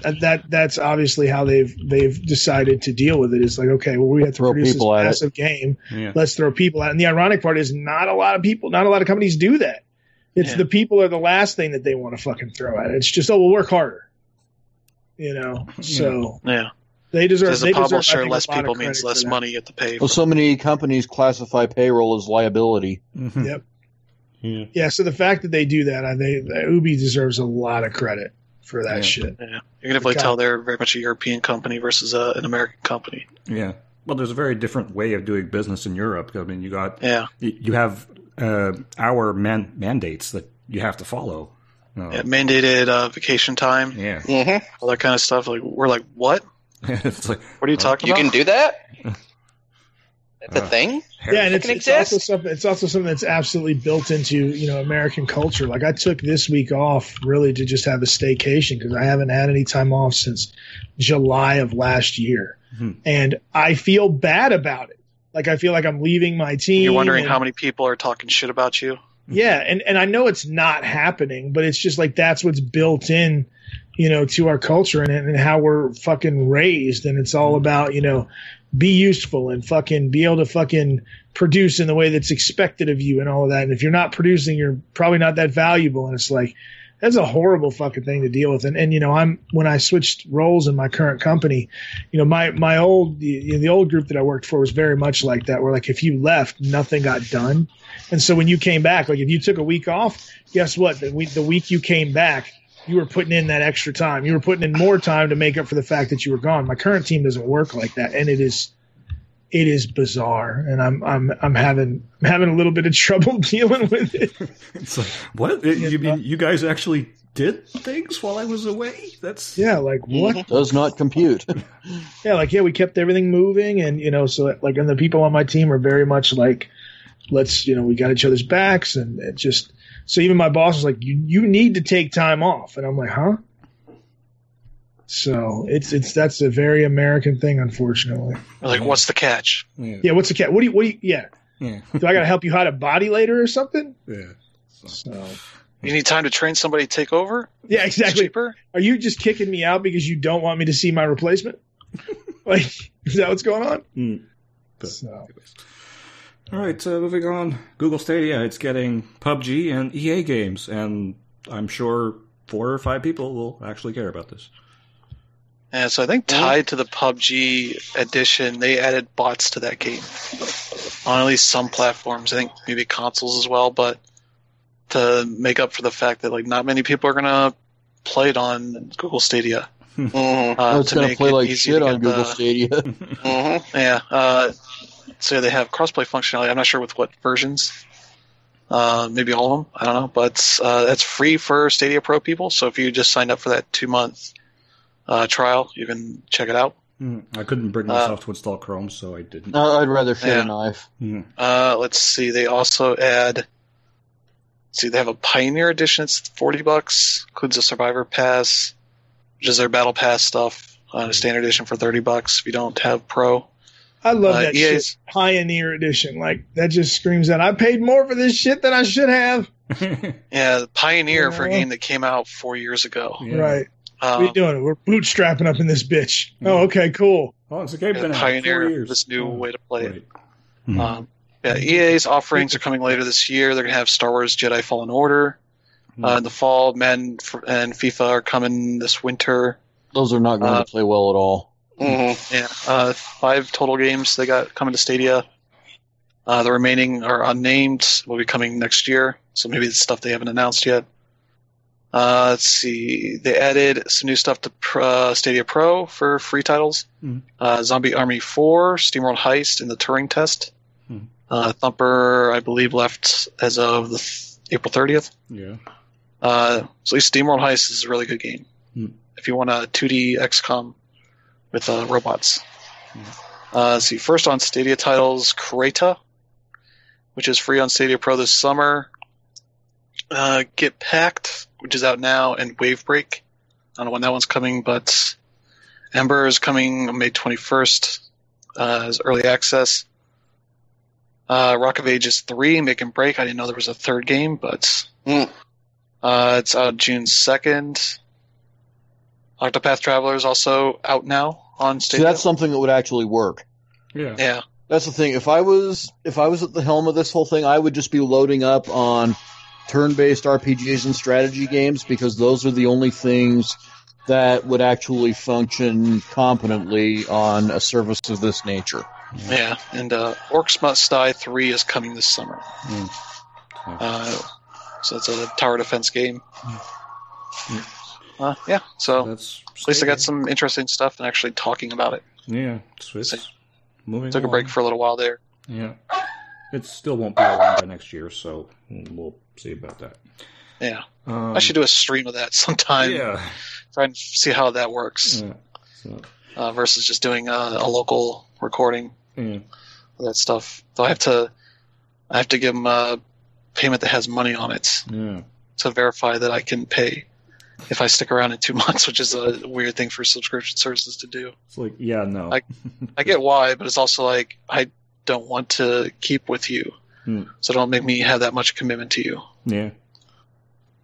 That's obviously how they've decided to deal with it. It's like, okay, well, we have to produce this massive game. Yeah. Let's throw people at it. And the ironic part is, not a lot of companies do that. It's the people are the last thing that they want to fucking throw at it. It's just, oh, we'll work harder. You know, so they deserve. As a publisher, less people means less money you have to pay. Well, so many companies classify payroll as liability. Mm-hmm. Yep. Yeah. So the fact that they do that, Ubi deserves a lot of credit for that shit. Yeah. You can definitely tell they're very much a European company versus an American company. Yeah. Well, there's a very different way of doing business in Europe. I mean, you have our mandates that you have to follow. Mandated vacation time. Yeah. Mm-hmm. All that kind of stuff. Like, we're like, what? It's like, what are you talking about? You can do that? That's a thing. Yeah, and it's also something that's absolutely built into, you know, American culture. Like, I took this week off really to just have a staycation because I haven't had any time off since July of last year, and I feel bad about it. Like, I feel like I'm leaving my team. You're wondering how many people are talking shit about you. Yeah, and I know it's not happening, but it's just like that's what's built in, you know, to our culture and how we're fucking raised, and it's all about, you know, be useful and fucking be able to fucking produce in the way that's expected of you and all of that. And if you're not producing, you're probably not that valuable. And it's like, that's a horrible fucking thing to deal with. And you know, when I switched roles in my current company, you know, my old, you know, the old group that I worked for was very much like that, where like, if you left, nothing got done. And so when you came back, like if you took a week off, guess what? The week you came back, you were putting in that extra time. You were putting in more time to make up for the fact that you were gone. My current team doesn't work like that, and it is bizarre, and I'm having a little bit of trouble dealing with it. It's like, what? You mean you guys actually did things while I was away? That's like, what? Does not compute. We kept everything moving, and you know, so like, and the people on my team are very much like, let's, you know, we got each other's backs, and it just. So even my boss was like, you need to take time off. And I'm like, huh? So that's a very American thing, unfortunately. Like, what's the catch? Yeah, what's the catch? What do you do I got to help you hide a body later or something? Yeah. So you need time to train somebody to take over? Yeah, exactly. Cheaper? Are you just kicking me out because you don't want me to see my replacement? Like, is that what's going on? Anyways. All right, so moving on. Google Stadia, it's getting PUBG and EA games, and I'm sure 4 or 5 people will actually care about this. And so I think tied to the PUBG edition, they added bots to that game on at least some platforms. I think maybe consoles as well, but to make up for the fact that like not many people are gonna play it on Google Stadia. It's gonna play like shit on Google Stadia. Yeah. So they have cross-play functionality. I'm not sure with what versions. Maybe all of them. I don't know. But that's free for Stadia Pro people. So if you just signed up for that 2-month trial, you can check it out. I couldn't bring myself to install Chrome, so I didn't. I'd rather fit a knife. Let's see. They also add... They have a Pioneer Edition. It's $40. Includes a Survivor Pass. which is their Battle Pass stuff on a standard edition for $30 if you don't have Pro. I love that shit. Pioneer edition. Like, that just screams out, I paid more for this shit than I should have. Yeah, the Pioneer for a game that came out 4 years ago. Yeah. Right. What are you doing? We're bootstrapping up in this bitch. Yeah. Oh, okay, cool. Oh, it's a game been out 4 years. This new way to play it. Mm-hmm. EA's offerings are coming later this year. They're going to have Star Wars Jedi Fallen Order in the fall. Madden and FIFA are coming this winter. Those are not going to play well at all. Mm-hmm. Yeah, 5 total games they got coming to Stadia. The remaining are unnamed, will be coming next year, so maybe it's stuff they haven't announced yet. Let's see, they added some new stuff to Stadia Pro for free titles. Mm-hmm. Zombie Army 4, SteamWorld Heist, and the Turing Test. Mm-hmm. Thumper, I believe, left as of the April 30th. Yeah. So SteamWorld Heist is a really good game. Mm-hmm. If you want a 2D XCOM with robots. See, first on Stadia titles, Kreta, which is free on Stadia Pro this summer. Get Packed, which is out now, and Wavebreak. I don't know when that one's coming, but Ember is coming on May 21st as early access. Rock of Ages 3, Make and Break. I didn't know there was a third game, but it's out June 2nd. Octopath Traveler is also out now on Stadia. So that's something that would actually work. Yeah. Yeah. That's the thing. If I was at the helm of this whole thing, I would just be loading up on turn-based RPGs and strategy games because those are the only things that would actually function competently on a service of this nature. Yeah, and Orcs Must Die 3 is coming this summer. Mm. Yeah. So it's a tower defense game. Mm. Yeah, so at least I got some interesting stuff and actually talking about it. Yeah, so moving took on. A break for a little while there. Yeah, it still won't be around by next year, so we'll see about that. Yeah, I should do a stream of that sometime. Yeah, try and see how that works. Yeah, so. Versus just doing a local recording. Yeah, of that stuff. So I have to give them a payment that has money on it. Yeah, to verify that I can pay. If I stick around in 2 months, which is a weird thing for subscription services to do. It's like, yeah, no. I get why, but it's also like, I don't want to keep with you. Hmm. So don't make me have that much commitment to you. Yeah.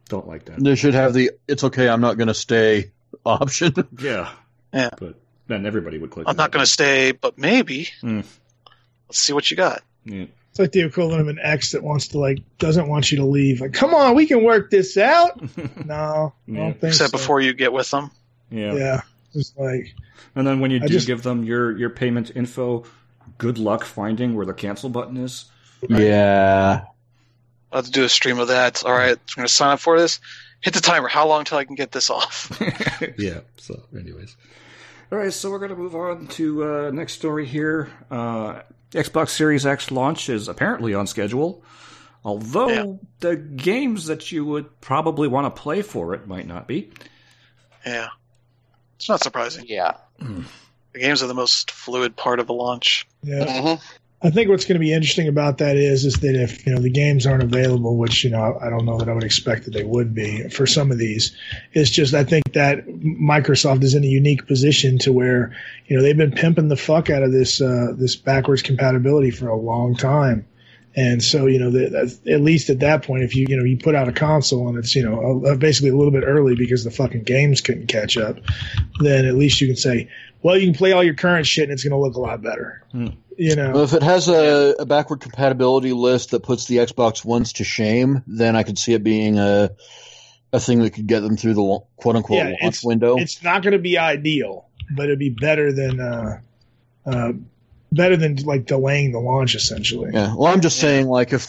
Don't like that. They should have the, it's okay, I'm not going to stay option. Yeah. Yeah. But then everybody would click. I'm not going to stay, but maybe. Mm. Let's see what you got. Yeah. It's like the equivalent of an ex that wants to doesn't want you to leave. Like, come on, we can work this out. No, yeah. I don't think except so. Before you get with them. Yeah, yeah. Just like, and then when you give them your payment info, good luck finding where the cancel button is. Yeah, I'll have to do a stream of that. All right, I'm going to sign up for this. Hit the timer. How long till I can get this off? Yeah. So, anyways, all right. So we're going to move on to next story here. Xbox Series X launch is apparently on schedule, although the games that you would probably want to play for it might not be. Yeah. It's not surprising. Yeah. The games are the most fluid part of a launch. Yeah. Mm-hmm. I think what's going to be interesting about that is that if the games aren't available, which I don't know that I would expect that they would be for some of these, it's just I think that Microsoft is in a unique position to where they've been pimping the fuck out of this this backwards compatibility for a long time, and so at least at that point, if you put out a console and it's basically a little bit early because the fucking games couldn't catch up, then at least you can say, well, you can play all your current shit and it's going to look a lot better. Hmm. Well, if it has a backward compatibility list that puts the Xbox Ones to shame, then I could see it being a thing that could get them through the quote-unquote launch window. It's not going to be ideal, but it'd be better than delaying the launch essentially. Yeah. Well, I'm just saying if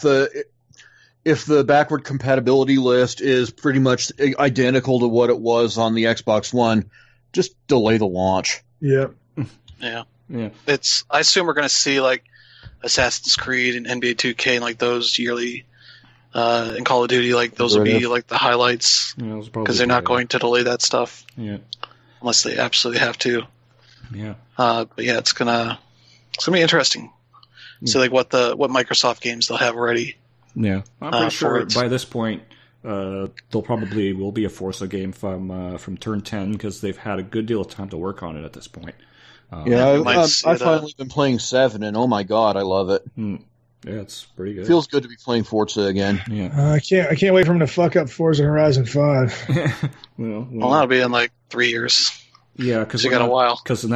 the backward compatibility list is pretty much identical to what it was on the Xbox One, just delay the launch. Yeah. Yeah. Yeah, I assume we're going to see Assassin's Creed and NBA 2K and those yearly, and Call of Duty those will be the highlights because they're not going to delay that stuff. Yeah, unless they absolutely have to. Yeah, but yeah, it's gonna be interesting. Yeah. So what Microsoft games they'll have ready. Yeah, I'm pretty sure by this point There'll probably will be a Forza game from Turn 10 because they've had a good deal of time to work on it at this point. Yeah, I've finally been playing 7, and oh my god, I love it. Yeah, it's pretty good. Feels good to be playing Forza again. Yeah, I can't wait for him to fuck up Forza Horizon 5. well, that'll be in like 3 years. Yeah, because the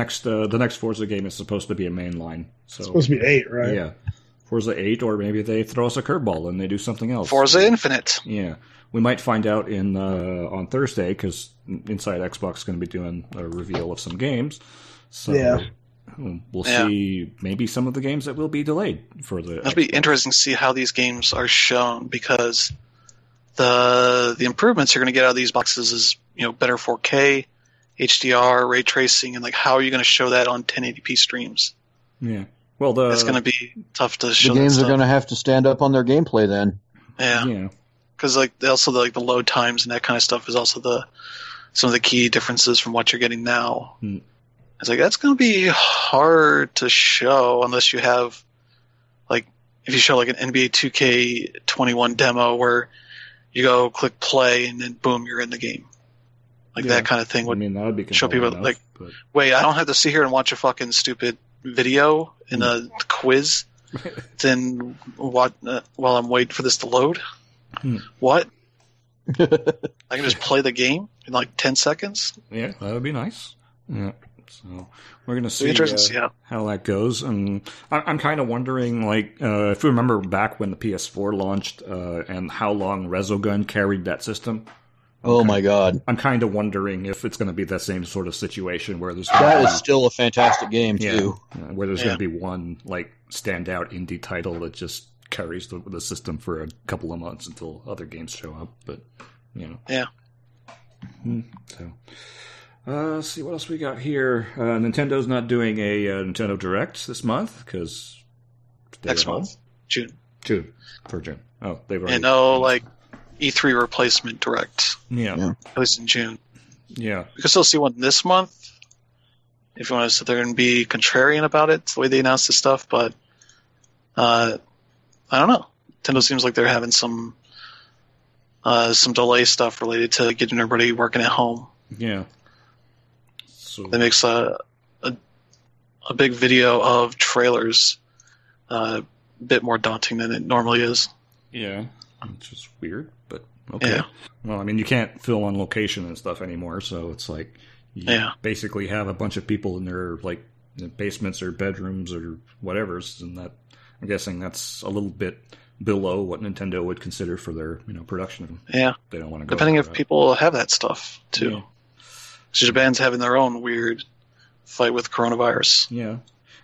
next Forza game is supposed to be a mainline. So it's supposed to be 8, right? Yeah, Forza 8, or maybe they throw us a curveball and they do something else. Forza Infinite. Yeah. We might find out on Thursday, because Inside Xbox is going to be doing a reveal of some games. So yeah. We'll see maybe some of the games that will be delayed for the. It'll be interesting to see how these games are shown, because the improvements you're going to get out of these boxes is better 4K, HDR, ray tracing, and like how are you going to show that on 1080p streams? Yeah, well, it's going to be tough to show. The games are going to have to stand up on their gameplay then. Yeah. Because the load times and that kind of stuff is also some of the key differences from what you're getting now. It's like that's going to be hard to show unless you have if you show an NBA 2K21 demo where you go click play and then boom, you're in the game. That kind of thing would that would be show people enough, wait, I don't have to sit here and watch a fucking stupid video in a quiz. Then what? While I'm waiting for this to load. What? I can just play the game in 10 seconds? Yeah, that would be nice. Yeah, so we're going to see how that goes. And I'm kind of wondering, if you remember back when the PS4 launched and how long Resogun carried that system. My God. I'm kind of wondering if it's going to be that same sort of situation where there's... That is still a fantastic game, too. Where there's going to be one, standout indie title that just... carries the system for a couple of months until other games show up, but So, let's see what else we got here. Nintendo's not doing a Nintendo Direct this month because next month, June for June. Oh, they've already E3 replacement Direct. Yeah, at least in June. Yeah, we can still see one this month if you want to sit there and be contrarian about it the way they announced this stuff, but. I don't know. Nintendo seems like they're having some delay stuff related to getting everybody working at home. Yeah. So they makes a big video of trailers a bit more daunting than it normally is. Yeah. Which is weird, but okay. Yeah. Well, you can't film on location and stuff anymore, so it's you basically have a bunch of people in their basements or bedrooms or whatever, and that I'm guessing that's a little bit below what Nintendo would consider for their, production. Yeah, they don't want to go. Depending if people have that stuff too. Yeah. So Japan's having their own weird fight with coronavirus. Yeah,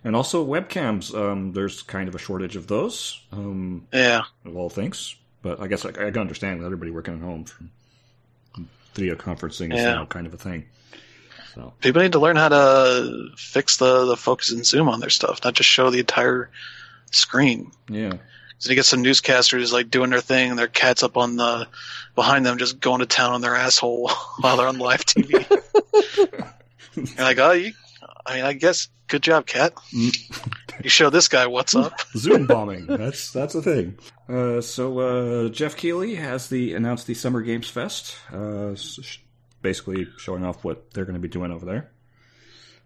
and also webcams. There's kind of a shortage of those. Of all things, but I guess I can understand with everybody working at home, from video conferencing is now kind of a thing. So. People need to learn how to fix the focus and zoom on their stuff, not just show the entire screen. Yeah. So you get some newscasters doing their thing and their cat's up on the behind them just going to town on their asshole while they're on live TV. And I guess good job, cat. You show this guy what's up. Zoom bombing. That's a thing. So Jeff Keighley has announced the Summer Games Fest, basically showing off what they're going to be doing over there.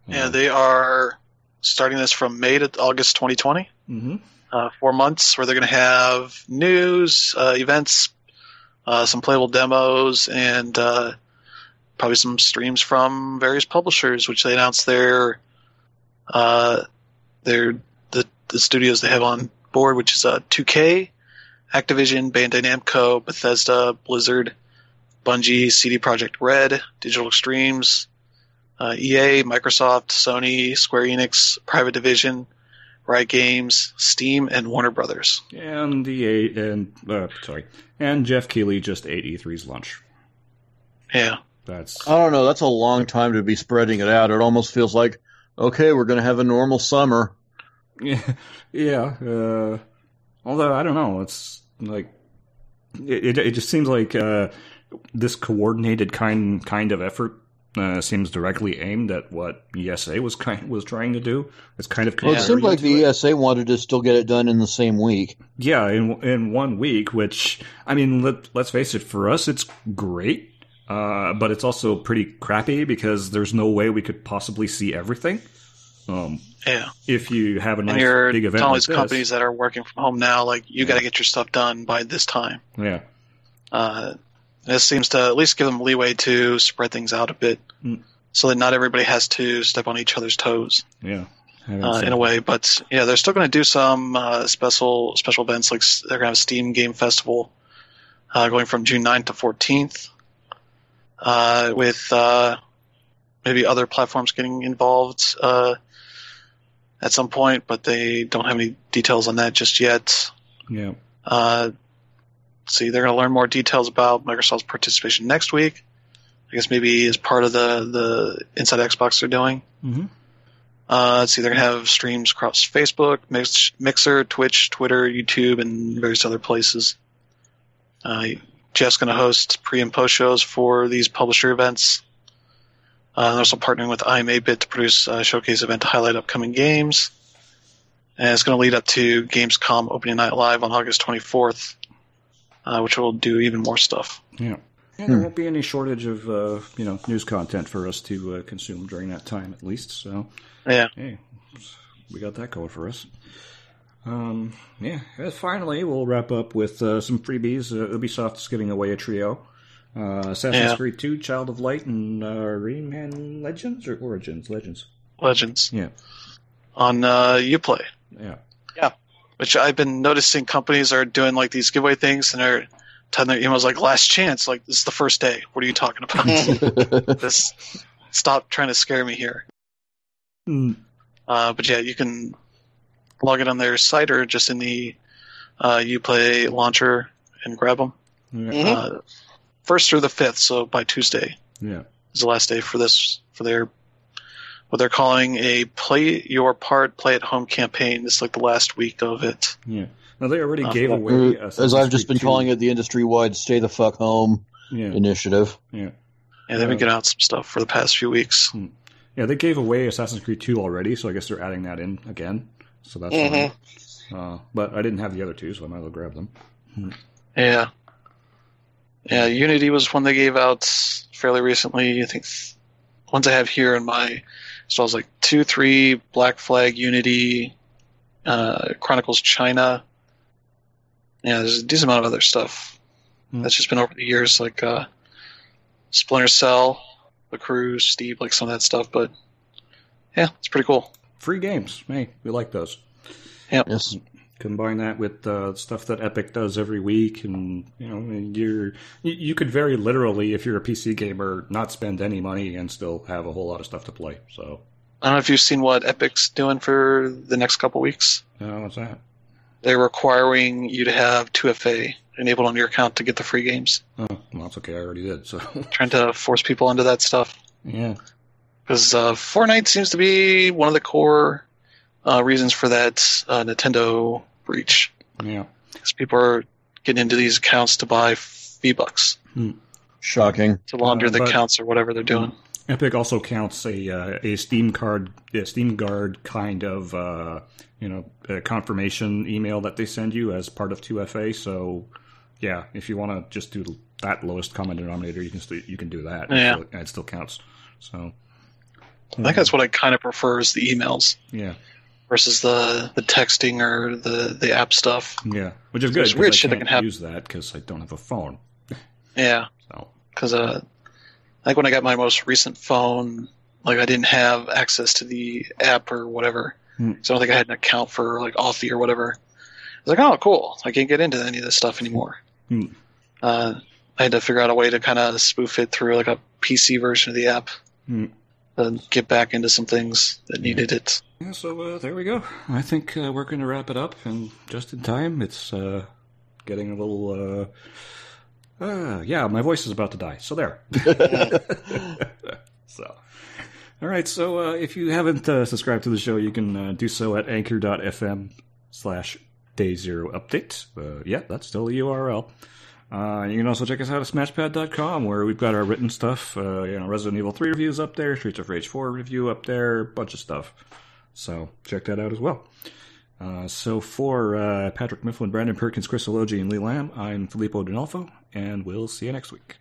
Yeah, they are starting this from May to August 2020. 4 months where they're going to have news, events, some playable demos, and probably some streams from various publishers, which they announced the studios they have on board, which is 2K, Activision, Bandai Namco, Bethesda, Blizzard, Bungie, CD Projekt Red, Digital Extremes, EA, Microsoft, Sony, Square Enix, Private Division, Riot Games, Steam, and Warner Brothers. And Jeff Keighley just ate E3's lunch. Yeah. I don't know. That's a long time to be spreading it out. It almost feels like, okay, we're going to have a normal summer. Yeah. Although, I don't know. It's it just seems like this coordinated kind of effort seems directly aimed at what ESA was trying to do. It's kind of it seemed like the ESA wanted to still get it done in the same week. Yeah, in 1 week, which, I mean, let's face it, for us it's great, but it's also pretty crappy because there's no way we could possibly see everything. Yeah. If you have a nice big event, all these companies that are working from home now, like you got to get your stuff done by this time. Yeah. This seems to at least give them leeway to spread things out a bit, so that not everybody has to step on each other's toes. Yeah. In a way, but yeah, they're still going to do some special events. Like they're going to have a Steam Game Festival going from June 9th to 14th, with maybe other platforms getting involved. At some point, but they don't have any details on that just yet. Yeah. See, they're going to learn more details about Microsoft's participation next week. I guess maybe as part of the Inside Xbox they're doing. Mm-hmm. See, they're going to have streams across Facebook, Mixer, Twitch, Twitter, YouTube, and various other places. Jeff's going to host pre- and post-shows for these publisher events. They're also partnering with IM8Bit to produce a showcase event to highlight upcoming games. And it's going to lead up to Gamescom Opening Night Live on August 24th, which will do even more stuff. Yeah. And there won't be any shortage of news content for us to consume during that time, at least. So, yeah. Hey, we got that going for us. Yeah. And finally, we'll wrap up with some freebies. Ubisoft's giving away a trio. Assassin's Creed 2, Child of Light, and Rayman Legends or Origins? Legends. Yeah. On Uplay. Yeah. Yeah. Which I've been noticing companies are doing like these giveaway things and they're telling their emails like, last chance, like, this is the first day. What are you talking about? Stop trying to scare me here. But yeah, you can log it on their site or just in the Uplay launcher and grab them. Yeah. First through the 5th, so by Tuesday. Yeah. Is the last day for this, for their, what they're calling a Play Your Part, Play at Home campaign. It's like the last week of it. Yeah. Now they already gave away. As I've just been calling it, the industry-wide Stay the Fuck Home initiative. Yeah. And they've been getting out some stuff for the past few weeks. Yeah, they gave away Assassin's Creed 2 already, so I guess they're adding that in again. So that's fine. But I didn't have the other two, so I might as well grab them. Yeah. Yeah, Unity was one they gave out fairly recently. I think ones I have here in my stalls like 2, 3, Black Flag, Unity, Chronicles China. Yeah, there's a decent amount of other stuff that's just been over the years, like Splinter Cell, The Crew, Steve, like some of that stuff. But yeah, it's pretty cool. Free games. Hey, we like those. Yeah. Yes. Combine that with stuff that Epic does every week, and you could very literally, if you're a PC gamer, not spend any money and still have a whole lot of stuff to play. So I don't know if you've seen what Epic's doing for the next couple weeks. What's that? They're requiring you to have 2FA enabled on your account to get the free games. Oh, well, that's okay. I already did. So trying to force people into that stuff. Yeah, because Fortnite seems to be one of the core reasons for that Nintendo breach. Yeah. Because people are getting into these accounts to buy V-Bucks. Shocking. To launder the accounts or whatever they're doing. Epic also counts a Steam Guard kind of confirmation email that they send you as part of 2FA. So yeah, if you want to just do that lowest common denominator, you can do that. Yeah. And it still counts. So I think that's what I kind of prefer is the emails. Yeah. Versus the texting or the app stuff. Yeah, which is good. It's weird shit that can happen. I can't use that because I don't have a phone. Yeah, because I think when I got my most recent phone, like I didn't have access to the app or whatever. So I don't think I had an account for like Authy or whatever. I was like, oh, cool! I can't get into any of this stuff anymore. I had to figure out a way to kind of spoof it through like a PC version of the app. Get back into some things that needed it. Yeah, so there we go. I think we're going to wrap it up, and just in time. It's getting a little... yeah, my voice is about to die, so there. So, all right, so if you haven't subscribed to the show, you can do so at anchor.fm/dayzeroupdate. Yeah, that's still the URL. You can also check us out at smashpad.com, where we've got our written stuff. Resident Evil 3 reviews up there, Streets of Rage 4 review up there, a bunch of stuff. So check that out as well. So for Patrick Mifflin, Brandon Perkins, Chris Slogi, and Lee Lamb, I'm Felipe Genova, and we'll see you next week.